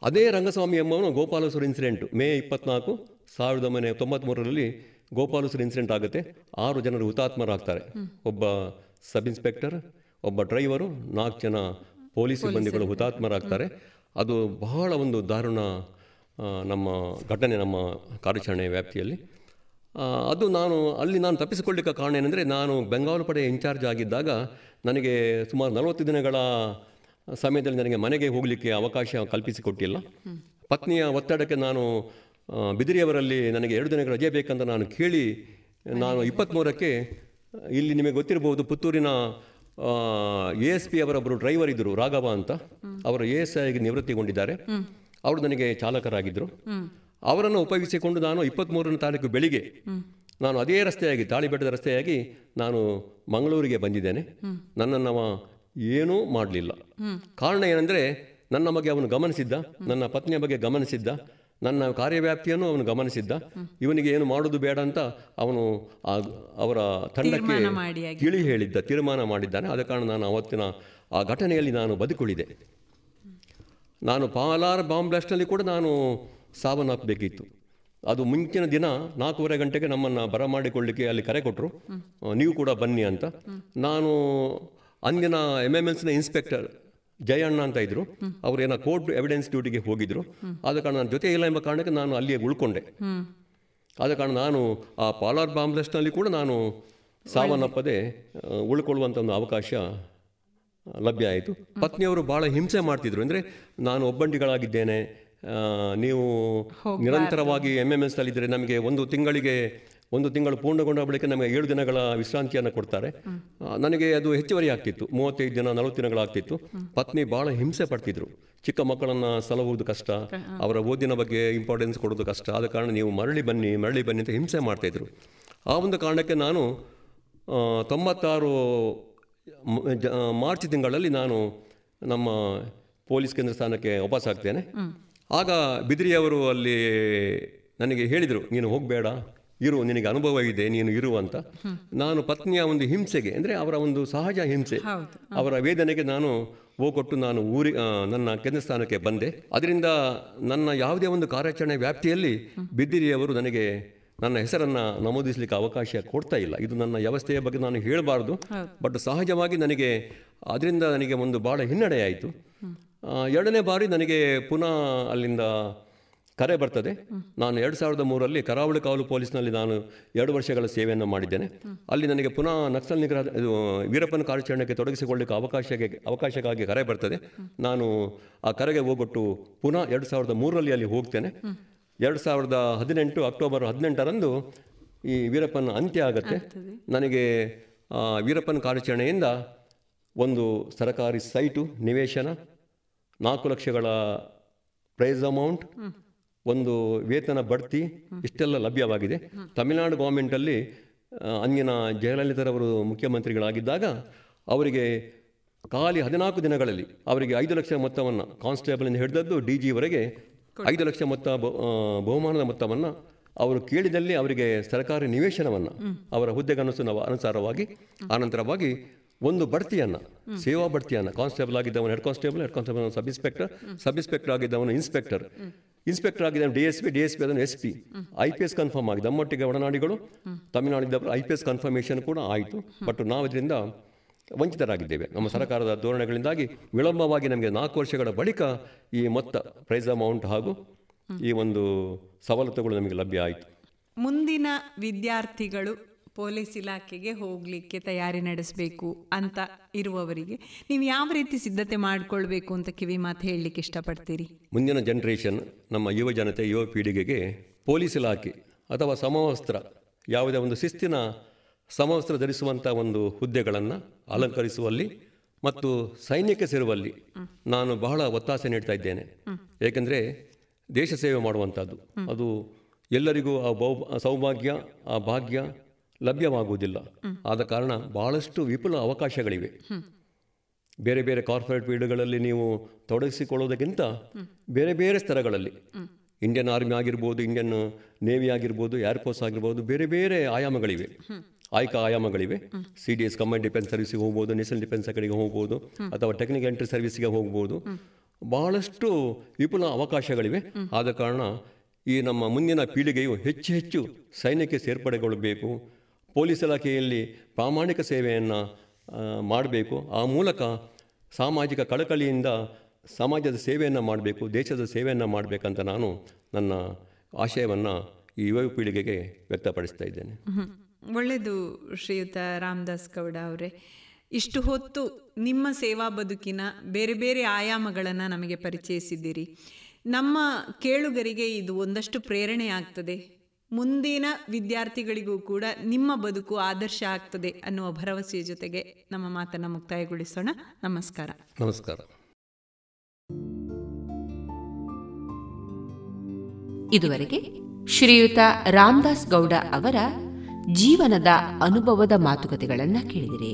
ಅದೇ ರಂಗಸ್ವಾಮಿ ಎಂಬವನು Gopalasuru incident May 24, 1993 Gopalasuru incident ಆಗುತ್ತೆ. 6 ಜನರು ಹುತಾತ್ಮರಾಗ್ತಾರೆ. ಒಬ್ಬ ಸಬ್ ಇನ್ಸ್ಪೆಕ್ಟರ್, ಒಬ್ಬ ಡ್ರೈವರು, 4 ಜನ ಪೊಲೀಸ್ ಸಿಬ್ಬಂದಿಗಳು ಹುತಾತ್ಮರಾಗ್ತಾರೆ. ಅದು ಬಹಳ ಒಂದು ದಾರುಣ ನಮ್ಮ ಘಟನೆ ನಮ್ಮ ಕಾರ್ಯಾಚರಣೆ ವ್ಯಾಪ್ತಿಯಲ್ಲಿ. ಅದು ನಾನು ತಪ್ಪಿಸಿಕೊಳ್ಳಲಿಕ್ಕೆ ಕಾರಣ ಏನೆಂದರೆ, ನಾನು ಬೆಂಗಾವಲು ಪಡೆಯ ಇನ್ಚಾರ್ಜ್ ಆಗಿದ್ದಾಗ ನನಗೆ ಸುಮಾರು 40 ದಿನಗಳ ಸಮಯದಲ್ಲಿ ನನಗೆ ಮನೆಗೆ ಹೋಗಲಿಕ್ಕೆ ಅವಕಾಶ ಕಲ್ಪಿಸಿಕೊಟ್ಟಿಲ್ಲ. ಪತ್ನಿಯ ಒತ್ತಡಕ್ಕೆ ನಾನು ಬಿದಿರಿಯವರಲ್ಲಿ ನನಗೆ 2 ದಿನಗಳ ರಜೆ ಬೇಕಂತ ನಾನು ಕೇಳಿ, ನಾನು 23ಕ್ಕೆ ಇಲ್ಲಿ ನಿಮಗೆ ಗೊತ್ತಿರಬಹುದು ಪುತ್ತೂರಿನ ASP ಅವರೊಬ್ಬರು ಡ್ರೈವರ್ ಇದ್ದರು, ರಾಘವ ಅಂತ. ಅವರು ASI ಆಗಿ ನಿವೃತ್ತಿಗೊಂಡಿದ್ದಾರೆ. ಅವರು ನನಗೆ ಚಾಲಕರಾಗಿದ್ದರು. ಅವರನ್ನು ಉಪಯೋಗಿಸಿಕೊಂಡು ನಾನು 23ನೇ ತಾರೀಕು ಬೆಳಿಗ್ಗೆ ನಾನು ಅದೇ ರಸ್ತೆಯಾಗಿ, ತಾಳಿಬೆಟ್ಟದ ರಸ್ತೆಯಾಗಿ ನಾನು ಮಂಗಳೂರಿಗೆ ಬಂದಿದ್ದೇನೆ. ನನ್ನನ್ನು ಏನೂ ಮಾಡಲಿಲ್ಲ. ಕಾರಣ ಏನಂದರೆ, ನನ್ನ ಬಗ್ಗೆ ಅವನು ಗಮನಿಸಿದ್ದ, ನನ್ನ ಪತ್ನಿಯ ಬಗ್ಗೆ ಗಮನಿಸಿದ್ದ, ನನ್ನ ಕಾರ್ಯವ್ಯಾಪ್ತಿಯನ್ನು ಅವನು ಗಮನಿಸಿದ್ದ. ಇವನಿಗೆ ಏನು ಮಾಡೋದು ಬೇಡ ಅಂತ ಅವನು ಅವರ ತಂಡಕ್ಕೆ ತೀರ್ಮಾನ ಮಾಡಿದ್ದಾನೆ. ಆದ ಕಾರಣ ನಾನು ಅವತ್ತಿನ ಆ ಘಟನೆಯಲ್ಲಿ ನಾನು ಬದುಕುಳಿದೆ. ನಾನು ಪಾಲಾರ್ ಬಾಂಬ್ ಬ್ಲಾಸ್ಟ್ನಲ್ಲಿ ಕೂಡ ನಾನು ಸಾವನ್ನಪ್ಪಬೇಕಿತ್ತು. ಅದು ಮುಂಚಿನ ದಿನ 4:30 ಗಂಟೆಗೆ ನಮ್ಮನ್ನು ಬರಮಾಡಿಕೊಳ್ಳಿಕ್ಕೆ ಅಲ್ಲಿ ಕರೆ ಕೊಟ್ಟರು, ನೀವು ಕೂಡ ಬನ್ನಿ ಅಂತ. ನಾನು ಅಂದಿನ MMLCನ ಇನ್ಸ್ಪೆಕ್ಟರ್ ಜಯಣ್ಣ ಅಂತ ಇದ್ದರು, ಅವರು ಏನೋ ಕೋರ್ಟ್ ಎವಿಡೆನ್ಸ್ ಡ್ಯೂಟಿಗೆ ಹೋಗಿದ್ದರು. ಆದ ಕಾರಣ ನನ್ನ ಜೊತೆ ಇಲ್ಲ ಎಂಬ ಕಾರಣಕ್ಕೆ ನಾನು ಅಲ್ಲಿಯೇ ಉಳ್ಕೊಂಡೆ. ಆದ ಕಾರಣ ನಾನು ಆ ಪಾಲಾರ್ ಬಾಂಬ್ ಬ್ಲಾಸ್ಟ್ನಲ್ಲಿ ಕೂಡ ನಾನು ಸಾವನ್ನಪ್ಪದೆ ಉಳ್ಕೊಳ್ಳುವಂಥ ಒಂದು ಅವಕಾಶ ಲಭ್ಯ ಆಯಿತು. ಪತ್ನಿಯವರು ಭಾಳ ಹಿಂಸೆ ಮಾಡ್ತಿದ್ರು, ಅಂದರೆ ನಾನು ಒಬ್ಬಂಟಿಗಳಾಗಿದ್ದೇನೆ, ನೀವು ನಿರಂತರವಾಗಿ MMLCನಲ್ಲಿ ಇದ್ದರೆ ನಮಗೆ ಒಂದು ತಿಂಗಳು ಪೂರ್ಣಗೊಂಡ ಬಳಿಕ ನಮಗೆ 7 ದಿನಗಳ ವಿಶ್ರಾಂತಿಯನ್ನು ಕೊಡ್ತಾರೆ. ನನಗೆ ಅದು ಹೆಚ್ಚುವರಿ ಆಗ್ತಿತ್ತು, 35 ದಿನ 40 ದಿನಗಳಾಗ್ತಿತ್ತು. ಪತ್ನಿ ಭಾಳ ಹಿಂಸೆ ಪಡ್ತಿದ್ರು, ಚಿಕ್ಕ ಮಕ್ಕಳನ್ನು ಸಲಹುವುದು ಕಷ್ಟ, ಅವರ ಓದಿನ ಬಗ್ಗೆ ಇಂಪಾರ್ಟೆನ್ಸ್ ಕೊಡೋದು ಕಷ್ಟ, ಆದ ಕಾರಣ ನೀವು ಮರಳಿ ಬನ್ನಿ ಅಂತ ಹಿಂಸೆ ಮಾಡ್ತಾಯಿದ್ರು. ಆ ಒಂದು ಕಾರಣಕ್ಕೆ ನಾನು 96 ಮಾರ್ಚ್ ತಿಂಗಳಲ್ಲಿ ನಾನು ನಮ್ಮ ಪೊಲೀಸ್ ಕೇಂದ್ರ ಸ್ಥಾನಕ್ಕೆ ವಾಪಸ್ ಆಗ್ತೇನೆ. ಆಗ ಬಿದ್ರಿಯವರು ಅಲ್ಲಿ ನನಗೆ ಹೇಳಿದರು, ನೀನು ಹೋಗಬೇಡ ಇರು, ನಿನಗೆ ಅನುಭವ ಇದೆ, ನೀನು ಇರು ಅಂತ. ನಾನು ಪತ್ನಿಯ ಒಂದು ಹಿಂಸೆಗೆ, ಅಂದರೆ ಅವರ ಒಂದು ಸಹಜ ಹಿಂಸೆ, ಅವರ ವೇದನೆಗೆ ನಾನು ಹೋಗೊಟ್ಟು ನಾನು ನನ್ನ ಕೇಂದ್ರ ಸ್ಥಾನಕ್ಕೆ ಬಂದೆ. ಅದರಿಂದ ನನ್ನ ಯಾವುದೇ ಒಂದು ಕಾರ್ಯಾಚರಣೆ ವ್ಯಾಪ್ತಿಯಲ್ಲಿ ಬಿದ್ದಿರಿಯವರು ನನಗೆ ನನ್ನ ಹೆಸರನ್ನು ನಮೂದಿಸಲಿಕ್ಕೆ ಅವಕಾಶ ಕೊಡ್ತಾ ಇಲ್ಲ. ಇದು ನನ್ನ ವ್ಯವಸ್ಥೆಯ ಬಗ್ಗೆ ನಾನು ಹೇಳಬಾರ್ದು, ಬಟ್ ಸಹಜವಾಗಿ ನನಗೆ ಅದರಿಂದ ನನಗೆ ಒಂದು ಭಾಳ ಹಿನ್ನಡೆ ಆಯಿತು. 2ನೇ ಬಾರಿ ನನಗೆ ಪುನಃ ಅಲ್ಲಿಂದ ಕರೆ ಬರ್ತದೆ. ನಾನು 2003 ಕರಾವಳಿ ಕಾವಲು ಪೊಲೀಸ್ನಲ್ಲಿ ನಾನು 2 ವರ್ಷಗಳ ಸೇವೆಯನ್ನು ಮಾಡಿದ್ದೇನೆ. ಅಲ್ಲಿ ನನಗೆ ಪುನಃ ನಕ್ಸಲ್ ನಿಗ್ರಹ ವೀರಪ್ಪನ ಕಾರ್ಯಾಚರಣೆಗೆ ತೊಡಗಿಸಿಕೊಳ್ಳಿಕ್ಕೆ ಅವಕಾಶಕ್ಕಾಗಿ ಕರೆ ಬರ್ತದೆ. ನಾನು ಆ ಕರೆಗೆ ಹೋಗೊಟ್ಟು ಪುನಃ 2003 ಅಲ್ಲಿ ಹೋಗ್ತೇನೆ. 2018 ಅಕ್ಟೋಬರ್ 18ರಂದು ಈ ವೀರಪ್ಪನ ಅಂತ್ಯ ಆಗುತ್ತೆ. ನನಗೆ ವೀರಪ್ಪನ ಕಾರ್ಯಾಚರಣೆಯಿಂದ ಒಂದು ಸರಕಾರಿ ಸೈಟು ನಿವೇಶನ, 4 ಲಕ್ಷಗಳ ಪ್ರೈಸ್ ಅಮೌಂಟ್, ಒಂದು ವೇತನ ಬಡ್ತಿ ಇಷ್ಟೆಲ್ಲ ಲಭ್ಯವಾಗಿದೆ. ತಮಿಳುನಾಡು ಗೌರ್ಮೆಂಟಲ್ಲಿ ಅಂದಿನ ಜಯಲಲಿತಾರವರು ಮುಖ್ಯಮಂತ್ರಿಗಳಾಗಿದ್ದಾಗ ಅವರಿಗೆ ಖಾಲಿ 14 ದಿನಗಳಲ್ಲಿ ಅವರಿಗೆ 5 ಲಕ್ಷ ಮೊತ್ತವನ್ನು, ಕಾನ್ಸ್ಟೇಬಲ್ನಿಂದ ಹಿಡಿದದ್ದು DG ವರೆಗೆ 5 ಲಕ್ಷ ಮೊತ್ತ ಬಹುಮಾನದ ಮೊತ್ತವನ್ನು ಅವರು ಕೇಳಿದಲ್ಲಿ ಅವರಿಗೆ ಸರ್ಕಾರಿ ನಿವೇಶನವನ್ನು ಅವರ ಹುದ್ದೆಗನುಸಾರವಾಗಿ ಆನಂತರವಾಗಿ ಒಂದು ಬಡ್ತಿಯನ್ನು, ಸೇವಾ ಬಡ್ತಿಯನ್ನು, ಕಾನ್ಸ್ಟೇಬಲ್ ಆಗಿದ್ದವನು ಹೆಡ್ ಕಾನ್ಸ್ಟೇಬಲ್ ಸಬ್ ಇನ್ಸ್ಪೆಕ್ಟರ್ ಆಗಿದ್ದವನು ಇನ್ಸ್ಪೆಕ್ಟರ್ ಆಗಿದ್ದವನು DSP ಅದನ್ನು SP, IPS ಕನ್ಫರ್ಮ್ ಆಗಿದೆ. ನಮ್ಮೊಟ್ಟಿಗೆ ಒಡನಾಡಿಗಳು ತಮಿಳುನಾಡಿದ್ದವರು IPS ಕನ್ಫರ್ಮೇಷನ್ ಕೂಡ ಆಯಿತು. ಬಟ್ ನಾವು ಇದರಿಂದ ವಂಚಿತರಾಗಿದ್ದೇವೆ. ನಮ್ಮ ಸರ್ಕಾರದ ಧೋರಣೆಗಳಿಂದಾಗಿ ವಿಳಂಬವಾಗಿ ನಮಗೆ 4 ವರ್ಷಗಳ ಬಳಿಕ ಈ ಮೊತ್ತ, ಪ್ರೈಸ್ ಅಮೌಂಟ್ ಹಾಗೂ ಈ ಒಂದು ಸವಲತ್ತುಗಳು ನಮಗೆ ಲಭ್ಯ ಆಯಿತು. ಮುಂದಿನ ವಿದ್ಯಾರ್ಥಿಗಳು ಪೊಲೀಸ್ ಇಲಾಖೆಗೆ ಹೋಗಲಿಕ್ಕೆ ತಯಾರಿ ನಡೆಸಬೇಕು ಅಂತ ಇರುವವರಿಗೆ ನೀವು ಯಾವ ರೀತಿ ಸಿದ್ಧತೆ ಮಾಡಿಕೊಳ್ಬೇಕು ಅಂತ ಕಿವಿ ಮಾತು ಹೇಳಲಿಕ್ಕೆ ಇಷ್ಟಪಡ್ತೀರಿ? ಮುಂದಿನ ಜನ್ರೇಷನ್, ನಮ್ಮ ಯುವ ಜನತೆ, ಯುವ ಪೀಳಿಗೆಗೆ ಪೊಲೀಸ್ ಇಲಾಖೆ ಅಥವಾ ಸಮವಸ್ತ್ರ, ಯಾವುದೇ ಒಂದು ಶಿಸ್ತಿನ ಸಮವಸ್ತ್ರ ಧರಿಸುವಂಥ ಒಂದು ಹುದ್ದೆಗಳನ್ನು ಅಲಂಕರಿಸುವಲ್ಲಿ ಮತ್ತು ಸೈನ್ಯಕ್ಕೆ ಸೇರುವಲ್ಲಿ ನಾನು ಬಹಳ ಒತ್ತಾಸೆ ನೀಡ್ತಾ ಇದ್ದೇನೆ. ಏಕೆಂದರೆ ದೇಶ ಸೇವೆ ಮಾಡುವಂಥದ್ದು, ಅದು ಎಲ್ಲರಿಗೂ ಆ ಸೌಭಾಗ್ಯ, ಆ ಭಾಗ್ಯ ಲಭ್ಯವಾಗುವುದಿಲ್ಲ. ಆದ ಕಾರಣ ಬಹಳಷ್ಟು ವಿಪುಲ ಅವಕಾಶಗಳಿವೆ. ಬೇರೆ ಬೇರೆ ಕಾರ್ಪೊರೇಟ್ ಫೀಲ್ಡ್ಗಳಲ್ಲಿ ನೀವು ತೊಡಗಿಸಿಕೊಳ್ಳೋದಕ್ಕಿಂತ ಬೇರೆ ಬೇರೆ ಸ್ತರಗಳಲ್ಲಿ, ಇಂಡಿಯನ್ ಆರ್ಮಿ ಆಗಿರ್ಬೋದು, ಇಂಡಿಯನ್ ನೇವಿ ಆಗಿರ್ಬೋದು, ಏರ್ಫೋರ್ಸ್ ಆಗಿರ್ಬೋದು, ಬೇರೆ ಬೇರೆ ಆಯಾಮಗಳಿವೆ, ಆಯಾಮಗಳಿವೆ. CDS, ಕಮಾಂಡ್ ಡಿಫೆನ್ಸ್ ಸರ್ವಿಸ್ಗೆ ಹೋಗ್ಬೋದು, ನೇಷನಲ್ ಡಿಫೆನ್ಸ್ ಅಕಾಡೆಮಿಗೆ ಹೋಗ್ಬೋದು, ಅಥವಾ ಟೆಕ್ನಿಕಲ್ ಎಂಟ್ರಿ ಸರ್ವಿಸ್ಗೆ ಹೋಗ್ಬೋದು. ಬಹಳಷ್ಟು ವಿಪುಲ ಅವಕಾಶಗಳಿವೆ. ಆದ ಕಾರಣ ಈ ನಮ್ಮ ಮುಂದಿನ ಪೀಳಿಗೆಯು ಹೆಚ್ಚು ಹೆಚ್ಚು ಸೈನ್ಯಕ್ಕೆ ಸೇರ್ಪಡೆಗೊಳ್ಳಬೇಕು, ಪೊಲೀಸ್ ಇಲಾಖೆಯಲ್ಲಿ ಪ್ರಾಮಾಣಿಕ ಸೇವೆಯನ್ನು ಮಾಡಬೇಕು. ಆ ಮೂಲಕ ಸಾಮಾಜಿಕ ಕಳಕಳಿಯಿಂದ ಸಮಾಜದ ಸೇವೆಯನ್ನು ಮಾಡಬೇಕು, ದೇಶದ ಸೇವೆಯನ್ನು ಮಾಡಬೇಕಂತ ನಾನು ನನ್ನ ಆಶಯವನ್ನು ಈ ಯುವ ಪೀಳಿಗೆಗೆ ವ್ಯಕ್ತಪಡಿಸ್ತಾ ಇದ್ದೇನೆ. ಒಳ್ಳೆಯದು ಶ್ರೀಯುತ ರಾಮದಾಸ್ ಗೌಡ ಅವರೇ. ಇಷ್ಟು ಹೊತ್ತು ನಿಮ್ಮ ಸೇವಾ ಬದುಕಿನ ಬೇರೆ ಬೇರೆ ಆಯಾಮಗಳನ್ನು ನಮಗೆ ಪರಿಚಯಿಸಿದ್ದೀರಿ. ನಮ್ಮ ಕೇಳುಗರಿಗೆ ಇದು ಒಂದಷ್ಟು ಪ್ರೇರಣೆ ಆಗ್ತದೆ, ಮುಂದಿನ ವಿದ್ಯಾರ್ಥಿಗಳಿಗೂ ಕೂಡ ನಿಮ್ಮ ಬದುಕು ಆದರ್ಶ ಆಗ್ತದೆ ಅನ್ನುವ ಭರವಸೆಯ ಜೊತೆಗೆ ನಮ್ಮ ಮಾತನ್ನು ಮುಕ್ತಾಯಗೊಳಿಸೋಣ. ನಮಸ್ಕಾರ. ನಮಸ್ಕಾರ. ಇದುವರೆಗೆ ಶ್ರೀಯುತ ರಾಮದಾಸ್ ಗೌಡ ಅವರ ಜೀವನದ ಅನುಭವದ ಮಾತುಕತೆಗಳನ್ನು ಕೇಳಿದಿರಿ.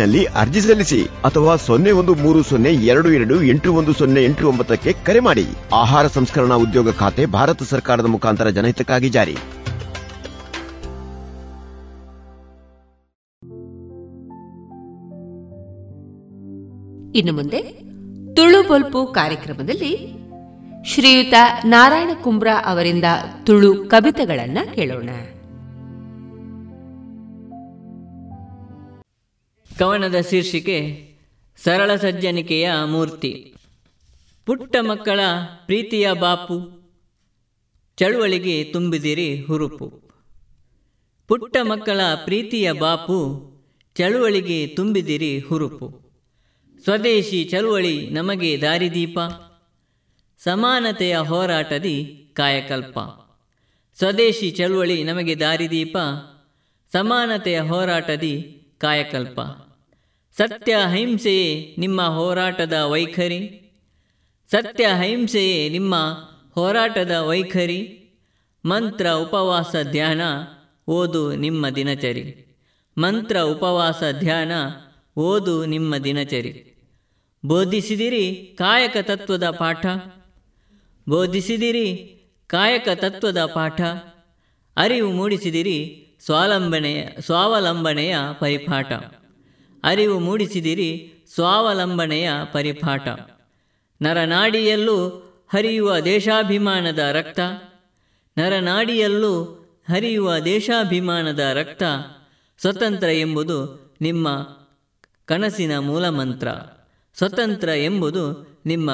ನಲ್ಲಿ ಅರ್ಜಿ ಸಲ್ಲಿಸಿ ಅಥವಾ 013022810809ಕ್ಕೆ ಕರೆ ಮಾಡಿ. ಆಹಾರ ಸಂಸ್ಕರಣಾ ಉದ್ಯೋಗ ಖಾತೆ ಭಾರತ ಸರ್ಕಾರದ ಮುಖಾಂತರ ಜನಹಿತಕ್ಕಾಗಿ ಜಾರಿ. ಇನ್ನು ಮುಂದೆ ತುಳು ಬೊಲ್ಪು ಕಾರ್ಯಕ್ರಮದಲ್ಲಿ ಶ್ರೀಯುತ ನಾರಾಯಣ ಕುಂಬ್ರಾ ಅವರಿಂದ ತುಳು ಕವಿತೆಗಳನ್ನು ಕೇಳೋಣ. ಕವನದ ಶೀರ್ಷಿಕೆ ಸರಳ ಸಜ್ಜನಿಕೆಯ ಮೂರ್ತಿ. ಪುಟ್ಟ ಮಕ್ಕಳ ಪ್ರೀತಿಯ ಬಾಪು, ಚಳುವಳಿಗೆ ತುಂಬಿದಿರಿ ಹುರುಪು. ಪುಟ್ಟ ಮಕ್ಕಳ ಪ್ರೀತಿಯ ಬಾಪು, ಚಳುವಳಿಗೆ ತುಂಬಿದಿರಿ ಹುರುಪು. ಸ್ವದೇಶಿ ಚಳುವಳಿ ನಮಗೆ ದಾರಿದೀಪ, ಸಮಾನತೆಯ ಹೋರಾಟದಿ ಕಾಯಕಲ್ಪ. ಸ್ವದೇಶಿ ಚಳುವಳಿ ನಮಗೆ ದಾರಿದೀಪ, ಸಮಾನತೆಯ ಹೋರಾಟದಿ ಕಾಯಕಲ್ಪ. ಸತ್ಯ ಅಹಿಂಸೆಯೇ ನಿಮ್ಮ ಹೋರಾಟದ ವೈಖರಿ, ಸತ್ಯ ಅಹಿಂಸೆಯೇ ನಿಮ್ಮ ಹೋರಾಟದ ವೈಖರಿ. ಮಂತ್ರ ಉಪವಾಸ ಧ್ಯಾನ ಓದು ನಿಮ್ಮ ದಿನಚರಿ, ಮಂತ್ರ ಉಪವಾಸ ಧ್ಯಾನ ಓದು ನಿಮ್ಮ ದಿನಚರಿ. ಬೋಧಿಸಿದಿರಿ ಕಾಯಕ ತತ್ವದ ಪಾಠ, ಬೋಧಿಸಿದಿರಿ ಕಾಯಕ ತತ್ವದ ಪಾಠ. ಅರಿವು ಮೂಡಿಸಿದಿರಿ ಸ್ವಾವಲಂಬನೆಯ ಪರಿಪಾಠ, ಅರಿವು ಮೂಡಿಸಿದಿರಿ ಸ್ವಾವಲಂಬನೆಯ ಪರಿಪಾಠ. ನರನಾಡಿಯಲ್ಲೂ ಹರಿಯುವ ದೇಶಾಭಿಮಾನದ ರಕ್ತ, ನರನಾಡಿಯಲ್ಲೂ ಹರಿಯುವ ದೇಶಾಭಿಮಾನದ ರಕ್ತ. ಸ್ವತಂತ್ರ ಎಂಬುದು ನಿಮ್ಮ ಕನಸಿನ ಮೂಲಮಂತ್ರ, ಸ್ವತಂತ್ರ ಎಂಬುದು ನಿಮ್ಮ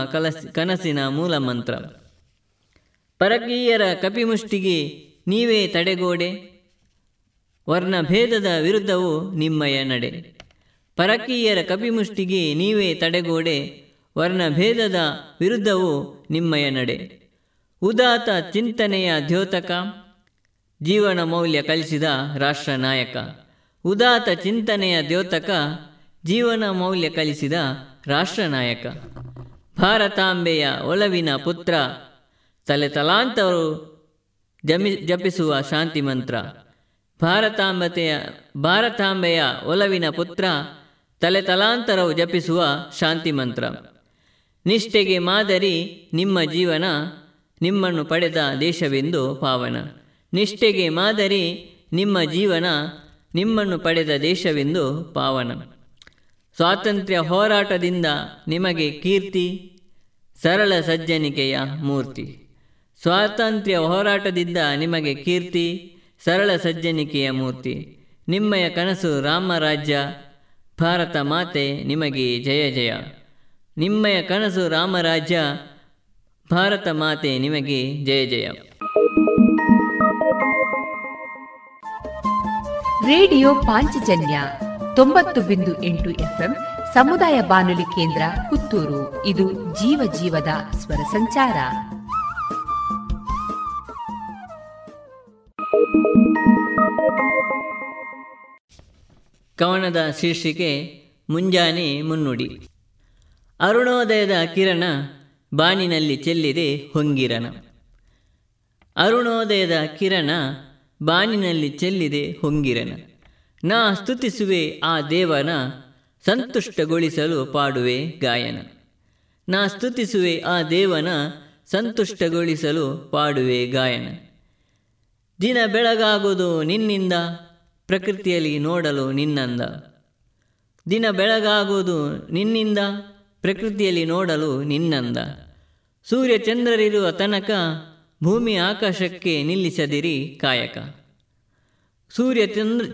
ಕನಸಿನ ಮೂಲಮಂತ್ರ. ಪರಕೀಯರ ಕಪಿಮುಷ್ಟಿಗೆ ನೀವೇ ತಡೆಗೋಡೆ, ವರ್ಣಭೇದದ ವಿರುದ್ಧವೂ ನಿಮ್ಮಯ ನಡೆ. ಪರಕೀಯರ ಕಪಿಮುಷ್ಟಿಗೆ ನೀವೇ ತಡೆಗೋಡೆ, ವರ್ಣಭೇದದ ವಿರುದ್ಧವೂ ನಿಮ್ಮಯ ನಡೆ. ಉದಾತ್ತ ಚಿಂತನೆಯ ದ್ಯೋತಕ, ಜೀವನ ಮೌಲ್ಯ ಕಲಿಸಿದ ರಾಷ್ಟ್ರ ನಾಯಕ. ಉದಾತ್ತ ಚಿಂತನೆಯ ದ್ಯೋತಕ, ಜೀವನ ಮೌಲ್ಯ ಕಲಿಸಿದ ರಾಷ್ಟ್ರ ನಾಯಕ. ಭಾರತಾಂಬೆಯ ಒಲವಿನ ಪುತ್ರ, ತಲೆ ತಲಾಂತರು ಜಪಿಸುವ ಶಾಂತಿ ಮಂತ್ರ. ಭಾರತಾಂಬೆಯ ಒಲವಿನ ಪುತ್ರ, ತಲೆ ತಲಾಂತರವು ಜಪಿಸುವ ಶಾಂತಿ ಮಂತ್ರ. ನಿಷ್ಠೆಗೆ ಮಾದರಿ ನಿಮ್ಮ ಜೀವನ, ನಿಮ್ಮನ್ನು ಪಡೆದ ದೇಶವೆಂದು ಪಾವನ. ನಿಷ್ಠೆಗೆ ಮಾದರಿ ನಿಮ್ಮ ಜೀವನ, ನಿಮ್ಮನ್ನು ಪಡೆದ ದೇಶವೆಂದು ಪಾವನ. ಸ್ವಾತಂತ್ರ್ಯ ಹೋರಾಟದಿಂದ ನಿಮಗೆ ಕೀರ್ತಿ, ಸರಳ ಸಜ್ಜನಿಕೆಯ ಮೂರ್ತಿ. ಸ್ವಾತಂತ್ರ್ಯ ಹೋರಾಟದಿಂದ ನಿಮಗೆ ಕೀರ್ತಿ, ಸರಳ ಸಜ್ಜನಿಕೆಯ ಮೂರ್ತಿ. ನಿಮ್ಮಯ ಕನಸು ರಾಮರಾಜ್ಯ, ಭಾರತ ಮಾತೆ ನಿಮಗೆ ಜಯ ಜಯ. ನಿಮ್ಮಯ ಕನಸು ರಾಮರಾಜ್ಯ, ಭಾರತ ಮಾತೆ ನಿಮಗೆ ಜಯ ಜಯ. ರೇಡಿಯೋ ಪಾಂಚಜನ್ಯ 90.8 FM ಸಮುದಾಯ ಬಾನುಲಿ ಕೇಂದ್ರ ಪುತ್ತೂರು. ಇದು ಜೀವ ಜೀವದ ಸ್ವರ ಸಂಚಾರ. ಕವನದ ಶೀರ್ಷಿಕೆ ಮುಂಜಾನೆ ಮುನ್ನುಡಿ. ಅರುಣೋದಯದ ಕಿರಣ ಬಾನಿನಲ್ಲಿ ಚೆಲ್ಲಿದೆ ಹೊಂಗಿರಣ. ಅರುಣೋದಯದ ಕಿರಣ ಬಾನಿನಲ್ಲಿ ಚೆಲ್ಲಿದೆ ಹೊಂಗಿರಣ. ನಾ ಸ್ತುತಿಸುವೆ ಆ ದೇವನ, ಸಂತುಷ್ಟಗೊಳಿಸಲು ಪಾಡುವೆ ಗಾಯನ. ನಾ ಸ್ತುತಿಸುವೆ ಆ ದೇವನ, ಸಂತುಷ್ಟಗೊಳಿಸಲು ಪಾಡುವೆ ಗಾಯನ. ದಿನ ಬೆಳಗಾಗೋದು ನಿನ್ನಿಂದ, ಪ್ರಕೃತಿಯಲ್ಲಿ ನೋಡಲು ನಿನ್ನಂದ. ದಿನ ಬೆಳಗಾಗೋದು ನಿನ್ನಿಂದ, ಪ್ರಕೃತಿಯಲ್ಲಿ ನೋಡಲು ನಿನ್ನಂದ. ಸೂರ್ಯಚಂದ್ರರಿರುವ ತನಕ ಭೂಮಿ ಆಕಾಶಕ್ಕೆ ನಿಲ್ಲಿಸದಿರಿ ಕಾಯಕ.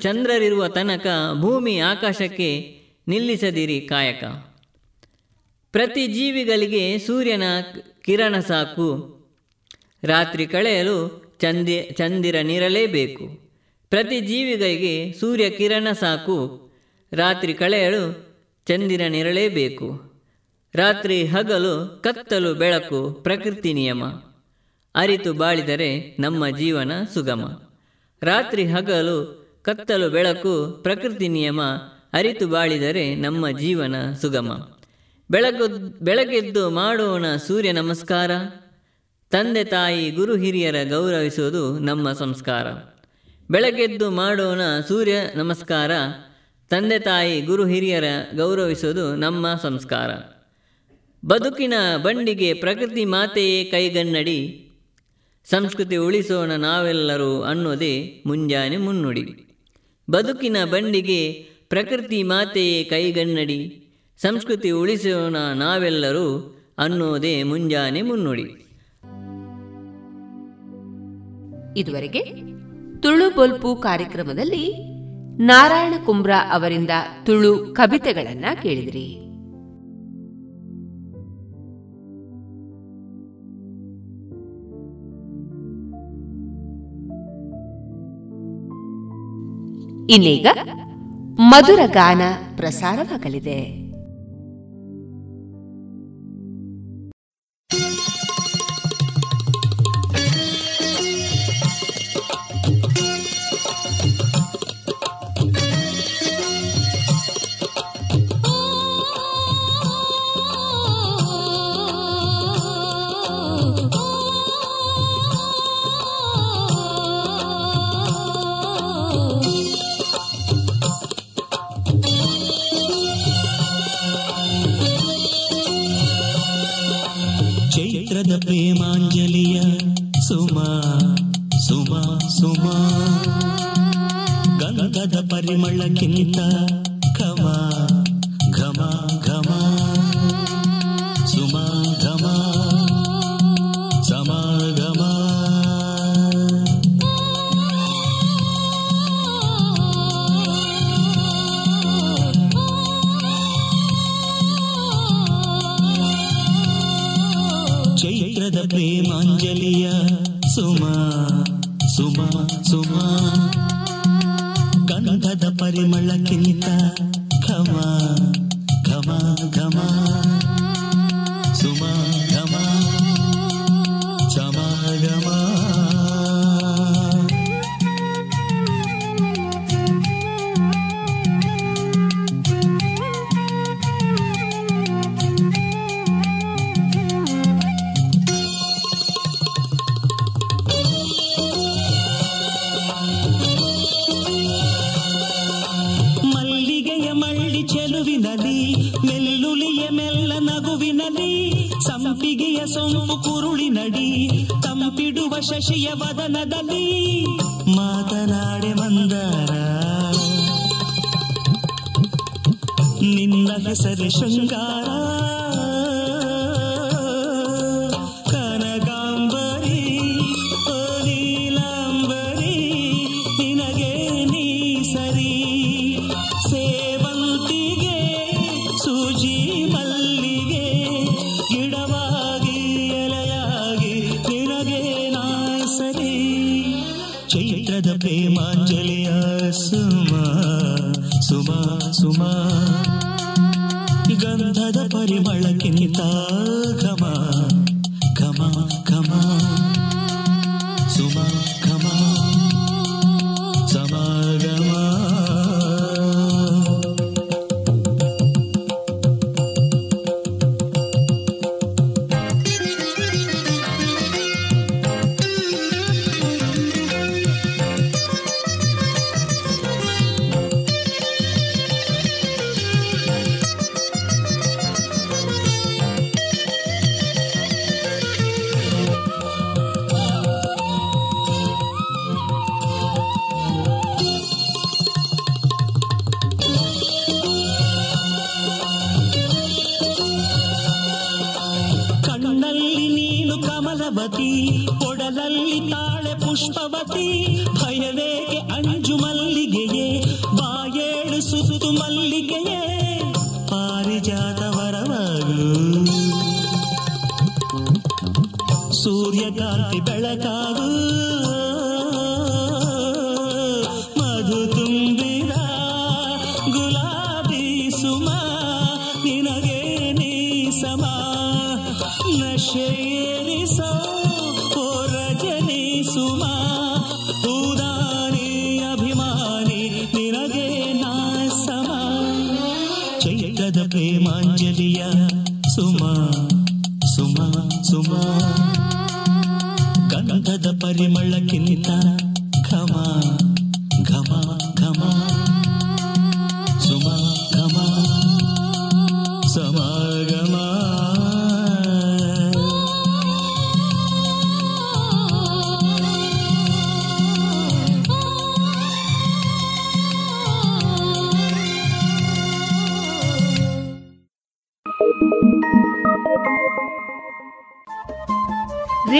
ಚಂದ್ರರಿರುವ ತನಕ ಭೂಮಿ ಆಕಾಶಕ್ಕೆ ನಿಲ್ಲಿಸದಿರಿ ಕಾಯಕ. ಪ್ರತಿ ಜೀವಿಗಳಿಗೆ ಸೂರ್ಯನ ಕಿರಣ ಸಾಕು, ರಾತ್ರಿ ಕಳೆಯಲು ಚಂದಿರನಿರಲೇಬೇಕು. ಪ್ರತಿ ಜೀವಿಗಳಿಗೆ ಸೂರ್ಯ ಕಿರಣ ಸಾಕು, ರಾತ್ರಿ ಕಳೆಯಲು ಚಂದಿನ ನೆರಳೇಬೇಕು. ರಾತ್ರಿ ಹಗಲು, ಕತ್ತಲು ಬೆಳಕು, ಪ್ರಕೃತಿ ನಿಯಮ. ಅರಿತು ಬಾಳಿದರೆ ನಮ್ಮ ಜೀವನ ಸುಗಮ. ರಾತ್ರಿ ಹಗಲು, ಕತ್ತಲು ಬೆಳಕು, ಪ್ರಕೃತಿ ನಿಯಮ. ಅರಿತು ಬಾಳಿದರೆ ನಮ್ಮ ಜೀವನ ಸುಗಮ. ಬೆಳಗೆದ್ದು ಮಾಡೋಣ ಸೂರ್ಯ ನಮಸ್ಕಾರ. ತಂದೆ ತಾಯಿ ಗುರು ಹಿರಿಯರ ಗೌರವಿಸುವುದು ನಮ್ಮ ಸಂಸ್ಕಾರ. ಬೆಳಗೆದ್ದು ಮಾಡೋಣ ಸೂರ್ಯ ನಮಸ್ಕಾರ. ತಂದೆ ತಾಯಿ ಗುರು ಹಿರಿಯರ ಗೌರವಿಸುವುದು ನಮ್ಮ ಸಂಸ್ಕಾರ. ಬದುಕಿನ ಬಂಡಿಗೆ ಪ್ರಕೃತಿ ಮಾತೆಯೇ ಕೈಗನ್ನಡಿ. ಸಂಸ್ಕೃತಿ ಉಳಿಸೋಣ ನಾವೆಲ್ಲರೂ ಅನ್ನೋದೇ ಮುಂಜಾನೆ ಮುನ್ನುಡಿ. ಬದುಕಿನ ಬಂಡಿಗೆ ಪ್ರಕೃತಿ ಮಾತೆಯೇ ಕೈಗನ್ನಡಿ. ಸಂಸ್ಕೃತಿ ಉಳಿಸೋಣ ನಾವೆಲ್ಲರೂ ಅನ್ನೋದೇ ಮುಂಜಾನೆ ಮುನ್ನುಡಿ. ಇದುವರೆಗೆ ತುಳು ಬೊಲ್ಪು ಕಾರ್ಯಕ್ರಮದಲ್ಲಿ ನಾರಾಯಣ ಕುಂಬ್ರಾ ಅವರಿಂದ ತುಳು ಕವಿತೆಗಳನ್ನ ಕೇಳಿದ್ರಿ. ಇನ್ನೀಗ ಮಧುರ ಗಾನ ಪ್ರಸಾರವಾಗಲಿದೆ. ಪ್ರೇಮಾಂಜಲಿಯ ಸುಮಾ ಸುಮಾ ಸುಮಾ ಗಂಗದ ಪರಿಮಳಕ್ಕಿಂತ ಘಮ ಘಮ ಘಮ ಸುಮಾ ಘಮ ಸಮಾ ಘಮ ಪ್ರೇಮಾಂಜಲಿಯ ಸುಮಾ ಸುಮಾ ಸುಮಾ ಗಂಧದ ಪರಿಮಳಕ್ಕಿಂತ ಘಮ ಘಮ ಘಮ ಸುಮಾ ಘಮ ಚಮ ಘಮ ಸೊಂಪು ಕುರುಳಿನಡಿ ತಂಪಿಡುವ ಶಶಿಯ ವದನದಲ್ಲಿ ಮಾತನಾಡೆ ಮಂದಾರ ನಿನ್ನ ಹೆಸರು ಶೃಂಗಾರ ಕನಗಾಂಬರಿ ಓ ನೀಲಾಂಬರಿ ನಿನಗೆ ನೀ ಸರಿ ಸೇವಂತಿಗೆ ಸೂಜಿ ಮಲ್ಲಿಗೆ ಗಿಡವ ಪ್ರೇಮಾಂಜಲಿಯ ಸುಮಾ ಸುಮಾ ಸುಮಾ ಗಂಧದ ಪರಿಮಳಕ್ಕಿಂತ ಘಮ ಘಮ ಘಮ ಸುಮಾ ಘಮ ಸಮಾ ಘಮ ಮಧು ತುಂಬಿದ ಗುಲಾಬಿ ಆಶೇರಿಸೋ ಹೊರ ಜನಿಸುಮಾ ಉದಾನಿ ಅಭಿಮಾನಿ ನಿನಗೆ ನಾ ಸಮ ಚೈತ್ರದ ಪ್ರೇಮಾಂಜಲಿಯ ಸುಮಾ ಸುಮಾ ಸುಮಾ ಗಂಧದ ಪರಿಮಳಕ್ಕಿಂತ ಘಮ ಘಮ ಘಮ ಸುಮಾ ಘಮ ಸಮಾಗಮ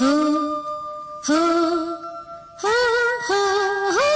ಹಾ ಹಾ ಹಾ ಹಾ ಹಾ ಹಾ ಹಾ.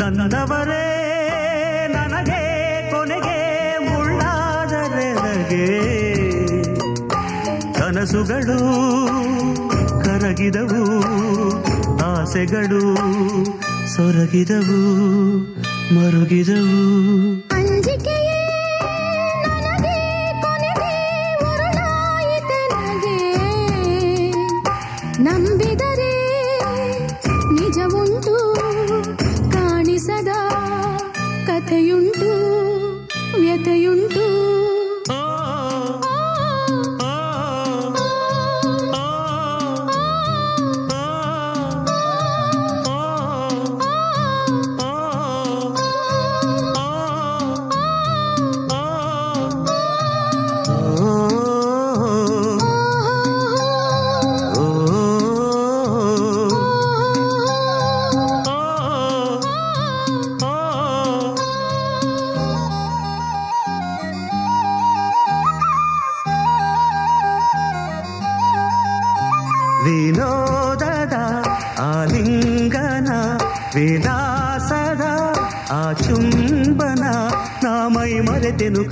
ನನ್ನವರೇ ನನಗೆ ಕೊನೆಗೆ ಮುಳ್ಳಾದರೆನಗೆ ಕನಸುಗಳು ಕರಗಿದವು, ಆಸೆಗಳು ಸೊರಗಿದವು, ಮರುಗಿದವು.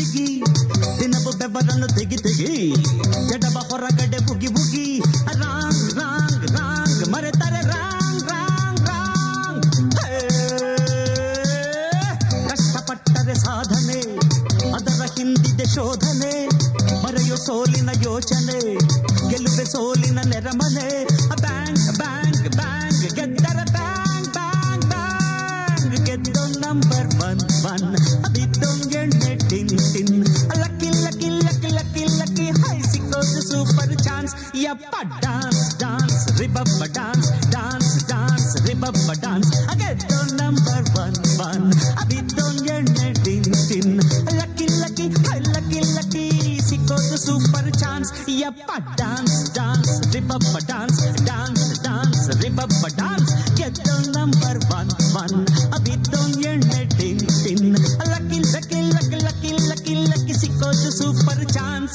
ತೆಗಿ ದಿನವು ಬೆವರನ್ನು ತೆಗಿ ತೆಗಿ ಜಡವ ಹೊರಗಡೆ ಬುಗಿ ಬುಗಿ ರಾಂಗ್ ರಾಂಗ್ ರಾಂಗ್ ಮರೆತಾರೆ ರಾಂಗ್ ರಾಂಗ್ ರಾಂಗ್ ಕಷ್ಟಪಟ್ಟರೆ ಸಾಧನೆ ಅದರ ಹಿಂದಿದೆ ಶೋಧನೆ ಮರೆಯೋ ಸೋಲಿನ ಯೋಚನೆ ಗೆಲ್ಲುವೆ ಸೋಲಿನ ನೆರಮನೆ ಬ್ಯಾಂಗ್ ಬ್ಯಾಂಗ್ ಬ್ಯಾಂಗ್ ಗೆದ್ದರ ಬ್ಯಾಂಗ್ ಬ್ಯಾಂಗ್ ಬ್ಯಾಂಗ್ ಗೆದ್ದೋ number one one Yappa dance, dance, ribabba dance, dance, dance, ribabba dance. I get the number one, one. I be don't get it, din, din. Lucky, lucky, high, lucky, lucky. She got the super chance. Yappa dance, dance, ribabba dance, dance, dance, ribabba dance. Get the number one, one. I be don't get it, din, din. Lucky, lucky, lucky, lucky, lucky, lucky. She got the super chance.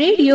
Radio